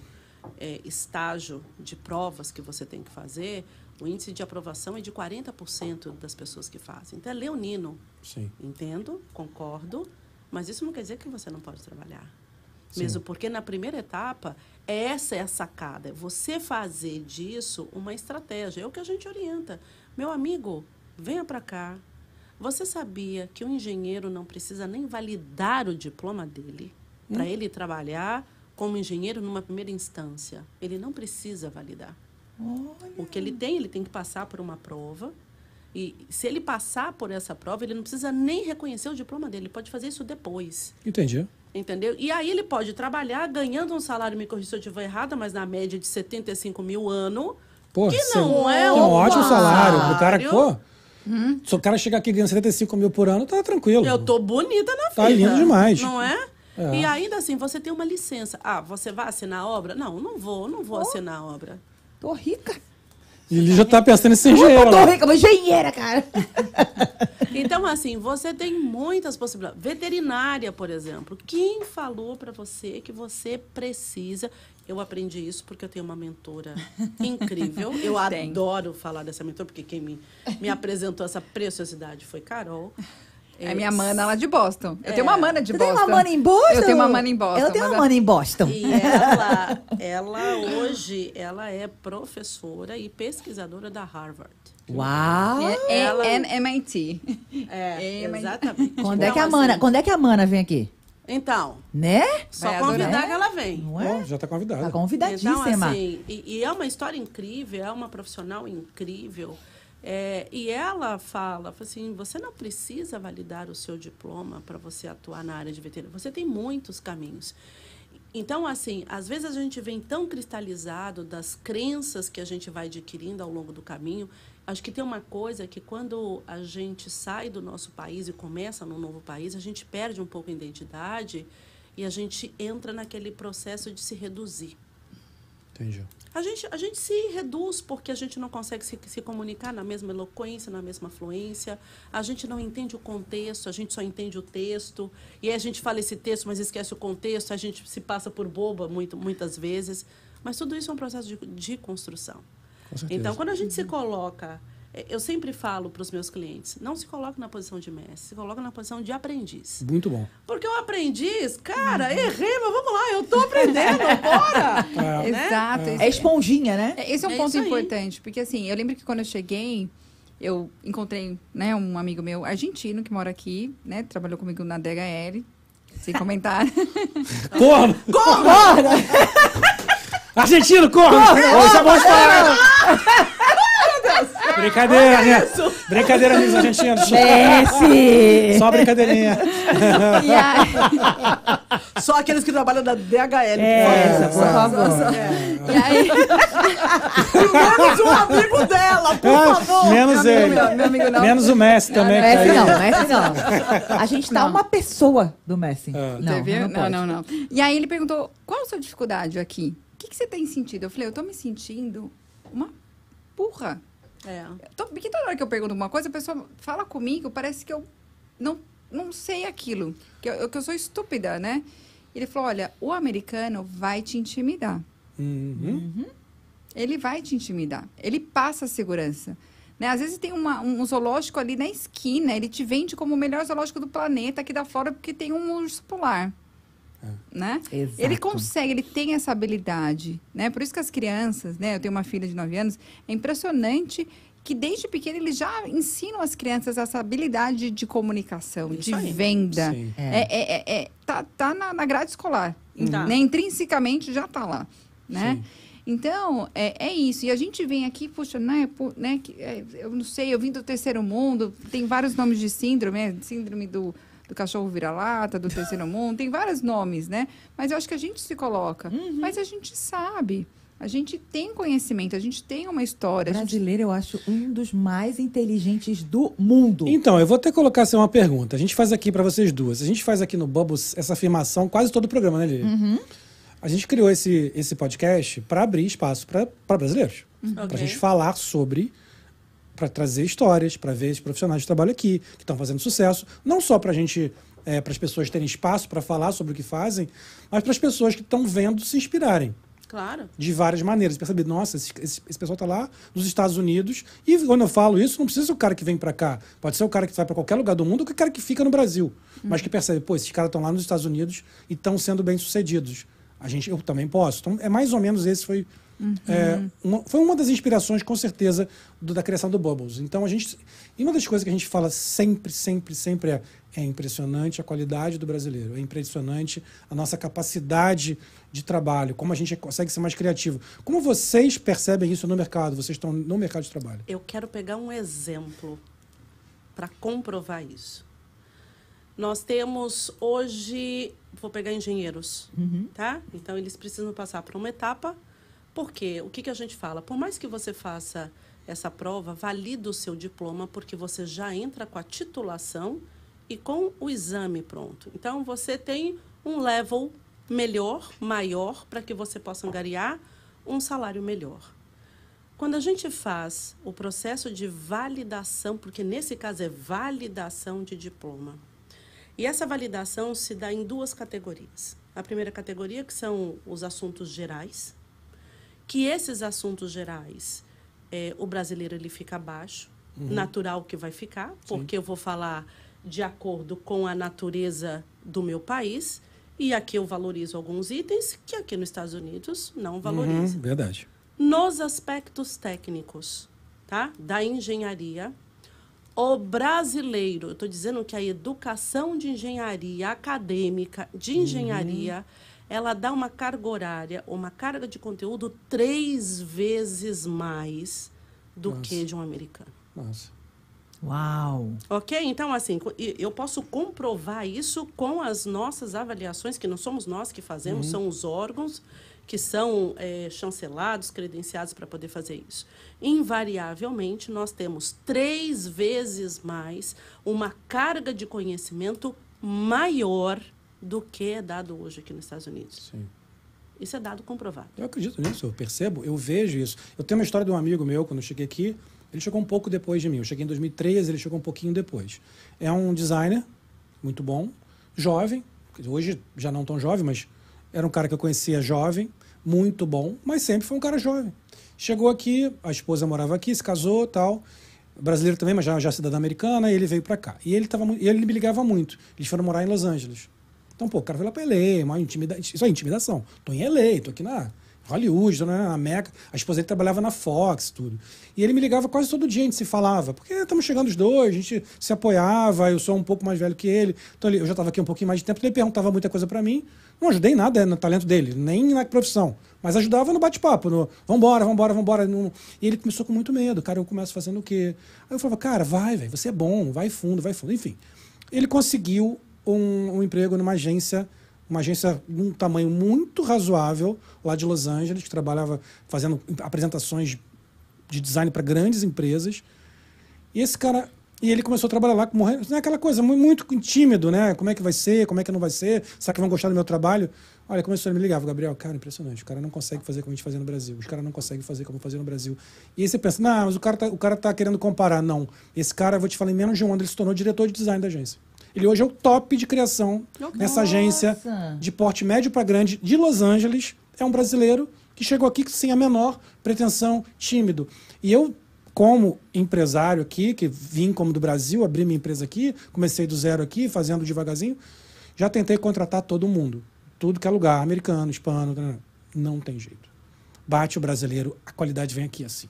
é, estágio de provas que você tem que fazer... O índice de aprovação é de quarenta por cento das pessoas que fazem. Então, é leonino. Sim. Entendo, concordo, mas isso não quer dizer que você não pode trabalhar. Sim. Mesmo porque na primeira etapa, essa é a sacada. Você fazer disso uma estratégia. É o que a gente orienta. Meu amigo, venha para cá. Você sabia que o engenheiro não precisa nem validar o diploma dele hum. para ele trabalhar como engenheiro numa primeira instância? Ele não precisa validar. Olha. O que ele tem, ele tem que passar por uma prova. E se ele passar por essa prova, ele não precisa nem reconhecer o diploma dele. Ele pode fazer isso depois. Entendi. Entendeu? E aí ele pode trabalhar ganhando um salário, me corrija se eu estiver errada, mas na média de setenta e cinco mil ano. Pô, que não seu... é um, é um ótimo salário. salário. O cara, pô... Hum. Se o cara chegar aqui ganhando setenta e cinco mil por ano, tá tranquilo. Eu tô bonita na vida. Tá lindo demais. Não é? é? E ainda assim, você tem uma licença. Ah, você vai assinar a obra? Não, não vou, não vou oh. assinar a obra. Tô rica. Ele já tá pensando em ser engenheira. Eu tô rica, mas engenheira, cara. Então, assim, você tem muitas possibilidades. Veterinária, por exemplo. Quem falou pra você que você precisa... Eu aprendi isso porque eu tenho uma mentora incrível. Eu Tem. adoro falar dessa mentora, porque quem me, me apresentou essa preciosidade foi Carol. É, é minha mana lá de Boston. Eu é. tenho uma mana de Você Boston. Você tem uma mana em Boston? Eu tenho uma mana em Boston. Ela tem uma mana, mana em Boston. E ela, ela hoje, ela é professora e pesquisadora da Harvard. Uau! É, ela... M I T. É, exatamente. Quando, então, é que a mana, assim... quando é que a mana vem aqui? Então, né? Só vai convidar adorar. Que ela vem. Não é? Oh, já está convidada. Está convidadíssima. Então, assim, e, e é uma história incrível, é uma profissional incrível. É, e ela fala, fala assim, você não precisa validar o seu diploma para você atuar na área de veterinária. Você tem muitos caminhos. Então, assim, às vezes a gente vem tão cristalizado das crenças que a gente vai adquirindo ao longo do caminho. Acho que tem uma coisa que quando a gente sai do nosso país e começa num novo país, a gente perde um pouco a identidade e a gente entra naquele processo de se reduzir. Entendi. A gente, a gente se reduz porque a gente não consegue se, se comunicar na mesma eloquência, na mesma fluência. A gente não entende o contexto, a gente só entende o texto. E aí a gente fala esse texto, mas esquece o contexto. A gente se passa por boba muito, muitas vezes. Mas tudo isso é um processo de, de construção. Então, quando a gente se coloca... Eu sempre falo para os meus clientes, não se coloque na posição de mestre, se coloque na posição de aprendiz. Muito bom. Porque o aprendiz, cara, uhum. errei, mas vamos lá, eu tô aprendendo, bora! É. Né? Exato. É. é esponjinha, né? Esse é um é ponto importante, porque assim, eu lembro que quando eu cheguei, eu encontrei, né, um amigo meu argentino que mora aqui, né, trabalhou comigo na D H L, sem comentar. Corno! Corno! Argentino, corno! Hoje é bom falar! Brincadeira, né? Brincadeira, amigos argentinos. Desce. Só brincadeirinha. Aí... Só aqueles que trabalham da D H L. É, por favor. Por favor. É. E aí... menos um amigo dela, por é, favor. Menos meu ele. Amigo, meu amigo não. Menos o Messi não, também. Messi não, Messi não. A gente tá não. uma pessoa do Messi. Ah. Não, você viu? Não, não, não, não. E aí ele perguntou, qual a sua dificuldade aqui? O que, que você tem sentido? Eu falei, eu tô me sentindo uma burra. É. Tô, porque toda hora que eu pergunto uma coisa, a pessoa fala comigo, parece que eu não, não sei aquilo, que eu, que eu sou estúpida, né? Ele falou, olha, o americano vai te intimidar. Uhum. Uhum. Ele vai te intimidar. Ele passa a segurança. Né? Às vezes tem uma, um zoológico ali na esquina, ele te vende como o melhor zoológico do planeta, aqui da Flórida, porque tem um urso polar. Né? Ele consegue, ele tem essa habilidade, né? Por isso que as crianças, né? Eu tenho uma filha de nove anos, é impressionante que desde pequeno eles já ensinam as crianças essa habilidade de comunicação, isso de aí. venda. Sim. É, é, é, é tá, tá na, na grade escolar, tá. Né? Intrinsecamente já tá lá, né? Sim. Então, é, é isso. E a gente vem aqui, puxa, né, né? Eu não sei, eu vim do terceiro mundo, tem vários nomes de síndrome, síndrome do... do cachorro vira-lata, do terceiro mundo, tem vários nomes, né? Mas eu acho que a gente se coloca. Uhum. Mas a gente sabe, a gente tem conhecimento, a gente tem uma história. O brasileiro, gente... eu acho um dos mais inteligentes do mundo. Então, eu vou até colocar assim uma pergunta. A gente faz aqui para vocês duas. A gente faz aqui no Bubbles essa afirmação quase todo o programa, né, Lili? Uhum. A gente criou esse, esse podcast para abrir espaço para brasileiros. Uhum. Para okay. gente falar sobre... para trazer histórias, para ver esses profissionais de trabalho aqui, que estão fazendo sucesso, não só para a gente, é, para as pessoas terem espaço para falar sobre o que fazem, mas para as pessoas que estão vendo se inspirarem. Claro. De várias maneiras, para saber, nossa, esse, esse, esse pessoal está lá nos Estados Unidos. E quando eu falo isso, não precisa ser o cara que vem para cá. Pode ser o cara que vai para qualquer lugar do mundo ou o cara que fica no Brasil. Uhum. Mas que percebe, pô, esses caras estão lá nos Estados Unidos e estão sendo bem-sucedidos. A gente, eu também posso. Então, é mais ou menos esse foi... Uhum. É, uma, foi uma das inspirações, com certeza, do, da criação do Bubbles. Então, a gente... E uma das coisas que a gente fala sempre, sempre, sempre é... É impressionante a qualidade do brasileiro. É impressionante a nossa capacidade de trabalho. Como a gente consegue ser mais criativo. Como vocês percebem isso no mercado? Vocês estão no mercado de trabalho. Eu quero pegar um exemplo para comprovar isso. Nós temos hoje... Vou pegar engenheiros, uhum. tá? Então, eles precisam passar por uma etapa... Porque o que, que a gente fala? Por mais que você faça essa prova, valida o seu diploma, porque você já entra com a titulação e com o exame pronto. Então, você tem um level melhor, maior, para que você possa angariar um salário melhor. Quando a gente faz o processo de validação, porque nesse caso é validação de diploma, e essa validação se dá em duas categorias. A primeira categoria, que são os assuntos gerais, que esses assuntos gerais, é, o brasileiro ele fica abaixo, uhum. natural que vai ficar, porque Sim. eu vou falar de acordo com a natureza do meu país, e aqui eu valorizo alguns itens que aqui nos Estados Unidos não valoriza. Uhum, verdade. Nos aspectos técnicos, tá? Da engenharia, o brasileiro, eu estou dizendo que a educação de engenharia acadêmica, de engenharia... Uhum. ela dá uma carga horária, uma carga de conteúdo três vezes mais do Nossa. Que de um americano. Nossa. Uau! Ok? Então, assim, eu posso comprovar isso com as nossas avaliações, que não somos nós que fazemos, uhum. são os órgãos que são é, chancelados, credenciados para poder fazer isso. Invariavelmente, nós temos três vezes mais uma carga de conhecimento maior do que é dado hoje aqui nos Estados Unidos. Sim. Isso é dado comprovado. Eu acredito nisso, eu percebo, eu vejo isso. Eu tenho uma história de um amigo meu, quando eu cheguei aqui, ele chegou um pouco depois de mim. Eu cheguei em dois mil e treze, ele chegou um pouquinho depois. É um designer muito bom, jovem, hoje já não tão jovem, mas era um cara que eu conhecia jovem, muito bom, mas sempre foi um cara jovem. Chegou aqui, a esposa morava aqui, se casou e tal... Brasileiro também, mas já, já cidadã americana, e ele veio para cá. E ele, tava, ele me ligava muito. Eles foram morar em Los Angeles. Então, pô, o cara foi lá pra L A, uma intimida... isso é intimidação. Tô em L A, tô aqui na Hollywood, tô na Meca. A esposa dele trabalhava na Fox, tudo. E ele me ligava quase todo dia, a gente se falava. Porque estamos chegando os dois, a gente se apoiava, eu sou um pouco mais velho que ele. Então, ele... eu já estava aqui um pouquinho mais de tempo, ele perguntava muita coisa para mim. Não ajudei nada no talento dele, nem na profissão. Mas ajudava no bate-papo, no vambora, vambora, vambora. No... E ele começou com muito medo. Cara, eu começo fazendo o quê? Aí eu falava, cara, vai, velho, você é bom, vai fundo, vai fundo. Enfim, ele conseguiu... Um, um emprego numa agência, uma agência de um tamanho muito razoável, lá de Los Angeles, que trabalhava fazendo apresentações de design para grandes empresas. E esse cara, e ele começou a trabalhar lá, morrendo, não é aquela coisa, muito tímido, né? Como é que vai ser, como é que não vai ser, será que vão gostar do meu trabalho? Olha, começou a me ligar, Gabriel, cara, impressionante, o cara não consegue fazer como a gente fazia no Brasil, os caras não conseguem fazer como fazia no Brasil. E aí você pensa, não, mas o cara tá, o cara tá querendo comparar. Não, esse cara, vou te falar, em menos de um ano, ele se tornou diretor de design da agência. Ele hoje é o top de criação nessa agência de porte médio para grande de Los Angeles. É um brasileiro que chegou aqui sem a menor pretensão, tímido. E eu, como empresário aqui, que vim como do Brasil, abri minha empresa aqui, comecei do zero aqui, fazendo devagarzinho, já tentei contratar todo mundo. Tudo que é lugar, americano, hispano, não tem jeito. Bate o brasileiro, a qualidade vem aqui assim.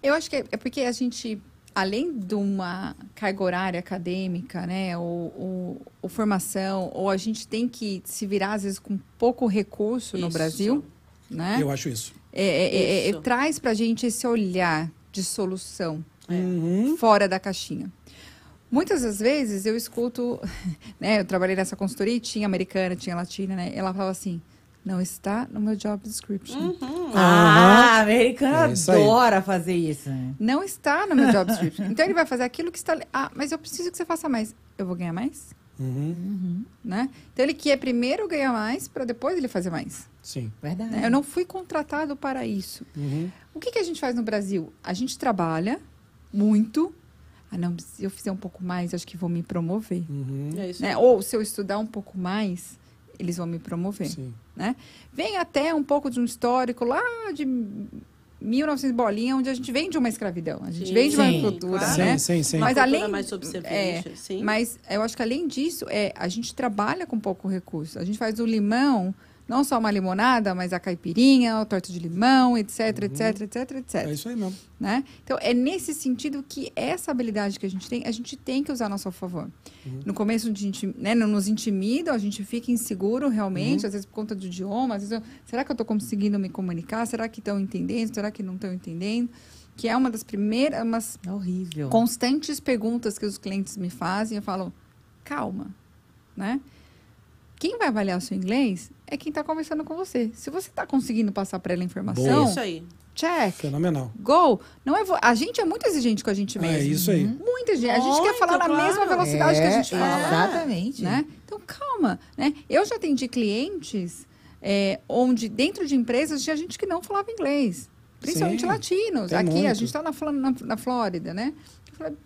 Eu acho que é porque a gente... além de uma carga horária acadêmica, né, ou, ou, ou formação, ou a gente tem que se virar, às vezes, com pouco recurso isso. no Brasil, né? Eu acho isso. É, é, isso. É, é, traz pra gente esse olhar de solução é. fora da caixinha. Muitas das vezes eu escuto, né, eu trabalhei nessa consultoria e tinha americana, tinha latina, né, ela falava assim, não está no meu job description. Uhum. Ah, uhum. Americano é adora fazer isso. Né? Não está no meu job description. Então, ele vai fazer aquilo que está... Ah, mas eu preciso que você faça mais. Eu vou ganhar mais? Uhum. Uhum. Né? Então, ele quer primeiro ganhar mais, para depois ele fazer mais. Sim. Verdade. Né? Eu não fui contratado para isso. Uhum. O que, que a gente faz no Brasil? A gente trabalha muito... Ah, não, se eu fizer um pouco mais, acho que vou me promover. Uhum. É isso. Né? Ou se eu estudar um pouco mais... eles vão me promover. Sim. Né? Vem até um pouco de um histórico lá de mil e novecentos bolinha, onde a gente vem de uma escravidão, a gente sim, vem de uma cultura, claro. Né? Sim, sim, sim. Mas além, mais é, sim. Mas eu acho que além disso, é, a gente trabalha com pouco recurso. A gente faz o limão, não só uma limonada, mas a caipirinha, a torta de limão, etc, uhum. etc, etc, etcétera. É isso aí mesmo. Né? Então, é nesse sentido que essa habilidade que a gente tem, a gente tem que usar a nosso favor. Uhum. No começo, a gente, né, não nos intimida, a gente fica inseguro realmente, uhum. às vezes por conta do idioma, às vezes, eu, será que eu estou conseguindo me comunicar? Será que estão entendendo? Será que não estão entendendo? Que é uma das primeiras, umas é horrível. Constantes perguntas que os clientes me fazem, eu falo, calma, né? Quem vai avaliar o seu inglês é quem está conversando com você. Se você está conseguindo passar para ela a informação... Boa. Isso aí. Check. Fenomenal. Go. Não é vo... A gente é muito exigente com a gente mesmo. É isso aí. Muita gente. A gente muito, quer falar claro. Na mesma velocidade é, que a gente fala. É. Exatamente. Né? Então, calma. Né? Eu já atendi clientes é, onde, dentro de empresas, tinha gente que não falava inglês. Principalmente sim, latinos. Aqui, muito. A gente está na, na, na Flórida, né?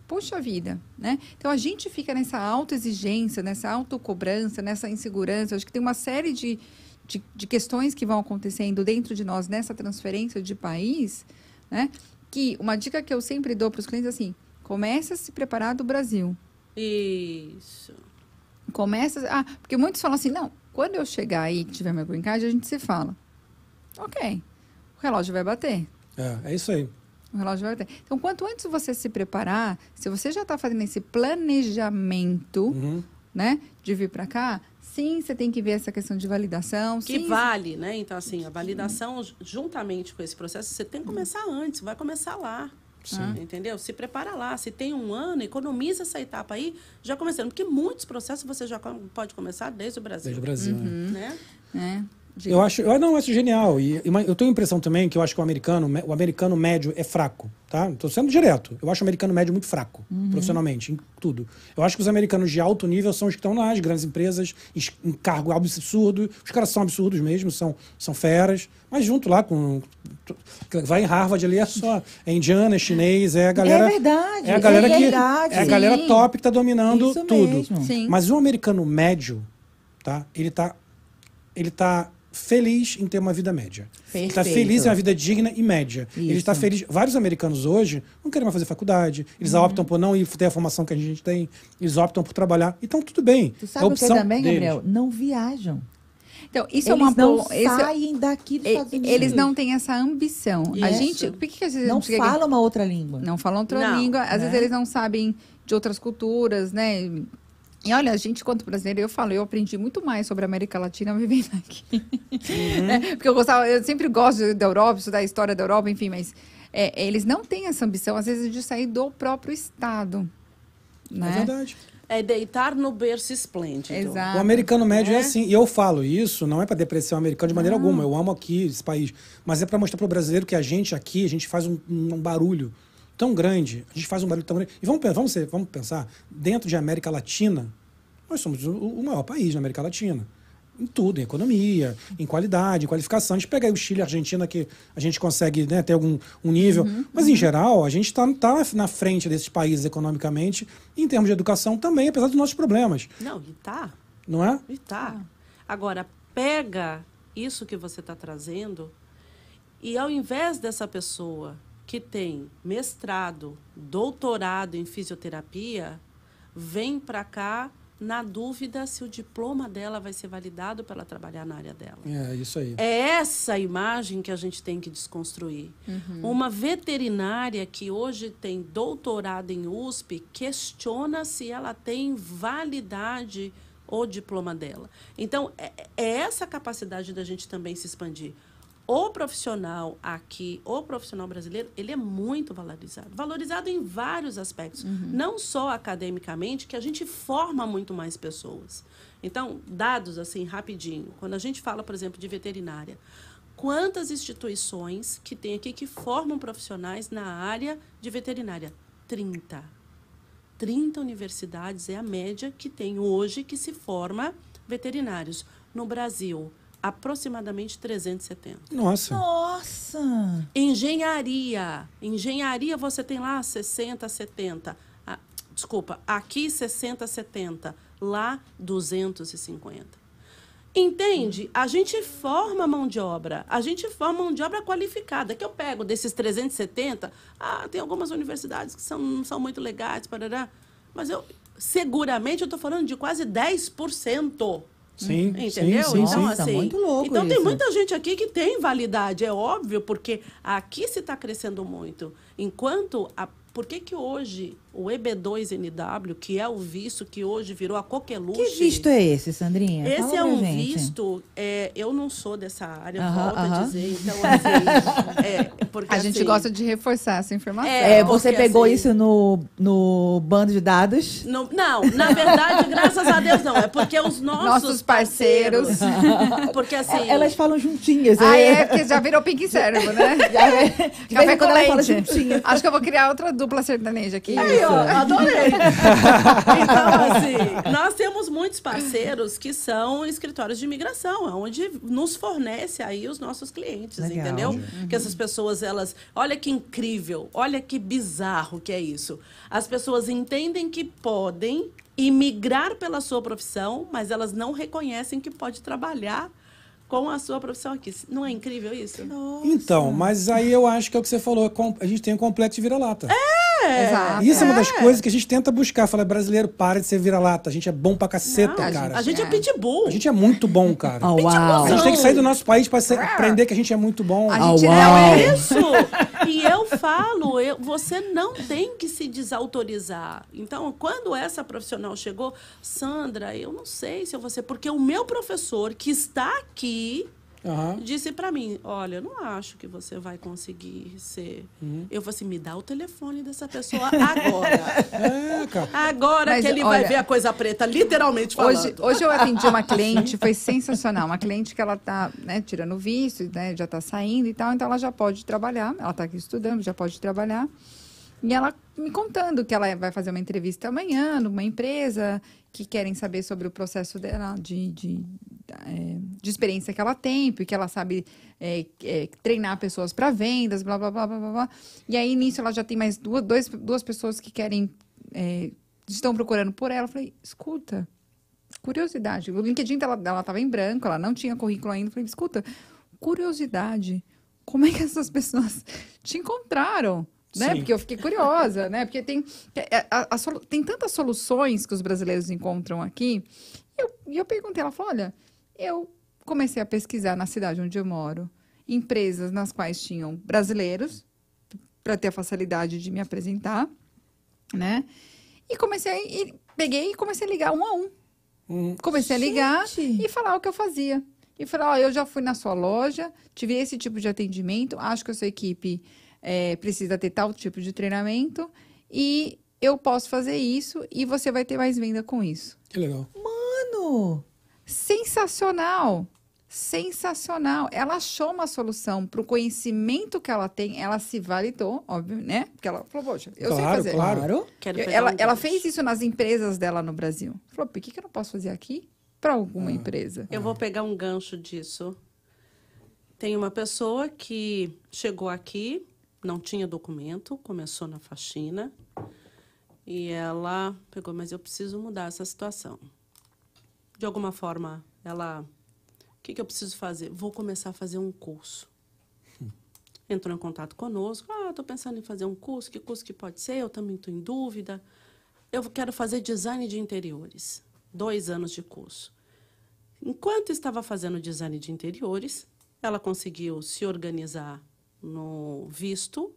Puxa vida, né? Então, a gente fica nessa autoexigência, nessa autocobrança, nessa insegurança. Eu acho que tem uma série de, de, de questões que vão acontecendo dentro de nós nessa transferência de país, né? Que uma dica que eu sempre dou para os clientes é assim, começa a se preparar do Brasil. Isso. Começa... Ah, porque muitos falam assim, não, quando eu chegar aí, que tiver meu green card, a gente se fala. Ok, o relógio vai bater. É, é isso aí. O relógio vai ter. Então, quanto antes você se preparar, se você já está fazendo esse planejamento, uhum. né, de vir para cá, sim, você tem que ver essa questão de validação. Que sim, vale, né? Então, assim, a validação, juntamente com esse processo, você tem que começar antes, vai começar lá. Sim. Entendeu? Se prepara lá. Se tem um ano, economiza essa etapa aí, já começando. Porque muitos processos você já pode começar desde o Brasil. Desde o Brasil, uhum. né? né? É. Eu acho, eu não acho genial. E eu tenho a impressão também que eu acho que o americano, o americano médio é fraco, tá? Tô sendo direto. Eu acho o americano médio muito fraco, uhum. profissionalmente, em tudo. Eu acho que os americanos de alto nível são os que estão nas grandes empresas, em cargo absurdo. Os caras são absurdos mesmo, são, são feras. Mas junto lá com... Vai em Harvard ali, é só... É indiana, é chinês, é a galera... É verdade. É a galera, é que, verdade, é a galera top que está dominando isso tudo. Mesmo. Sim. Mas o americano médio, tá? Ele tá... Ele tá feliz em ter uma vida média. Perfeito. Está feliz em uma vida digna e média. Isso. Ele está feliz. Vários americanos hoje não querem mais fazer faculdade. Eles uhum. optam por não ir ter a formação que a gente tem. Eles optam por trabalhar. Então, tudo bem. Tu sabe a opção o que também, deles. Gabriel? Não viajam. Então, isso eles é uma boa. Eles não saem esse... daqui dos Estados Unidos. Eles não têm essa ambição. Isso. A gente. Por que, que às vezes não falam uma outra língua? Não falam outra não. língua. Às é. vezes eles não sabem de outras culturas, né? E olha, a gente, quanto brasileiro, eu falo, eu aprendi muito mais sobre a América Latina vivendo aqui. Uhum. né? Porque eu gostava, eu sempre gosto da Europa, estudar a história da Europa, enfim, mas é, eles não têm essa ambição, às vezes, de sair do próprio estado. Né? É verdade. É deitar no berço esplêndido. Exato. O americano médio é, é assim. E eu falo isso, não é para depreciar o americano de maneira não. alguma. Eu amo aqui, esse país. Mas é para mostrar para o brasileiro que a gente aqui, a gente faz um, um barulho. tão grande, a gente faz um barulho tão grande. E vamos, vamos, ser, vamos pensar, dentro de América Latina, nós somos o, o maior país na América Latina. Em tudo, em economia, em qualidade, em qualificação. A gente pega aí o Chile, a Argentina, que a gente consegue, né, ter algum um nível. Uhum, mas, uhum. em geral, a gente está tá na frente desses países economicamente, e em termos de educação também, apesar dos nossos problemas. Não, e tá. Não é? E tá. Agora, pega isso que você está trazendo e, ao invés dessa pessoa... que tem mestrado, doutorado em fisioterapia, vem para cá na dúvida se o diploma dela vai ser validado para ela trabalhar na área dela. É, isso aí. É essa imagem que a gente tem que desconstruir. Uhum. Uma veterinária que hoje tem doutorado em U S P questiona se ela tem validade o diploma dela. Então, é, é essa capacidade da gente também se expandir. O profissional aqui, o profissional brasileiro, ele é muito valorizado. Valorizado em vários aspectos. Uhum. Não só academicamente, que a gente forma muito mais pessoas. Então, dados assim, rapidinho. Quando a gente fala, por exemplo, de veterinária, quantas instituições que tem aqui que formam profissionais na área de veterinária? trinta. trinta universidades é a média que tem hoje que se forma veterinários. No Brasil... aproximadamente trezentos e setenta. Nossa! Nossa! Engenharia. Engenharia você tem lá sessenta, setenta. Ah, desculpa, aqui sessenta, setenta. Lá duzentos e cinquenta. Entende? A gente forma mão de obra, a gente forma mão de obra qualificada, que eu pego desses trezentos e setenta, ah, tem algumas universidades que são, não são muito legais, parará, mas eu, seguramente, eu estou falando de quase dez por cento. Sim, entendeu? Sim, sim, então, sim. Assim, tá muito louco então isso. Tem muita gente aqui que tem validade, é óbvio, porque aqui se está crescendo muito. Enquanto, a, por que que hoje o E B dois N W, que é o visto que hoje virou a coqueluche... Que visto é esse, Sandrinha? Esse Fala é um gente. visto... É, eu não sou dessa área, uh-huh, volto uh-huh. a dizer. Então, assim, é, porque, a assim, gente gosta de reforçar essa informação. É, porque, você pegou assim, isso no, no bando de dados? No, não, na verdade, graças a Deus, não. É porque os nossos, nossos parceiros... parceiros porque, assim... É, elas falam juntinhas. Ah, é, é, porque já virou pink cérebro, né? Já, é, de Café quando ela fala juntinha. Acho que eu vou criar outra dupla sertaneja aqui. É. Eu adorei. Então, assim, nós temos muitos parceiros que são escritórios de imigração, onde nos fornece aí os nossos clientes, Legal. entendeu? Uhum. Que essas pessoas, elas... Olha que incrível, olha que bizarro que é isso. As pessoas entendem que podem imigrar pela sua profissão, mas elas não reconhecem que pode trabalhar com a sua profissão aqui. Não é incrível isso? Nossa. Então, mas aí eu acho que é o que você falou, a gente tem um complexo de vira-lata. É! Exato. Isso é uma das coisas que a gente tenta buscar. Falar, brasileiro, para de ser vira-lata. A gente é bom pra caceta, não, cara. A gente é. é pitbull. A gente é muito bom, cara. Oh, wow. A gente tem que sair do nosso país pra ser, aprender que a gente é muito bom. A gente oh, wow. é isso. E eu falo, eu, você não tem que se desautorizar. Então, quando essa profissional chegou, Sandra, eu não sei se eu vou ser... Porque o meu professor, que está aqui... Uhum. Disse pra mim, olha, eu não acho que você vai conseguir ser... Uhum. Eu falei assim, me dá o telefone dessa pessoa agora. É, cara. Agora Mas, que ele olha, vai ver a coisa preta, literalmente falando. Hoje, hoje eu atendi uma cliente, foi sensacional. Uma cliente que ela tá, né, tirando visto, né, já tá saindo e tal, então ela já pode trabalhar. Ela tá aqui estudando, já pode trabalhar. E ela me contando que ela vai fazer uma entrevista amanhã numa empresa... que querem saber sobre o processo dela, de, de, de experiência que ela tem, porque ela sabe é, é, treinar pessoas para vendas, blá, blá, blá, blá, blá. E aí, nisso, ela já tem mais duas, dois, duas pessoas que querem, é, estão procurando por ela. Eu falei, escuta, curiosidade. O LinkedIn dela, ela estava em branco, ela não tinha currículo ainda. Eu falei, escuta, curiosidade, como é que essas pessoas te encontraram? Né? Porque eu fiquei curiosa, né? Porque tem, a, a, a, tem tantas soluções que os brasileiros encontram aqui. E eu, eu perguntei, ela falou, olha, eu comecei a pesquisar na cidade onde eu moro, empresas nas quais tinham brasileiros, para ter a facilidade de me apresentar, né? E comecei, e peguei e comecei a ligar um a um. Hum. Comecei Gente. a ligar e falar o que eu fazia. E falar, ó, eu já fui na sua loja, tive esse tipo de atendimento, acho que a sua equipe... É, precisa ter tal tipo de treinamento e eu posso fazer isso e você vai ter mais venda com isso. Que legal. Mano! Sensacional! Sensacional! Ela achou uma solução para o conhecimento que ela tem, ela se validou, óbvio, né? Porque ela falou, poxa, eu claro, sei fazer. Claro, claro. Ela, ela fez isso nas empresas dela no Brasil. Falou, por que que eu não posso fazer aqui para alguma ah, empresa? Eu ah. vou pegar um gancho disso. Tem uma pessoa que chegou aqui... Não tinha documento, começou na faxina. E ela pegou, mas eu preciso mudar essa situação. De alguma forma, ela... O que, que eu preciso fazer? Vou começar a fazer um curso. Hum. Entrou em contato conosco. Ah, estou pensando em fazer um curso. Que curso que pode ser? Eu também estou em dúvida. Eu quero fazer design de interiores. Dois anos de curso. Enquanto estava fazendo design de interiores, ela conseguiu se organizar no visto,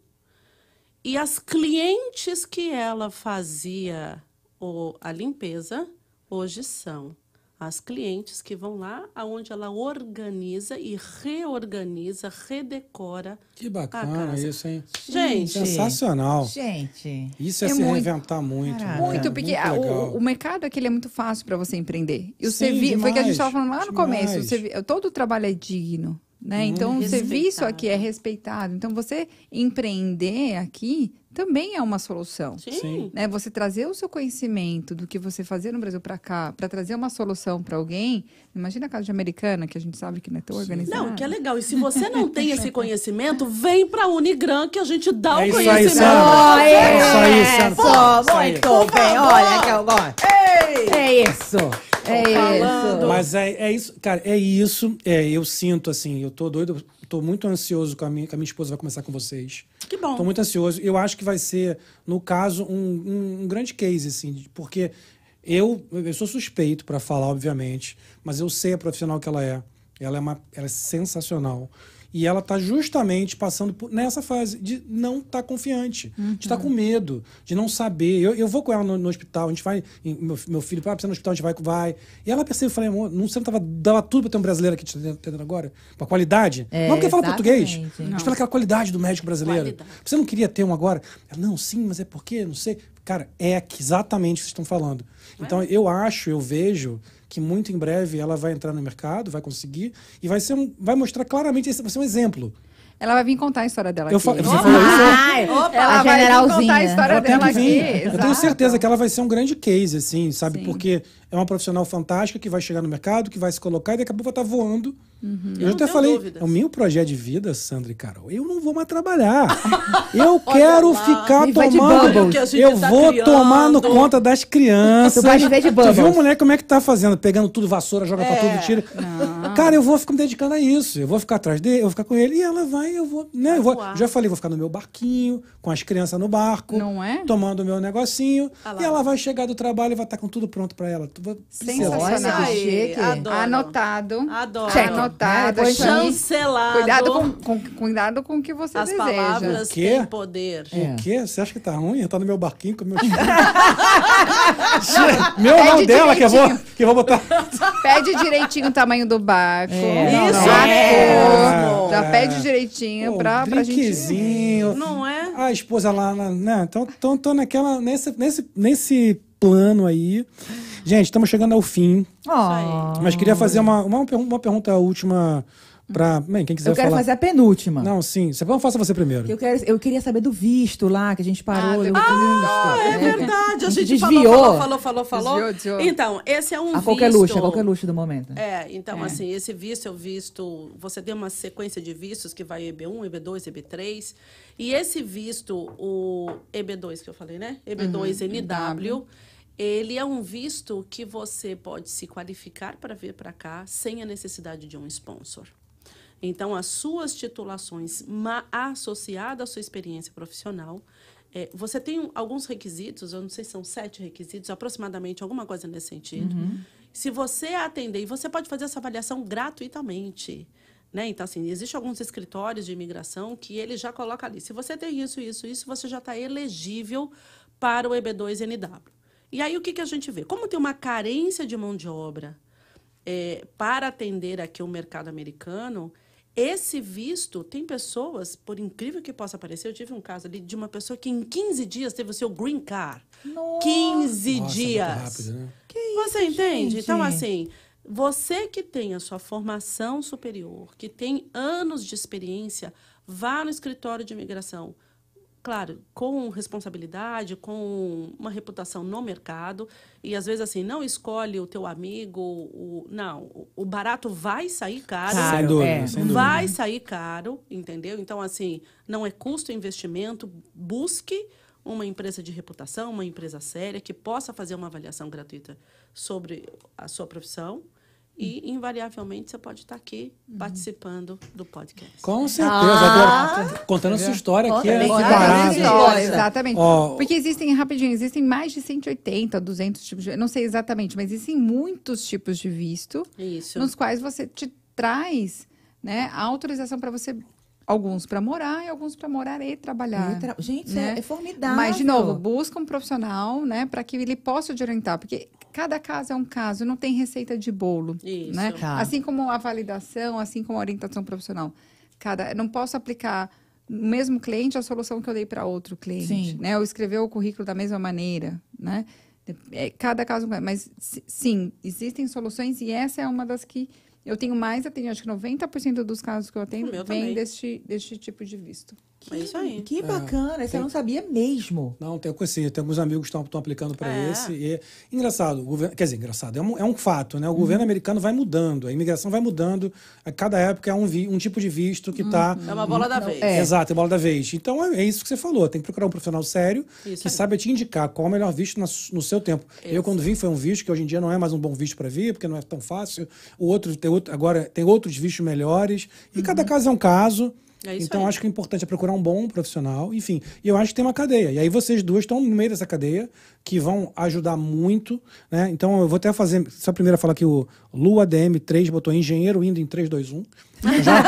e as clientes que ela fazia o, a limpeza, hoje são as clientes que vão lá aonde ela organiza e reorganiza, redecora que bacana a casa. Isso, hein? Gente! Sensacional! Gente! Isso é, é se muito, reinventar muito. Né? Muito, porque é, muito o, o mercado aqui ele é muito fácil para você empreender. E o serviço, foi o que a gente estava falando lá no demais. começo, o servi- todo o trabalho é digno. Né? Então, o serviço aqui é respeitado. Então, você empreender aqui também é uma solução. Sim. Né? Você trazer o seu conhecimento do que você fazia no Brasil para cá, para trazer uma solução para alguém. Imagina a casa de americana, que a gente sabe que não é tão organizada. Não, que é legal. E se você não tem esse conhecimento, vem para a Unigran, que a gente dá é o conhecimento. Aí, oh, é, é isso aí, Sandra. É isso aí, Sandra. Muito bem. Olha, que eu gosto. É isso. É falando. Isso. Mas é, é isso, cara, é isso. É, eu sinto, assim, eu tô doido, tô muito ansioso com a minha, que a minha esposa vai começar com vocês. Que bom. Tô muito ansioso. Eu acho que vai ser, no caso, um, um, um grande case, assim, porque eu, eu sou suspeito pra falar, obviamente, mas eu sei a profissional que ela é. Ela é, uma, ela é sensacional. E ela está justamente passando por, nessa fase de não estar tá confiante, uhum. de estar tá com medo, de não saber. Eu, eu vou com ela no, no hospital, a gente vai... Meu, meu filho, ah, precisa no hospital, a gente vai, vai. E ela percebeu, eu falei, amor, não sei, tava, dava tudo para ter um brasileiro aqui te atendendo agora? Para qualidade? É, não porque fala português. Não. A gente fala aquela qualidade do médico brasileiro. Qualidade. Você não queria ter um agora? Ela, não, sim, mas é porque, não sei. Cara, é exatamente o que vocês estão falando. É. Então, eu acho, eu vejo... que muito em breve ela vai entrar no mercado, vai conseguir, e vai, ser um, vai mostrar claramente, vai ser um exemplo. Ela vai vir contar a história dela eu aqui. Falo, você falou isso? Opa, ela, ela vai vir contar a história ela dela aqui. Exato. Eu tenho certeza que ela vai ser um grande case, assim, sabe? Sim. Porque é uma profissional fantástica que vai chegar no mercado, que vai se colocar e daqui a pouco vai estar voando. Uhum. Eu, eu até falei, dúvidas. O meu projeto de vida, Sandra e Carol, eu não vou mais trabalhar. Eu quero ficar tomando... Eu tá vou criando. tomar no conta das crianças. Tu vai viver de Bubbles. Tu viu a mulher como é que tá fazendo? Pegando tudo, vassoura, joga é. pra tudo, tira. Não. Cara, eu vou ficar me dedicando a isso. Eu vou ficar atrás dele, eu vou ficar com ele. E ela vai, eu vou... Né? Eu vou já falei, vou ficar no meu barquinho, com as crianças no barco. Não é? Tomando o meu negocinho. Ah, e ela vai chegar do trabalho e vai estar com tudo pronto pra ela. Sensacional. Aí, adoro. Anotado. Adoro. Check. Anotado. Tá, tá chancelado. Cuidado com, com, cuidado com o que você As deseja. As palavras têm poder. É. O quê? Você acha que tá ruim? Eu tô no meu barquinho com o meu... Não, meu não dela, que eu, vou, que eu vou botar... Pede direitinho o tamanho do barco. É. Isso! Já é. Já pede direitinho Pô, pra, um pra gente... Não é? A esposa lá... Na, né? Então, tô, tô naquela... Nesse, nesse, nesse plano aí... Gente, estamos chegando ao fim. Oh. Mas queria fazer uma, uma, uma pergunta última para quem quiser falar. Eu quero falar. fazer a penúltima. Não, sim. Você faça você primeiro. Eu, quero, eu queria saber do visto lá, que a gente parou. Ah, eu, ah eu, é, é verdade. A gente, a gente desviou. Falou, falou, falou, falou. Desviou, desviou. Então, esse é um a visto... A qualquer luxo, a qualquer luxo do momento. É, então, é. assim, esse visto, eu visto... Você tem uma sequência de vistos que vai E B um, E B dois, E B três. E esse visto, o E B dois que eu falei, né? E B dois N W... Uhum. Ele é um visto que você pode se qualificar para vir para cá sem a necessidade de um sponsor. Então, as suas titulações associadas à sua experiência profissional, é, você tem alguns requisitos, eu não sei se são sete requisitos, aproximadamente, alguma coisa nesse sentido. Uhum. Se você atender, e você pode fazer essa avaliação gratuitamente, né? Então, assim, existem alguns escritórios de imigração que ele já coloca ali. Se você tem isso, isso, isso, você já está elegível para o E B dois N W. E aí, o que, que a gente vê? Como tem uma carência de mão de obra é, para atender aqui o mercado americano, esse visto tem pessoas, por incrível que possa parecer, eu tive um caso ali de uma pessoa que em quinze dias teve o seu green card. Nossa. quinze Nossa, dias. É muito rápido, né? Que isso, você entende? Gente. Então, assim, você que tem a sua formação superior, que tem anos de experiência, vá no escritório de imigração. Claro, com responsabilidade, com uma reputação no mercado. E, às vezes, assim, não escolhe o teu amigo. O, não, o barato vai sair caro. Claro, sem dúvida, é. sem dúvida. Vai sair caro, entendeu? Então, assim, não é custo investimento. Busque uma empresa de reputação, uma empresa séria, que possa fazer uma avaliação gratuita sobre a sua profissão. E, invariavelmente, você pode estar aqui uhum. participando do podcast. Com certeza. Ah, agora, contando a sua história conta aqui. É história, exatamente. Oh. Porque existem, rapidinho, existem mais de cento e oitenta, duzentos tipos de... Eu não sei exatamente, mas existem muitos tipos de visto. Isso. Nos quais você te traz, né, a autorização para você... Alguns para morar e alguns para morar e trabalhar. E tra... Gente, né? é, é formidável. Mas, de novo, busca um profissional, né, para que ele possa te orientar. Porque cada caso é um caso, não tem receita de bolo. Isso. Né? Tá. Assim como a validação, assim como a orientação profissional. Cada... Não posso aplicar no mesmo cliente a solução que eu dei para outro cliente. Sim. Né? Ou escrever o currículo da mesma maneira. Né? Cada caso. Mas, sim, existem soluções e essa é uma das que. Eu tenho mais, eu tenho, acho que noventa por cento dos casos que eu atendo vem deste, deste tipo de visto. Que, é isso aí. Que bacana, é, você tem... não sabia mesmo. Não, eu conheci, temos amigos que estão aplicando para é. esse. E... Engraçado, governo... quer dizer, engraçado, é um, é um fato, né? O uhum. governo americano vai mudando, a imigração vai mudando, a cada época é um, vi... um tipo de visto que está... Uhum. É uma bola da vez. É. Exato, é bola da vez. Então é isso que você falou, tem que procurar um profissional sério isso que aí. Sabe te indicar qual é o melhor visto no seu tempo. Isso. Eu quando vim foi um visto que hoje em dia não é mais um bom visto para vir, porque não é tão fácil. O outro, tem outro... agora tem outros vistos melhores e uhum. cada caso é um caso. É então, aí. Acho que o importante é procurar um bom profissional, enfim. E eu acho que tem uma cadeia. E aí vocês duas estão no meio dessa cadeia, que vão ajudar muito, né? Então, eu vou até fazer... Só primeiro falar que o Lu A D M três botou engenheiro indo em três, dois, um. Já,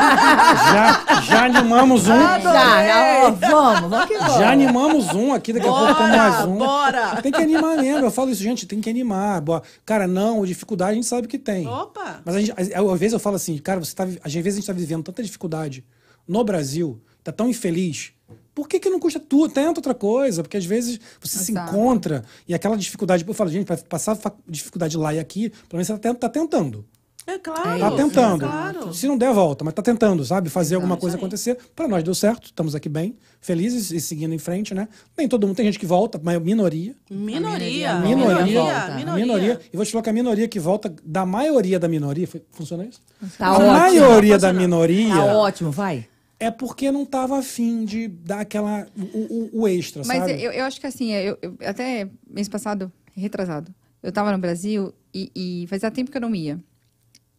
já, já animamos um. Ah, já, vamos, vamos que vamos. Já animamos um aqui, daqui a pouco tem mais um. Bora! Tem que animar mesmo. Eu falo isso, gente, tem que animar. Boa. Cara, não, dificuldade a gente sabe que tem. Opa! Mas a gente, às vezes eu falo assim, cara, você tá, às vezes a gente tá vivendo tanta dificuldade... no Brasil, tá tão infeliz, por que que não custa tu, tenta outra coisa? Porque às vezes você Exato. Se encontra e aquela dificuldade, eu falo, gente, vai passar dificuldade lá e aqui, pelo menos você tá, tá tentando. É claro. Tá tentando. É claro. Se não der, volta, mas tá tentando, sabe? Fazer Exato, alguma coisa acontecer. Pra nós deu certo, estamos aqui bem, felizes e seguindo em frente, né? Nem todo mundo, tem gente que volta, mas minoria. Minoria. Minoria. Minoria. Minoria. minoria. minoria. E vou te falar que a minoria que volta, da maioria da minoria, funciona isso? Tá a ótimo. A maioria da minoria... Tá ótimo, vai. É porque não estava afim de dar aquela... o, o, o extra, Mas sabe? Mas eu, eu acho que assim, eu, eu, até mês passado, retrasado, eu estava no Brasil e, e fazia tempo que eu não ia.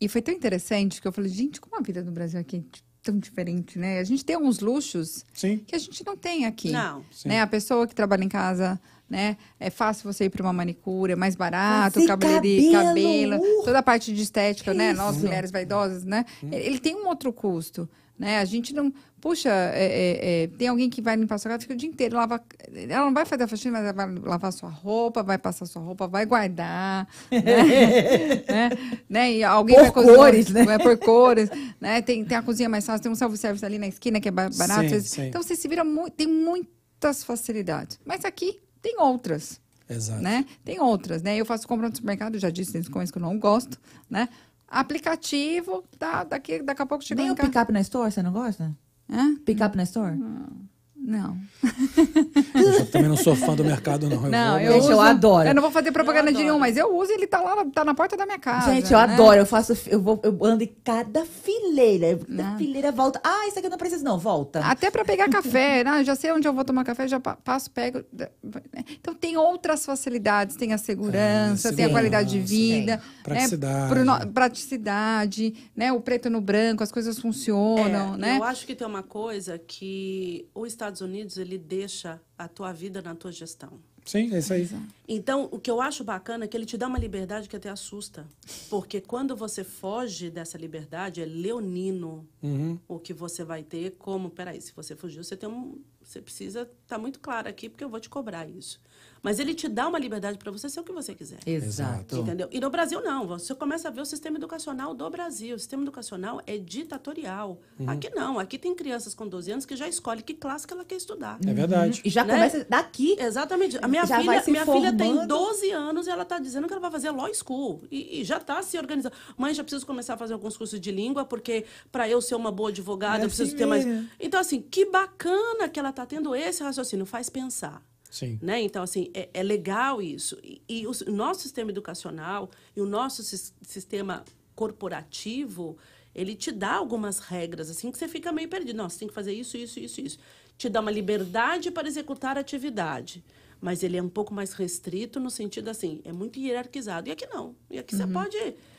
E foi tão interessante que eu falei, gente, como a vida do Brasil aqui é tão diferente, né? A gente tem uns luxos Sim. que a gente não tem aqui. Não. Né? A pessoa que trabalha em casa... Né? É fácil você ir para uma manicure, é mais barato, cabeleireiro, cabelo, cabelo uh, toda a parte de estética, né? Isso? Nós, mulheres vaidosas, né? Hum. Ele tem um outro custo, né? A gente não... Puxa, é, é, é, tem alguém que vai limpar sua casa, fica o dia inteiro, lava... Ela não vai fazer a faxina, mas ela vai lavar sua roupa, vai passar sua roupa, vai guardar, né? né? né? E alguém por vai cozinhar, cores, né? Vai por cores, né? Tem, tem a cozinha mais fácil, tem um self-service ali na esquina que é barato. Sim, sim. Então, você se vira... Mu... Tem muitas facilidades. Mas aqui... Tem outras, Exato. Né? Tem outras, né? Eu faço compra no supermercado, já disse desde o começo que eu não gosto, né? Aplicativo, tá, daqui, daqui a pouco chega em casa. Tem o pick-up na store, você não gosta? Pick-up na store? Não. Eu também não sou fã do mercado, não. Eu não, eu, uso, eu adoro. Eu não vou fazer propaganda de nenhum, mas eu uso e ele tá lá, tá na porta da minha casa. Gente, eu né? adoro, eu faço, eu, vou, eu ando em cada fileira, cada fileira volta. Ah, isso aqui eu não preciso, não, volta. Até pra pegar café, né? Já sei onde eu vou tomar café, já passo, pego. Então tem outras facilidades, tem a segurança, é, tem a qualidade de vida. Tem. Praticidade. Né? Praticidade, né? O preto no branco, as coisas funcionam, é, né? Eu acho que tem uma coisa que o Estado Estados Unidos, ele deixa a tua vida na tua gestão. Sim, é isso aí. Então, o que eu acho bacana é que ele te dá uma liberdade que até assusta. Porque quando você foge dessa liberdade, é leonino uhum. o que você vai ter como... Peraí, se você fugiu, você tem um... Você precisa tá muito claro aqui, porque eu vou te cobrar isso. Mas ele te dá uma liberdade para você ser o que você quiser. Exato. Entendeu? E no Brasil, não. Você começa a ver o sistema educacional do Brasil. O sistema educacional é ditatorial. Uhum. Aqui não. Aqui tem crianças com doze anos que já escolhe que classe que ela quer estudar. É verdade. Uhum. E já né? começa daqui. Exatamente. A minha, filha, minha filha tem doze anos e ela tá dizendo que ela vai fazer law school. E, e já tá se organizando. Mãe, já preciso começar a fazer alguns cursos de língua, porque para eu ser uma boa advogada, é eu preciso ter mais... Então, assim, que bacana que ela tá tendo esse raciocínio, faz pensar. Sim. Né? Então, assim, é, é legal isso. E, e o nosso sistema educacional e o nosso si- sistema corporativo, ele te dá algumas regras, assim, que você fica meio perdido. Não, você tem que fazer isso, isso, isso, isso. Te dá uma liberdade para executar a atividade. Mas ele é um pouco mais restrito no sentido, assim, é muito hierarquizado. E aqui não. E aqui uhum. você pode...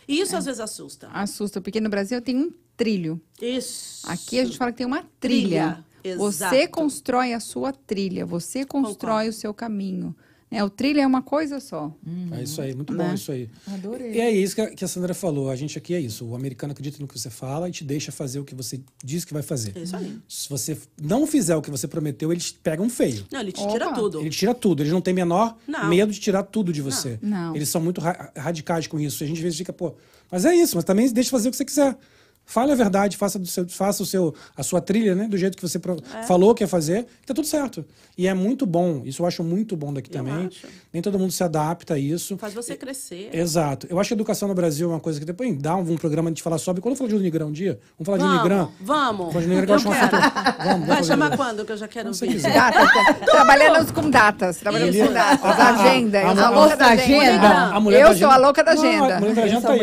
E isso, é. às vezes, assusta. Assusta, porque no Brasil tem um trilho. Isso. Aqui a gente fala que tem uma trilha. trilha. Exato. Você constrói a sua trilha, você constrói Concordo. o seu caminho. Né? O trilho é uma coisa só. Uhum. É isso aí, muito bom é. isso aí. Adorei. E é isso que a Sandra falou, a gente aqui é isso. O americano acredita no que você fala e te deixa fazer o que você diz que vai fazer. É isso aí. Se você não fizer o que você prometeu, eles pegam feio. Não, ele te Opa. tira tudo. Ele tira tudo, eles não têm menor não. medo de tirar tudo de você. Não. Não. Eles são muito ra- radicais com isso. A gente às vezes fica, pô, mas é isso, mas também deixa fazer o que você quiser. Fale a verdade, faça, do seu, faça o seu, a sua trilha, né? Do jeito que você é. falou que ia fazer, que tá tudo certo. E é muito bom. Isso eu acho muito bom daqui eu também. Acho. Nem todo mundo se adapta a isso. Faz você crescer. Exato. Eu acho que a educação no Brasil é uma coisa que depois dá um, um programa de falar sobre. Quando eu falar de Unigran um dia, vamos falar vamos, de Unigran. Vamos. Vamos. Eu eu quero. vamos Vai chamar Unigran. Quando? Que eu já quero ver. Trabalhando com datas. Trabalhando com datas. Agenda. A, a, a, a louca da agenda. Eu sou a louca da agenda. A mulher da agenda tá aí.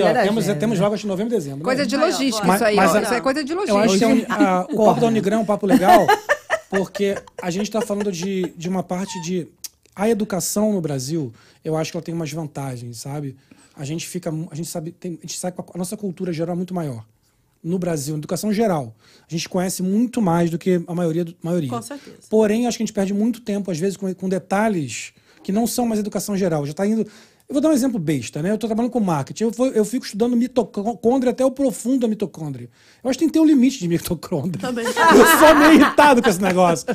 Temos vagas de novembro e dezembro. Coisa de logística. Isso aí, mas, ó, isso é coisa de logística. Eu acho que é um, a, o papo da Unigran é um papo legal, porque a gente está falando de, de uma parte de... A educação no Brasil, eu acho que ela tem umas vantagens, sabe? A gente fica... A gente sabe... Tem, a gente sabe a nossa cultura geral é muito maior. No Brasil, educação geral. A gente conhece muito mais do que a maioria. Do, maioria. Com certeza. Porém, acho que a gente perde muito tempo, às vezes, com, com detalhes que não são mais educação geral. Já está indo... Eu vou dar um exemplo besta, né? Eu estou trabalhando com marketing. Eu, vou, eu fico estudando mitocôndria até o profundo da mitocôndria. Eu acho que tem que ter um limite de mitocôndria. Também. Eu sou meio irritado com esse negócio.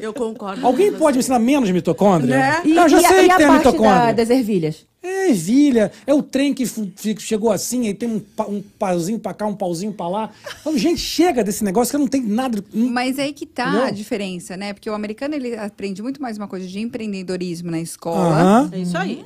Eu concordo. Alguém pode você. me ensinar menos de mitocôndria? Né? E, não, eu já e sei a, e que tem a, a mitocôndria. Da, das ervilhas? É ervilha. É o trem que chegou assim, aí tem um, pa, um pauzinho pra cá, um pauzinho pra lá. Então, gente, chega desse negócio que não tem nada... Mas aí que tá não. a diferença, né? Porque o americano, ele aprende muito mais uma coisa de empreendedorismo na escola. Uh-huh. É isso aí.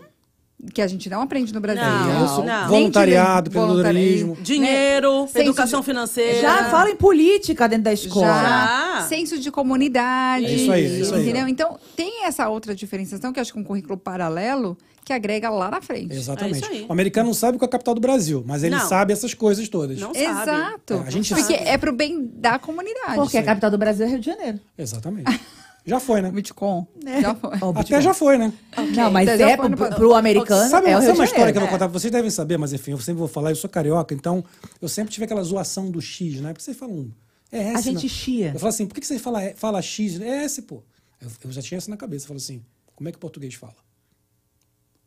Que a gente não aprende no Brasil. Não, não. Voluntariado, empreendedorismo. Dinheiro, né? Educação de... financeira. Já fala em política dentro da escola. Já. Já. Senso de comunidade. É isso aí, isso aí. Entendeu? Então, tem essa outra diferenciação, que acho que é um currículo paralelo, que agrega lá na frente. Exatamente. É o americano não sabe qual é a capital do Brasil, mas ele não. sabe essas coisas todas. Não Exato. Sabe. É, a não gente sabe. Porque é pro bem da comunidade. Porque a capital do Brasil é Rio de Janeiro. Exatamente. Já foi, né? Bitcoin. É. Já foi. Oh, Bitcoin. Até já foi, né? Okay. Não, mas então, é pro, pro, pro americano. Sabe é uma, uma história é. que eu vou contar? Vocês devem saber, mas enfim, eu sempre vou falar. Eu sou carioca, então eu sempre tive aquela zoação do X, né? Porque vocês falam. É S. A gente não. chia. Eu falo assim, por que vocês falam fala X? É S, pô. Eu, eu já tinha isso na cabeça. Eu falo assim, como é que o português fala?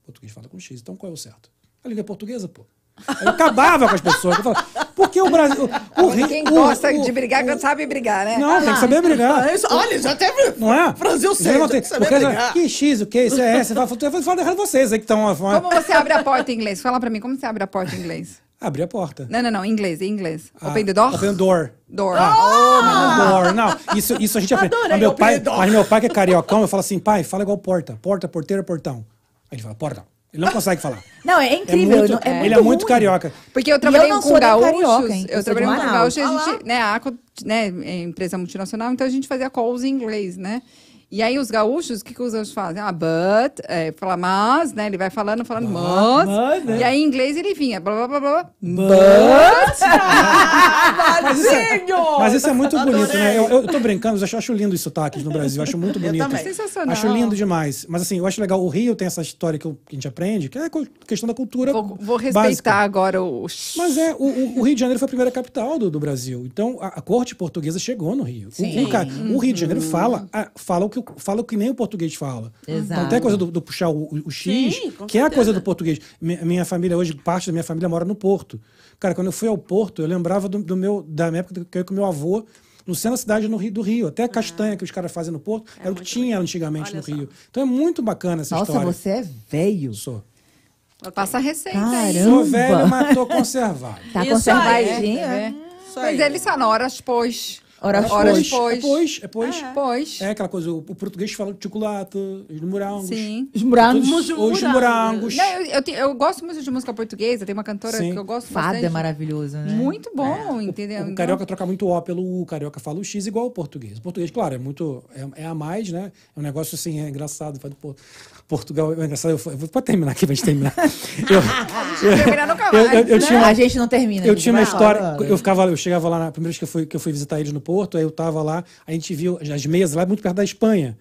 O português fala com X, então qual é o certo? A língua é portuguesa, pô. Eu acabava com as pessoas. Eu falava, porque o Brasil. O ri, Quem o, gosta o, de brigar o, sabe brigar, né? Não, ah, tem que saber brigar. Isso, olha, já teve. Não é? Brasil sempre. Tem que saber brigar. Que X, o que? Isso é S. Fala da cara de vocês aí que estão. Como você abre a porta em inglês? Fala pra mim, como você abre a porta em inglês? Abrir a porta. Não, não, não. Em inglês, em inglês. Ah, open the door? Open the door. Door. Ah, oh! Não, door. Não, isso, isso a gente aprende. Mas meu, pai, mas meu pai, que é cariocão, eu falo assim, pai, fala igual porta. Porta, porteira, portão. Aí ele fala, porta. Ele não consegue falar. Não, é incrível. É muito, é, é ele é muito ruim. Carioca. Porque eu trabalhei eu com gaúchos. Carioca, hein? Eu, eu trabalhei com gaúchos e a gente... Né, a ACO né, é empresa multinacional, então a gente fazia calls em inglês, né? E aí os gaúchos, o que, que os gaúchos fazem? Ah, but, é, fala mas, né? Ele vai falando, falando mas. mas né? E aí em inglês ele vinha, blá, blá, blá, blá. But! Ah, mas, isso é, mas isso é muito Adorei. bonito, né? Eu, eu tô brincando, eu acho lindo os sotaques no Brasil, eu acho muito bonito. É sensacional. Acho lindo demais. Mas assim, eu acho legal, o Rio tem essa história que, eu, que a gente aprende, que é questão da cultura Vou, vou respeitar básica. agora o... Mas é, o, o Rio de Janeiro foi a primeira capital do, do Brasil. Então, a, a corte portuguesa chegou no Rio. Sim. O, o, o Rio de Janeiro fala, a, fala o que Fala que nem o português fala. Exato. Então tem a coisa do, do puxar o, o X, Sim, que é a coisa do português. Minha família hoje, parte da minha família mora no Porto. Cara, quando eu fui ao Porto, eu lembrava do, do meu, da minha época que eu ia com meu avô no centro da cidade no Rio, do Rio. Até a castanha ah. que os caras fazem no Porto é era o que tinha antigamente Olha no só. Rio. Então é muito bacana essa Nossa, história. Nossa, você é velho. Sou. Okay. Passa a receita. Caramba. Sou velho, mas tô conservado. Tá conservadinho, é. é. Mas eles falam horas, pois... Horas depois. Depois, depois. Depois. É aquela coisa, o, o português fala de chocolate, os morangos. Sim. Os morangos. Os, os morangos. Não, eu, eu, te, eu gosto muito de música portuguesa, tem uma cantora Sim. que eu gosto Fada bastante. Fada é maravilhosa, né? Muito bom, é. entendeu? O, o então... carioca troca muito O pelo U, o carioca fala o X igual ao português. O português, claro, é muito, é, é a mais, né? É um negócio assim, é engraçado, faz do Portugal, é engraçado, eu, eu vou pra terminar aqui, pra gente terminar. Eu, eu, eu, terminar nunca mais, eu, eu, eu né? tinha uma, a gente não termina. Eu tinha uma história, falar, eu, ficava, eu chegava lá, na primeira vez que eu fui, que eu fui visitar eles no Porto, aí eu tava lá, a gente viu as mesas lá, muito perto da Espanha.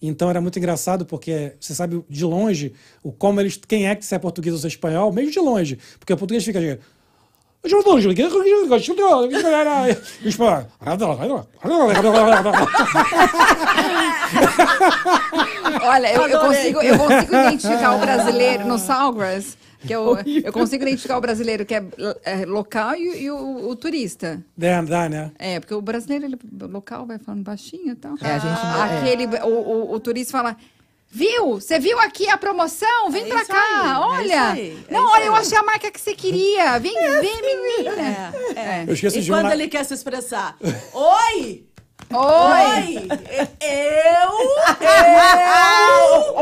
Então era muito engraçado, porque você sabe de longe o como eles, quem é que se é português ou se é espanhol, mesmo de longe, porque o português fica... De, Olha, eu, eu, consigo, eu consigo identificar o brasileiro no Salgras, que eu, eu consigo identificar o brasileiro que é, é local e, e o, o turista. É, dá, né? É, porque o brasileiro ele, local vai falando baixinho e tal. É, a gente, ah, aquele, é. o, o, o turista fala... Viu? Você viu aqui a promoção? Vem é pra cá, aí, olha. É aí, é não, olha, aí. Eu achei a marca que você queria. Vem, é, vem, menina. É, é. Eu esqueci e de quando uma... ele quer se expressar? Oi! Oi! Eu!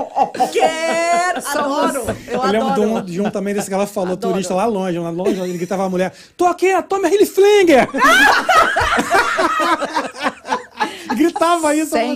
Eu! Quero! Adoro! Eu, eu adoro. Lembro de um, de um também desse que ela falou, adoro. Turista lá longe, lá longe, ele gritava a mulher: tô aqui, toma Hilflinger! Gritava isso. É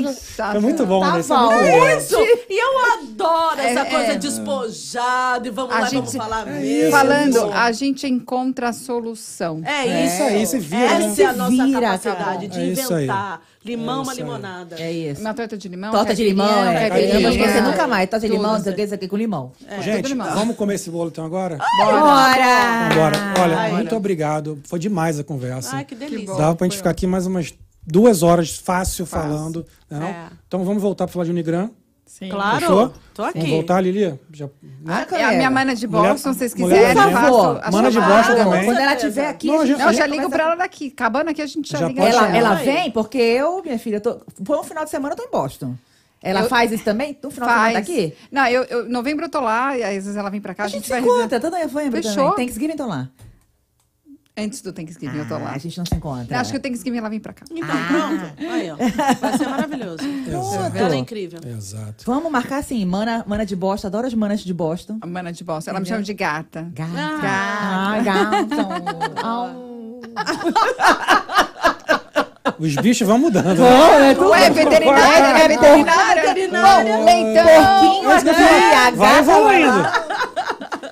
muito bom, tá, né? Isso bom. É isso. E eu adoro essa é, coisa é. despojada. E vamos a lá, gente, vamos falar é mesmo. Falando, a gente encontra a solução. É, é isso aí, se vira. Essa né? é a nossa vira, capacidade cara. de é inventar. Limão, é uma limonada. É isso. Uma torta de limão. Torta de limão, é. Você nunca mais. Torta de limão, você quer isso aqui com limão. É. Gente, limão. Vamos comer esse bolo então agora? Bora! Bora! Bora. Olha, Ai, muito obrigado. Foi demais a conversa. Ai, que delícia. Dava pra gente ficar aqui mais umas... Duas horas fácil, fácil. falando. Não? É. Então vamos voltar para falar de Unigran. Sim. Claro. Fechou? Tô aqui. Vamos voltar, Lili? Já... Ah, é a minha mana de Boston, mulher, se vocês quiserem. Por favor. Mana de Boston também. Quando ela estiver aqui... Não, gente, não já, já ligo começa... pra ela daqui. Acabando aqui, a gente já, já liga. Ela, ela vem porque eu, minha filha, tô... foi um final de semana eu tô em Boston. Ela eu... faz isso também? Tu final faz. Tá aqui? Não, eu, eu... novembro eu tô lá, e às vezes ela vem pra cá, a gente, a gente vai... A gente se encontra, toda novembro também. Thanksgiving tô lá. Antes do Thanksgiving, ah, eu tô lá. A gente não se encontra. Eu acho que o Thanksgiving ela vem pra cá. Então, ah. pronto. Aí, ó. Vai ser maravilhoso. Pronto. Ela é incrível. Exato. Vamos marcar assim, mana, mana de Boston. Adoro as manas de Boston. A mana de Boston. Ela Entendeu? me chama de gata. Gata. Ah, gata. Os bichos vão mudando. Né? Não, é, é veterinária, é veterinária. É veterinária. Bom, então, porquinho, aqui, vai evoluindo.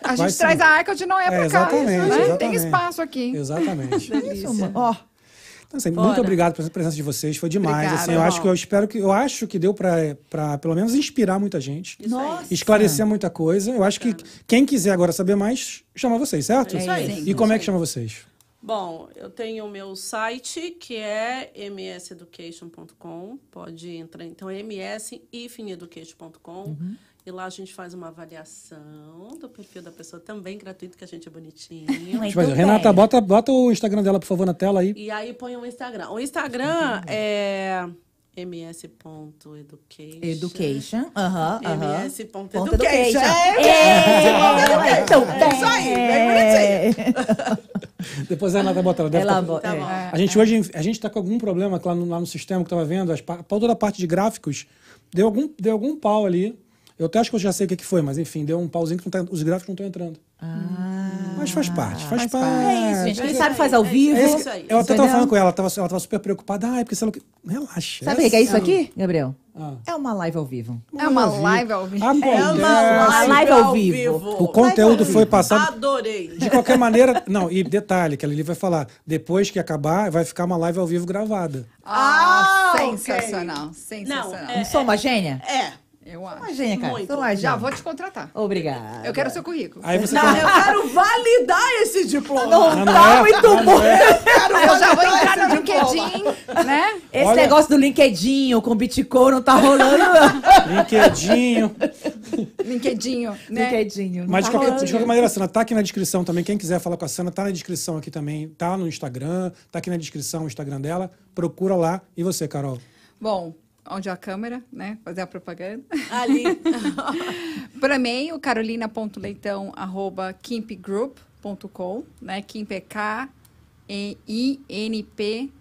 A gente vai traz sim. a Arca de Noé é, pra cá. Exatamente, né? exatamente. Tem espaço aqui. Exatamente. Isso, mano. Ó. Então, assim, Bora. muito obrigado pela presença de vocês. Foi demais. Obrigada, assim, eu, acho que, eu, espero que, eu acho que deu pra, pra, pelo menos, inspirar muita gente. Nossa. Esclarecer muita coisa. Eu acho que quem quiser agora saber mais, chama vocês, certo? É isso aí. E como é que chama vocês? Bom, eu tenho o meu site, que é m s education ponto com. Pode entrar, então, m s education ponto com. Uhum. E lá a gente faz uma avaliação do perfil da pessoa, também gratuito, que a gente é bonitinho. Mas, Renata, bota, bota o Instagram dela, por favor, na tela aí. E aí põe o Instagram. O Instagram é... ms.education. Education. Aham. Uh-huh, uh-huh. ms.education. É, então, é isso aí. É bonitinho. Depois a Renata bota ela. Ela bota. A gente hoje, a gente tá com algum problema lá no, lá no sistema que eu tava vendo, as, toda a parte de gráficos, deu algum, deu algum pau ali. Eu até acho que eu já sei o que foi, mas enfim, deu um pauzinho que não tá, os gráficos não estão entrando. Ah, mas faz parte, faz, faz parte. parte. É isso, gente. Quem é sabe faz ao vivo. É isso, é isso aí. Eu até estava falando com ela, ela tava, ela tava super preocupada. Ah, é porque você não... Relaxa. Sabe o é que é isso aqui, Gabriel? Ah. É uma live ao vivo. É uma live ao vivo. Acontece. É uma live ao vivo. O conteúdo foi passado. Adorei. De qualquer maneira... Não, e detalhe, que a Lili vai falar. Depois que acabar, vai ficar uma live ao vivo gravada. Ah, ah sensacional. Okay. Sensacional. Não, é, não sou uma gênia? É. Eu acho. Ah, gente, cara. Muito. Lá, já vou te contratar. Obrigada. Eu quero o seu currículo. Aí você não, quer... Eu quero validar esse diploma. Não, não tá é, muito não bom. É. Eu, eu já vou entrar no LinkedIn, né? Esse Olha... negócio do LinkedIn com Bitcoin não tá rolando. LinkedIn. LinkedIn, né? LinkedIn. Mas tá de, qualquer, de qualquer maneira, a Sandra tá aqui na descrição também. Quem quiser falar com a Sandra, tá na descrição aqui também. Tá no Instagram, tá aqui na descrição o Instagram dela. Procura lá. E você, Carol? Bom... Onde é a câmera, né? Fazer a propaganda. Ali. Para e-mail, carolina ponto leitão arroba kimp group ponto com, né? Kimp é K E I N P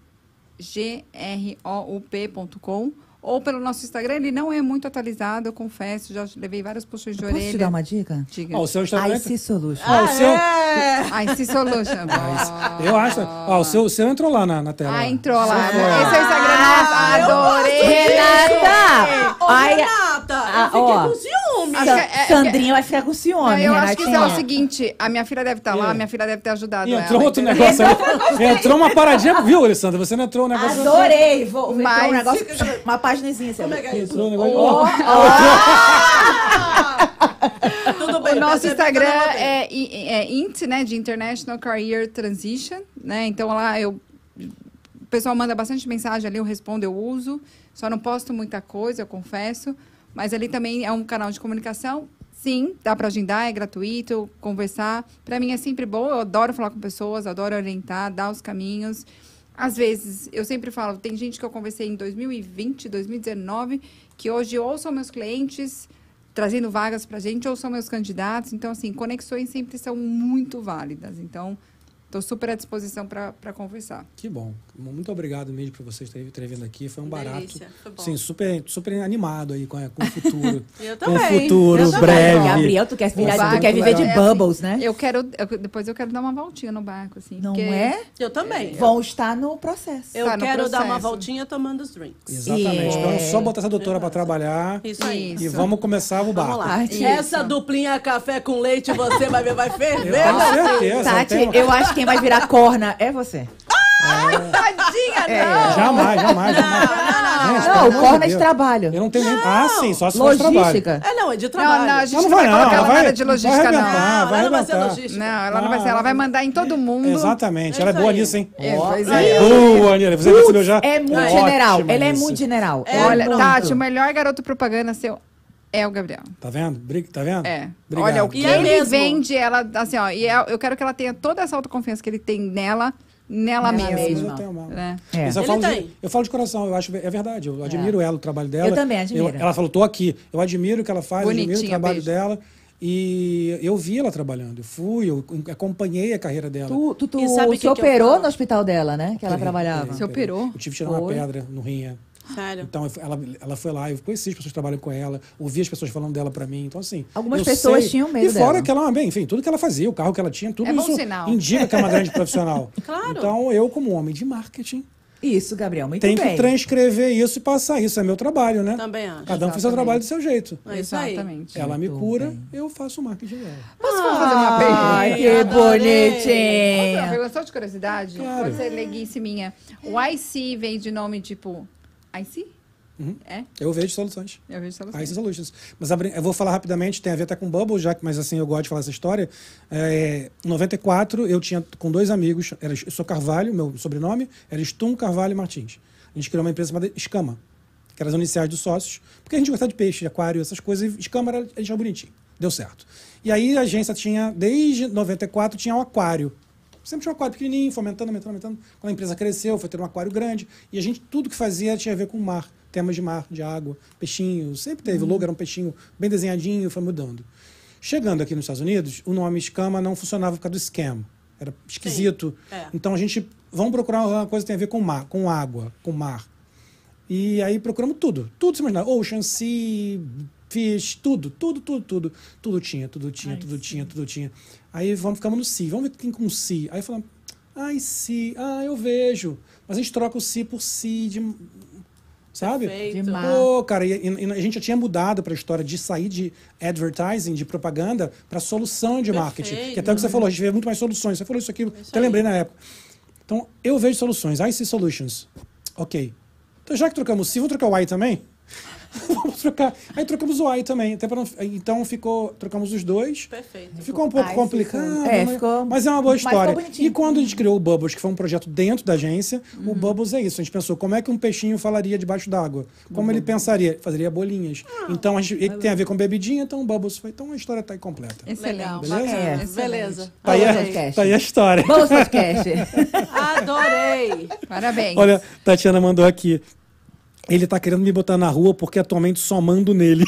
G R O U P ponto com. Ou pelo nosso Instagram, ele não é muito atualizado, eu confesso. Já levei várias puxões de Posso orelha. Posso te dar uma dica? Diga. Oh, o seu Instagram... EyeSea Solutions. Ah, o seu... É. EyeSea Solutions. Ah, eu acho. Ó, o seu, seu entrou lá na, na tela. Ah, entrou lá. Esse é o Instagram. Ah, adorei. Renata! Ô, Renata! Eu fiquei ó. com ciúme. É, Sandrinha é, vai ficar com ciúme. Não, eu Renata. acho que é o seguinte. A minha filha deve estar tá lá, a minha filha deve ter ajudado. E entrou ela, outro negócio aí. Entrou uma paradinha. Viu, Alessandra? Você não entrou um negócio... Adorei. Vou entrar um negócio... Uma página. Como é que é isso? O nosso Instagram é, é I N T, né? De International Career Transition, né? Então lá eu, o pessoal manda bastante mensagem ali, eu respondo, eu uso. Só não posto muita coisa, eu confesso. Mas ali também é um canal de comunicação. Sim, dá para agendar, é gratuito, conversar. Para mim é sempre bom, eu adoro falar com pessoas, adoro orientar, dar os caminhos. Às vezes, eu sempre falo, tem gente que eu conversei em dois mil e vinte, dois mil e dezenove, que hoje ou são meus clientes trazendo vagas pra gente, ou são meus candidatos. Então, assim, conexões sempre são muito válidas. Então, estou super à disposição para conversar. Que bom. Muito obrigado mesmo por vocês terem vindo aqui. Foi um barato. Sim, super, super animado aí com, com o futuro. Eu também. Com o futuro eu breve. Também. Gabriel, tu quer, virar, barco, tu quer viver de é, Bubbles, assim, né? Eu quero... Eu, depois eu quero dar uma voltinha no barco, assim. Não é? Eu também. É, vão eu, estar no processo. Eu tá quero processo. dar uma voltinha tomando os drinks. Exatamente. É. Então, só botar essa doutora para trabalhar. Isso aí. E vamos começar o barco. Vamos lá. Isso. Essa duplinha café com leite, você vai ver, vai ferver. Com certeza. Tati, eu, eu acho que quem vai virar corna é você. Ah, é. Tadinha, não! É. Jamais, jamais, jamais. Não, não, não, não, não, não, não, o corna é de trabalho. Eu não tenho nem... Ah, sim, só se for trabalho. Logística. É, não, é de trabalho. Não, não, a gente não, não vai, vai colocar ela vai, nada de logística, vai não. Não, ela vai não vai ser logística. Não, ela não, não vai ser. Ela vai mandar em todo mundo. Exatamente. É ela é boa nisso, hein? É, pois é. Boa, Nina. Você recebeu já? É muito general. Ela é muito general. Olha, Tati, o melhor garoto propaganda seu... É o Gabriel. Tá vendo? Tá vendo? É. Obrigado. Olha, o que ele mesmo vende, ela, assim, ó, e eu quero que ela tenha toda essa autoconfiança que ele tem nela, nela, nela mesma. mesma. É. É. Eu, falo de, eu falo de coração, eu acho, é verdade, eu admiro é. ela, o trabalho dela. Eu também admiro. Eu, ela falou, tô aqui, eu admiro o que ela faz, Bonitinho, admiro o trabalho beijo. dela. E eu vi ela trabalhando, eu fui, eu acompanhei a carreira dela. Tu, tu, tu e sabe se operou eu... no hospital dela, né, que ela é, trabalhava. É, se operou? Eu tive que tirar uma pedra no rim. Sério? Então, ela, ela foi lá, eu conheci as pessoas que trabalham com ela, ouvi as pessoas falando dela pra mim, então assim... Algumas pessoas sei, tinham medo E fora dela. que ela, bem, enfim, tudo que ela fazia, o carro que ela tinha, tudo é isso indica que é uma grande profissional. Claro. Então, eu como homem de marketing... Isso, Gabriel, muito bem. Tem que transcrever isso e passar isso, é meu trabalho, né? Também acho. Cada um faz seu trabalho do seu jeito. É isso aí. Exatamente. Ela me cura, eu faço o marketing dela. Posso fazer uma pergunta? Ai, que bonitinho! Só de curiosidade, pode ser leguice minha. O EyeSea vem de nome tipo... EyeSea? Uhum. É? Eu vejo soluções. Eu vejo soluções. EyeSea Solutions. Mas eu vou falar rapidamente, tem a ver até com Bubble, já que, mas assim, eu gosto de falar essa história. É, em noventa e quatro, eu tinha com dois amigos, era, eu sou Carvalho, meu sobrenome, era Stum Carvalho Martins. A gente criou uma empresa chamada Escama, que eram as iniciais dos sócios, porque a gente gostava de peixe, de aquário, essas coisas, e Escama era, a gente era bonitinho. Deu certo. E aí a agência tinha, desde noventa e quatro, tinha o aquário. Sempre tinha um aquário pequenininho, fomentando, aumentando, aumentando. Quando a empresa cresceu, foi ter um aquário grande. E a gente, tudo que fazia tinha a ver com o mar. Temas de mar, de água, peixinho. Sempre teve. Uhum. O logo era um peixinho bem desenhadinho, foi mudando. Chegando aqui nos Estados Unidos, o nome Escama não funcionava por causa do scam. Era esquisito. É. Então a gente, vamos procurar uma coisa que tem a ver com mar, com água, com mar. E aí procuramos tudo. Tudo, se imaginar. Ocean, sea, fish, tudo, tudo, tudo, tudo. Tudo tinha, tudo tinha, Ai, tudo sim. tinha, tudo tinha. Aí vamos, ficamos no si, vamos ver quem com si. Aí falamos, ai, si, ah, eu vejo. Mas a gente troca o si por si, de, sabe? Perfeito. Pô, cara, e, e a gente já tinha mudado para a história de sair de advertising, de propaganda, para solução de Perfeito. marketing. Que até o que você falou, a gente vê muito mais soluções. Você falou isso aqui, isso até aí. lembrei na época. Então, eu vejo soluções, EyeSea Solutions. Ok. Então, já que trocamos o si, vamos trocar o I também? Vamos trocar. Aí trocamos o I também. Até pra não... Então ficou. Trocamos os dois. Perfeito. Ficou um pouco Ai, complicado. Ficou... É, mas... Ficou... mas é uma boa história. E quando a gente criou o Bubbles, que foi um projeto dentro da agência, uhum. o Bubbles é isso. A gente pensou, como é que um peixinho falaria debaixo d'água? Como uhum. ele pensaria? Fazeria bolinhas. Ah, então a gente ele tem a ver com bebidinha, então o Bubbles foi. Então a história tá aí completa. Legal. Beleza? É, Excelente. Beleza. Tá aí, a, tá aí a história. Bubbles Podcast. Adorei. Parabéns. Olha, Tatiana mandou aqui. Ele tá querendo me botar na rua porque atualmente só mando nele.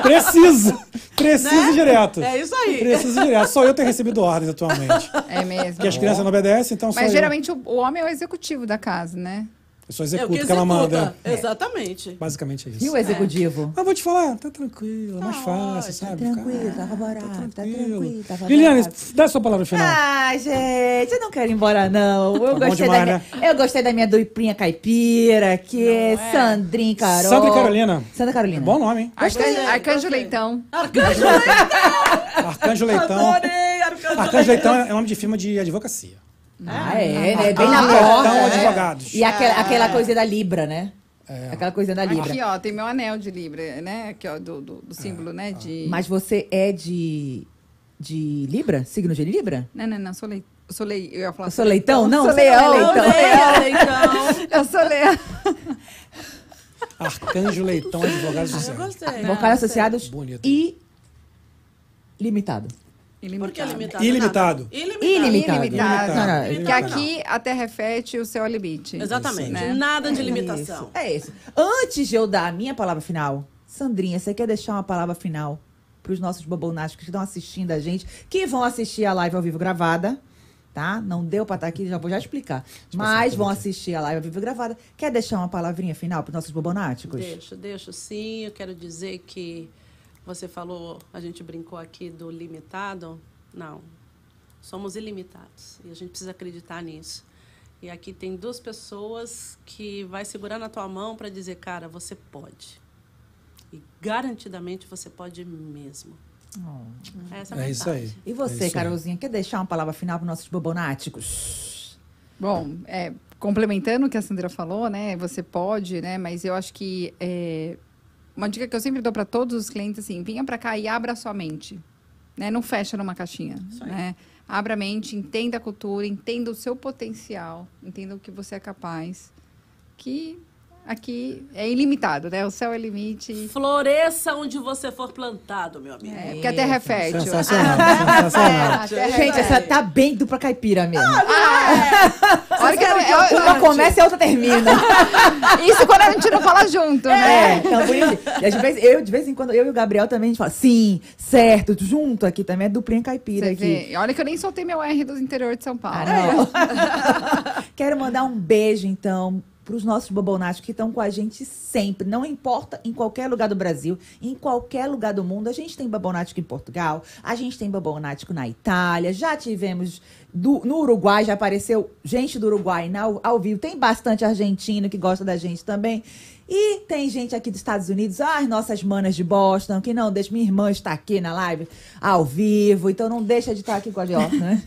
Preciso! Preciso né? direto. É isso aí. Preciso direto. Só eu tenho recebido ordens atualmente. É mesmo. Porque as é. crianças não obedecem, então Mas só geralmente eu. o homem é o executivo da casa, né? Eu só executo é o que, que ela manda. É. Exatamente. Basicamente é isso. E o executivo? É. Ah, vou te falar, tá tranquilo, tá mais fácil, tá sabe? Tranquilo, tá barata, tá tranquilo, tá tranquilo. Tá tranquilo. Liliane, dá a sua palavra final. Ah, gente, eu não quero ir embora, não. Eu, tá gostei, demais, da minha, né? eu gostei da minha duplinha caipira, que não é Sandrinha Carol. Sandra Carolina. Sandra Carolina. É bom nome, hein? Arcanjo, Arcanjo Leitão. Arcanjo Leitão! Arcanjo Leitão. Adorei, Arcanjo, Arcanjo Leitão. Leitão é nome de firma de advocacia. Ah, ah, é, né? Bem ah, na porta. Então, advogados. E aquela, ah. aquela coisa da Libra, né? É. Aquela coisa da Libra. Aqui, ó, tem meu anel de Libra, né? Aqui, ó, do, do, do símbolo, ah, né? Ah. De... Mas você é de... De Libra? Signo de Libra? Não, não, não. Sou leitão. Sou lei... Eu ia falar... Eu sou leitão? Não, sou leão. Leão. leitão. Eu sou leão. Arcanjo Leitão, advogados associados. Eu gostei. Advogados associados Bonito. e... Limitado. Ilimitado. Porque é limitado. Ilimitado. Ilimitado. Ilimitado. Ilimitado. Ilimitado. Ilimitado. Ilimitado. Que aqui a terra é fértil e o céu é limite. Exatamente. Isso, né? Nada de limitação. É isso. é isso. Antes de eu dar a minha palavra final, Sandrinha, você quer deixar uma palavra final para os nossos babonásticos que estão assistindo a gente, que vão assistir a live ao vivo gravada, tá? Não deu para estar aqui, já vou já explicar. Mas vão assistir a live ao vivo gravada. Quer deixar uma palavrinha final para os nossos babonásticos? Deixo, deixo sim. Eu quero dizer que você falou, a gente brincou aqui do limitado. Não, somos ilimitados e a gente precisa acreditar nisso. E aqui tem duas pessoas que vai segurar na tua mão para dizer, cara, você pode. E garantidamente você pode mesmo. Oh. Essa é, é isso aí. E você, é Carolzinha, aí. Quer deixar uma palavra final para os nossos bobonáticos? Bom, é, complementando o que a Sandra falou, né? Você pode, né? Mas eu acho que é, uma dica que eu sempre dou para todos os clientes, assim, venha para cá e abra a sua mente, né? Não fecha numa caixinha, né? Abra a mente, entenda a cultura, entenda o seu potencial, entenda o que você é capaz, que aqui é ilimitado, né? O céu é limite. Floresça onde você for plantado, meu amigo. É, porque a terra é fértil. Sensacional, sensacional. É, gente, é. Essa tá bem dupla caipira mesmo. Ah, ah, é. Olha que é, uma é, começa e a outra termina. Isso quando a gente não fala junto, é. Né? É, então, eu, de vez em quando, eu e o Gabriel também, a gente fala, sim, certo, junto aqui também, é duplinha caipira aqui. Olha que eu nem soltei meu R do interior de São Paulo. Ah, quero mandar um beijo, então, para os nossos babonásticos que estão com a gente sempre. Não importa, em qualquer lugar do Brasil, em qualquer lugar do mundo. A gente tem babonático em Portugal, a gente tem babonático na Itália, já tivemos do, no Uruguai, já apareceu gente do Uruguai na, ao vivo. Tem bastante argentino que gosta da gente também. E tem gente aqui dos Estados Unidos, as nossas manas de Boston, que não deixa. Minha irmã está aqui na live ao vivo, então não deixa de estar aqui com a gente, né?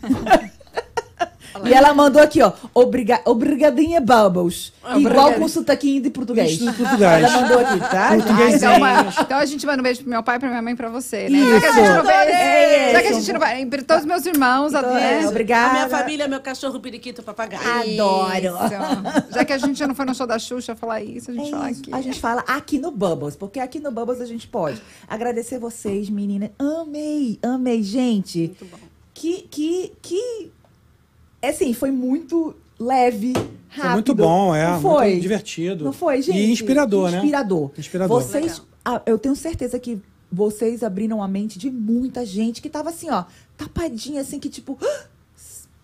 E ela mandou aqui, ó, Obriga... obrigadinha Bubbles. Obrigada. Igual com sotaquinho de português. De português. Ela mandou aqui, tá? Português. Ah, então, então a gente manda um beijo pro meu pai, pra minha mãe e pra você, né? Isso. Já que a gente não vai... É Já que a gente não vai... Pra todos os meus irmãos, então, né? Obrigada. A minha família, meu cachorro, periquito, papagaio. Adoro. Isso. Já que a gente não foi no show da Xuxa falar isso, a gente é fala isso. Aqui. A gente fala aqui no Bubbles, porque aqui no Bubbles a gente pode. Agradecer vocês, meninas. Amei, amei, gente. Muito bom. Que, que, que... É assim, foi muito leve, rápido. Foi muito bom, é. Não foi? Muito divertido. Não foi, gente? E inspirador, né? Inspirador. Inspirador. Vocês, ah, eu tenho certeza que vocês abriram a mente de muita gente que tava assim, ó, tapadinha, assim, que tipo... Ah,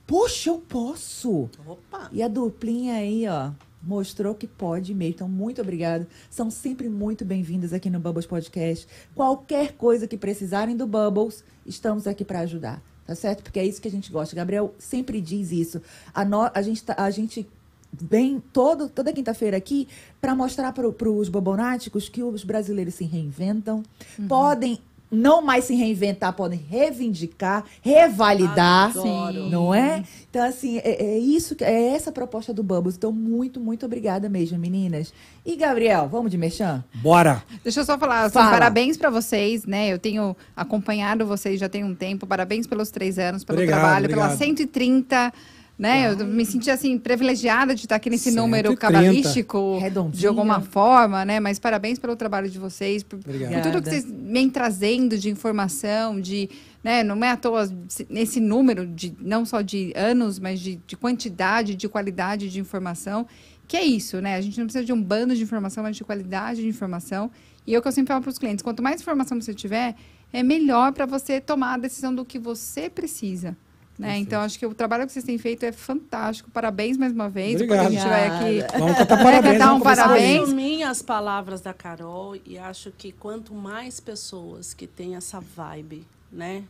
poxa, eu posso! Opa! E a duplinha aí, ó, mostrou que pode mesmo. Então, muito obrigada. São sempre muito bem-vindas aqui no Bubbles Podcast. Qualquer coisa que precisarem do Bubbles, estamos aqui para ajudar. Tá certo? Porque é isso que a gente gosta. Gabriel sempre diz isso. A, no, a, gente, a gente vem todo, toda quinta-feira aqui para mostrar para os bobonáticos que os brasileiros se reinventam, uhum. podem não mais se reinventar, podem reivindicar, revalidar. Adoro. Não é? Então, assim, é, é isso, é essa a proposta do Bubbles. Então, muito, muito obrigada mesmo, meninas. E, Gabriel, vamos de merchan? Bora! Deixa eu só falar, Fala. Assim, parabéns para vocês, né? Eu tenho acompanhado vocês já tem um tempo. Parabéns pelos três anos, pelo obrigado, trabalho, obrigado. Pelas cento e trinta... Né? Eu me senti, assim, privilegiada de estar aqui nesse cento e trinta número cabalístico, redondinho. De alguma forma, né? Mas parabéns pelo trabalho de vocês, por, por tudo que vocês vêm trazendo de informação, de, né? Não é à toa nesse número, de, não só de anos, mas de, de quantidade, de qualidade de informação, que é isso, né? A gente não precisa de um bando de informação, mas de qualidade de informação. E é o que eu sempre falo para os clientes, quanto mais informação você tiver, é melhor para você tomar a decisão do que você precisa. Né? Então, acho que o trabalho que vocês têm feito é fantástico. Parabéns mais uma vez. Obrigado. Porque a gente vai aqui. Vamos cantar parabéns. Vamos um parabéns. Assumi as palavras da Carol e acho que quanto mais pessoas que têm essa vibe, né?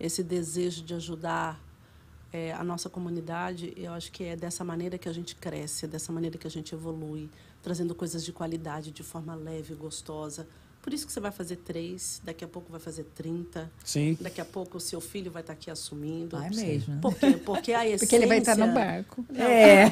Esse desejo de ajudar é, a nossa comunidade, eu acho que é dessa maneira que a gente cresce, é dessa maneira que a gente evolui, trazendo coisas de qualidade, de forma leve, gostosa. Por isso que você vai fazer três, daqui a pouco vai fazer trinta. Sim. Daqui a pouco o seu filho vai estar aqui assumindo. Vai mesmo. Por quê? Porque a essência... Porque ele vai estar no barco. Não. É.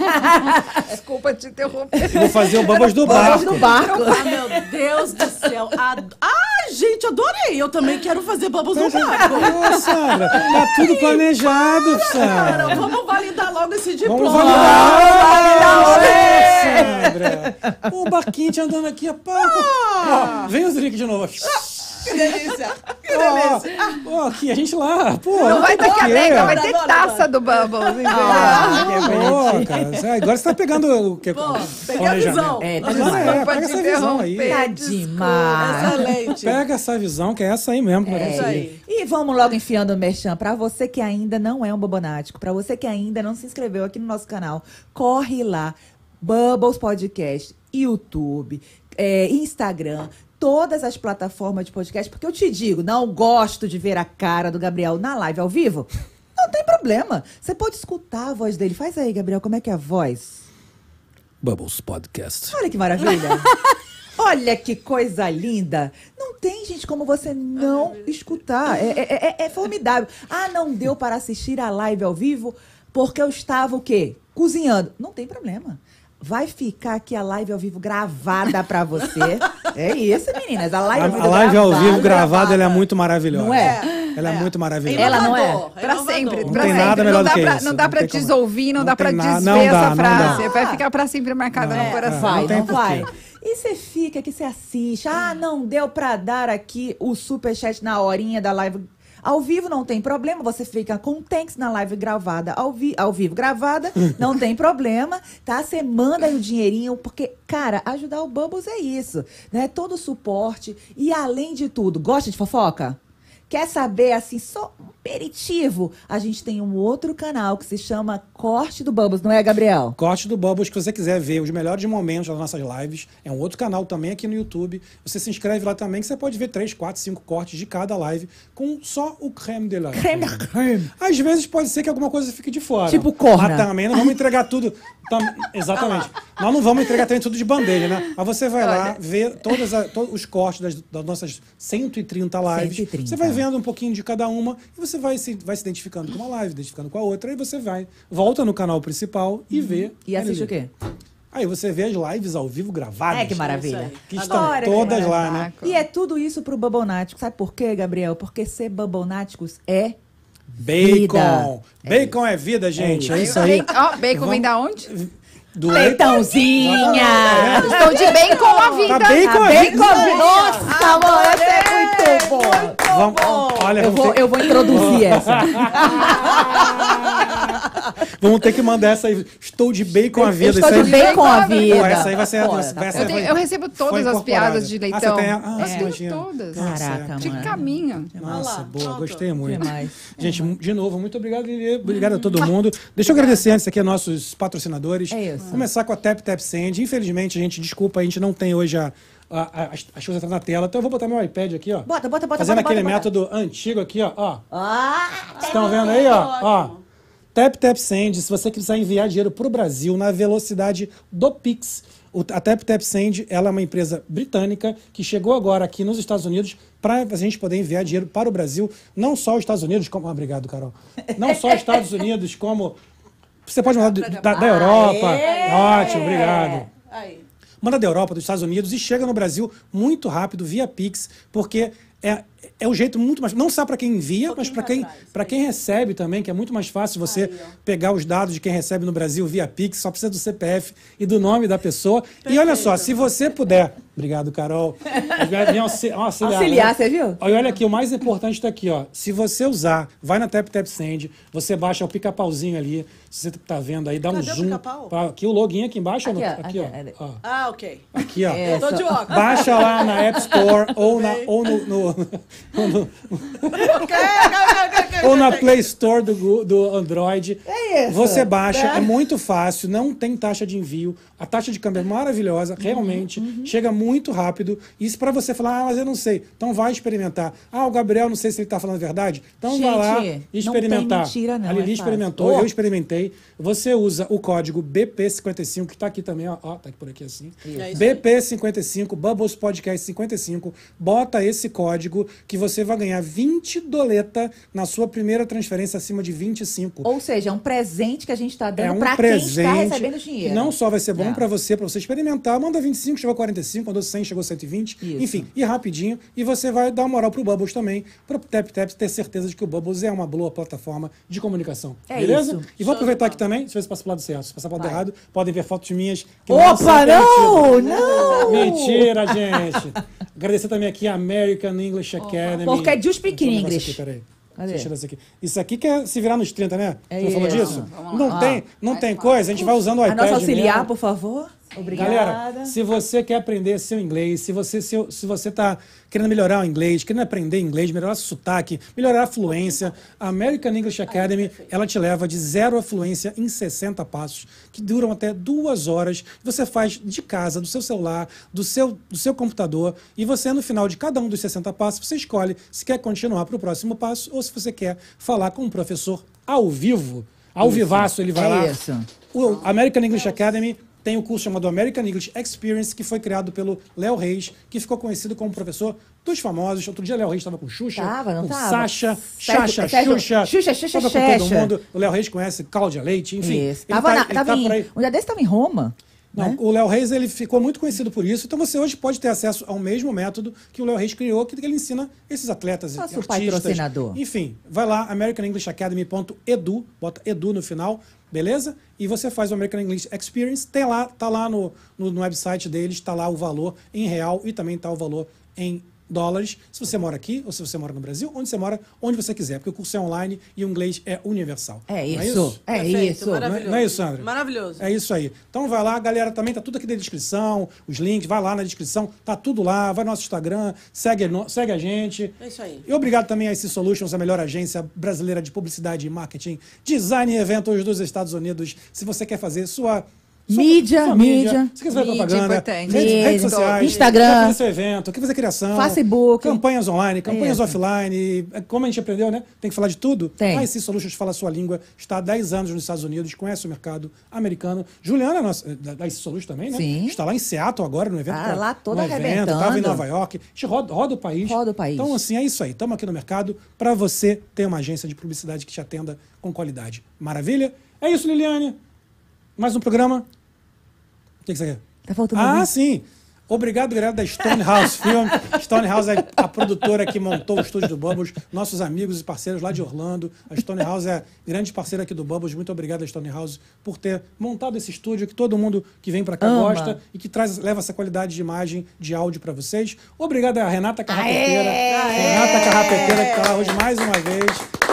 Desculpa te interromper. Eu vou fazer o Bubbles do barco. do barco. Ah, meu Deus do céu. Ad... Ah, gente, adorei. Eu também quero fazer Bubbles do barco. Nossa, Sandra. Tá tudo planejado, Sandra. Cara, vamos validar logo esse diploma. Vamos validar. Vamos validar, Sandra. O barquinho te andando aqui, ó. Ah. Vem os de novo. Que delícia! Que delícia! Pô, oh, oh, aqui, a gente lá, pô. Não vai ter caneca, vai ter taça do Bubbles. Ah, pô, cara. Agora você tá pegando o que? Pô, pega a visão. É, tá visão. É, pega essa visão aí. Tá demais. Excelente. Pega essa visão, que é essa aí mesmo. É isso aí. E vamos logo enfiando o merchan. Pra você que ainda não é um bobonático, pra você que ainda não se inscreveu aqui no nosso canal, corre lá. Bubbles Podcast, YouTube, é, Instagram, todas as plataformas de podcast, porque eu te digo, não gosto de ver a cara do Gabriel na live ao vivo. Não tem problema. Você pode escutar a voz dele. Faz aí, Gabriel, como é que é a voz? Bubbles Podcast. Olha que maravilha. Olha que coisa linda. Não tem, gente, como você não escutar. É, é, é, é formidável. Ah, não deu para assistir a live ao vivo porque eu estava o quê? Cozinhando. Não tem problema. Vai ficar aqui a live ao vivo gravada pra você. É isso, meninas. A live, a, a live gravada, ao vivo gravada, ela é muito maravilhosa. Não é? Ela é, é muito maravilhosa. Ela não é? Pra sempre. Não pra tem sempre. Nada melhor do que pra, isso. Não dá pra desouvir, não, não dá pra desver na... essa frase. Vai ficar pra sempre marcada não, no coração. Vai, não, não vai. E você fica que você assiste. Ah, não deu pra dar aqui o superchat na horinha da live... Ao vivo não tem problema, você fica com thanks na live gravada, ao, vi ao vivo gravada, não tem problema, tá? Você manda aí o dinheirinho, porque, cara, ajudar o Bubbles é isso, né? Todo o suporte e, além de tudo, gosta de fofoca? Quer saber, assim, só um aperitivo? A gente tem um outro canal que se chama Corte do Bubbles, não é, Gabriel? Corte do Bubbles, que você quiser ver os melhores momentos das nossas lives. É um outro canal também aqui no YouTube. Você se inscreve lá também, que você pode ver três, quatro, cinco cortes de cada live com só o creme de live. Creme, creme. Às vezes pode ser que alguma coisa fique de fora. Tipo corna. Mas também não vamos entregar tudo. Tam... Exatamente. Nós não vamos entregar também tudo de bandeja, né? Mas você vai lá ver todas a, todos os cortes das, das nossas cento e trinta lives. cento e trinta. Você vai ver um pouquinho de cada uma e você vai se, vai se identificando com uma live, identificando com a outra, aí você vai, volta no canal principal e uhum. vê. E assiste o quê? Aí você vê as lives ao vivo gravadas. É, que maravilha. Que estão Agora, todas que lá, né? E é tudo isso pro babonático. Sabe por quê, Gabriel? Porque ser babonáticos é... Bacon! Vida. Bacon é, é vida, gente. É, é isso aí. Ó, oh, bacon vem da onde? Do Leitãozinha! Ah, é. Estou de bem com a vida! Tá bem com a vida! Nossa, amor, essa é muito boa! Muito vamos, bom. Olha, eu, vou, ter... eu vou introduzir essa. Vamos ter que mandar essa aí. Estou de bem com a vida. Eu estou de bem com a vida. Pô, essa aí vai ser... Pô, tá essa eu, tenho, eu recebo todas as piadas de Leitão. Ah, a... ah, é. Eu tenho todas. Caraca, de mano. De caminho. Nossa, lá, boa. Pronto. Gostei muito. Gente, de novo, muito obrigado, Lili. Obrigado a todo mundo. Deixa eu agradecer antes aqui a nossos patrocinadores. É isso. Começar com a Taptap Send. Infelizmente, a gente, desculpa, a gente não tem hoje a... As, as coisas estão na tela. Então eu vou botar meu iPad aqui, ó. Bota, bota, bota. Fazendo bota, aquele bota, método bota. antigo aqui, ó. ó. Ah, vocês estão vendo aí, ó? ó. Taptap Send, se você quiser enviar dinheiro para o Brasil na velocidade do Pix. O, a Taptap Send, ela é uma empresa britânica que chegou agora aqui nos Estados Unidos para a gente poder enviar dinheiro para o Brasil. Não só os Estados Unidos, como... Ah, obrigado, Carol. Não só os Estados Unidos, como... Você pode mandar do, da, da Europa. Aê! Ótimo, obrigado. Aí. Manda da Europa, dos Estados Unidos e chega no Brasil muito rápido, via Pix, porque é, é o jeito muito mais... Não só para quem envia, um mas para quem, quem recebe também, que é muito mais fácil você Aí, pegar os dados de quem recebe no Brasil via Pix, só precisa do C P F e do nome da pessoa. Perfeito. E olha só, se você puder... Obrigado, Carol. Me auxiliar, auxiliar, você viu? E olha aqui, o mais importante está aqui, ó. Se você usar, vai na Taptap Send, você baixa o pica-pauzinho ali, se você tá vendo aí, dá Cadê um zoom. Pra, aqui o login aqui embaixo, aqui, ó. Aqui, aqui, ó. ó. Ah, ok. Aqui, ó. É, tô de óculos. Baixa lá na App Store ou, na, ou no... no, no, no ou na Play Store do, do Android. É isso. Você baixa, tá? É muito fácil, não tem taxa de envio. A taxa de câmbio é maravilhosa, realmente. Uhum. Chega muito... muito rápido. Isso para você falar, ah, mas eu não sei. Então vai experimentar. Ah, o Gabriel, não sei se ele tá falando a verdade. Então Gente, vai lá experimentar. Não tem mentira, não, a Lili é experimentou, oh. eu experimentei. Você usa o código B P cinquenta e cinco, que tá aqui também, ó, ó tá aqui por aqui assim. É B P cinquenta e cinco, Bubbles Podcast cinquenta e cinco. Bota esse código que você vai ganhar vinte doleta na sua primeira transferência acima de vinte e cinco. Ou seja, é um presente que a gente tá dando é um para quem está recebendo dinheiro. Não só vai ser bom é. para você, para você experimentar. Manda vinte e cinco, chegou quarenta e cinco. Mandou cem, chegou cento e vinte. Isso. Enfim, e rapidinho. E você vai dar uma moral pro Bubbles também, pro Taptap ter certeza de que o Bubbles é uma boa plataforma de comunicação. É beleza? Isso. E vou Show aproveitar aqui também, se você passar pro lado certo. Se passar pro lado vai. errado, podem ver fotos minhas. Que Opa, não! Não! Mentira, gente! Agradecer também aqui a American English Academy. Porque é just speak English. Peraí. Isso aqui. isso aqui que é se virar nos trinta, né? É Você falou disso? Não tem, não tem coisa, a gente vai usando o iPad. A nossa auxiliar, mesmo. Por favor. Obrigada. Galera, se você quer aprender seu inglês, se você está se, se você tá querendo melhorar o inglês, querendo aprender inglês, melhorar o sotaque, melhorar a fluência, a American English Academy, ela te leva de zero à fluência em sessenta passos, que duram até duas horas. Você faz de casa, do seu celular, do seu, do seu computador, e você, no final de cada um dos sessenta passos, você escolhe se quer continuar para o próximo passo ou se você quer falar com um professor ao vivo. Ao isso. vivaço, ele vai é lá. Isso. O American English Academy... Tem um curso chamado American English Experience, que foi criado pelo Léo Reis, que ficou conhecido como professor dos famosos. Outro dia, Léo Reis estava com Xuxa, tava, não com tava. Sasha, Chacha, Xuxa, Xuxa, Xuxa, Xuxa. Com todo mundo. O Léo Reis conhece Cláudia Leite, enfim. Tava tá, na, tava tá em, aí. Um dia desse estava em Roma. Não, né? O Léo Reis ele ficou muito conhecido por isso, então você hoje pode ter acesso ao mesmo método que o Léo Reis criou, que ele ensina esses atletas e artistas. Patrocinador. Enfim, vai lá, american english academy ponto e d u, bota edu no final, beleza? E você faz o American English Experience, tem lá, tá lá no, no, no website deles, tá lá o valor em real e também tá o valor em dólares, se você mora aqui ou se você mora no Brasil, onde você mora, onde você quiser, porque o curso é online e o inglês é universal. É isso, é isso. É Perfeito, isso. Maravilhoso. Não é isso, Sandra? Maravilhoso. É isso aí. Então vai lá, galera, também tá tudo aqui na descrição, os links, vai lá na descrição, tá tudo lá, vai no nosso Instagram, segue, segue a gente. É isso aí. E obrigado também a EyeSea Solutions, a melhor agência brasileira de publicidade e marketing, design e eventos dos Estados Unidos. Se você quer fazer sua... Mídia, mídia. Se quiser propaganda, redes, redes sociais, Instagram, fazer seu evento, quer fazer criação, Facebook, campanhas online, campanhas é offline, como a gente aprendeu, né? Tem que falar de tudo. Tem. A EyeSea Solutions fala a sua língua, está há dez anos nos Estados Unidos, conhece o mercado americano. Juliana, nossa, da EyeSea Solutions também, né? Sim. Está lá em Seattle agora, no evento. Ah, lá toda arrebentando. Estava em Nova York. A gente roda, roda o país. Roda o país. Então, assim, é isso aí. Estamos aqui no mercado para você ter uma agência de publicidade que te atenda com qualidade. Maravilha? É isso, Liliane. Mais um programa. O que, que você quer? Tá faltando Ah, sim. Obrigado, galera, da Stonehouse Film. Stonehouse é a produtora que montou o estúdio do Bubbles. Nossos amigos e parceiros lá de Orlando. A Stonehouse é grande parceira aqui do Bubbles. Muito obrigado, a Stonehouse, por ter montado esse estúdio que todo mundo que vem pra cá Ama. gosta e que traz, leva essa qualidade de imagem, de áudio pra vocês. Obrigado a Renata Carrapeteira. Aê! Renata Carrapeteira, que tá lá hoje mais uma vez.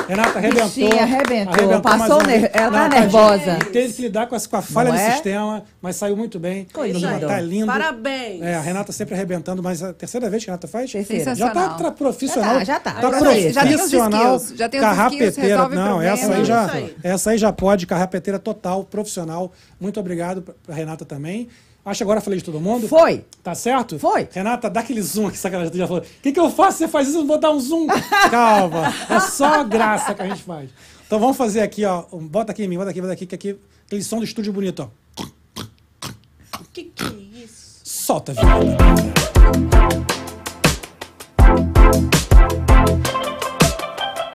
Renata arrebentou. Bichinha, arrebentou. arrebentou Passou um... ner... Ela tá nervosa. Teve que lidar com a, com a falha do é? sistema, mas saiu muito bem. Coisa tá lindo. Parabéns. É, a Renata sempre arrebentando, mas a terceira vez que a Renata faz? Já tá profissional. Já tá. Já tá profissional. Já tem os carrapeteira. Não, essa aí, já, essa aí já pode. Carrapeteira total, profissional. Muito obrigado pra Renata também. Acho que agora falei de todo mundo. Foi. Tá certo? Foi. Renata, dá aquele zoom aqui, sacanagem. Já falou. O que, que eu faço? Você faz isso? Eu vou dar um zoom. Calma. É só a graça que a gente faz. Então vamos fazer aqui, ó. Bota aqui em mim, bota aqui, bota aqui, que aqui. Aquele som do estúdio bonito, ó. Que que é isso? Solta, viu?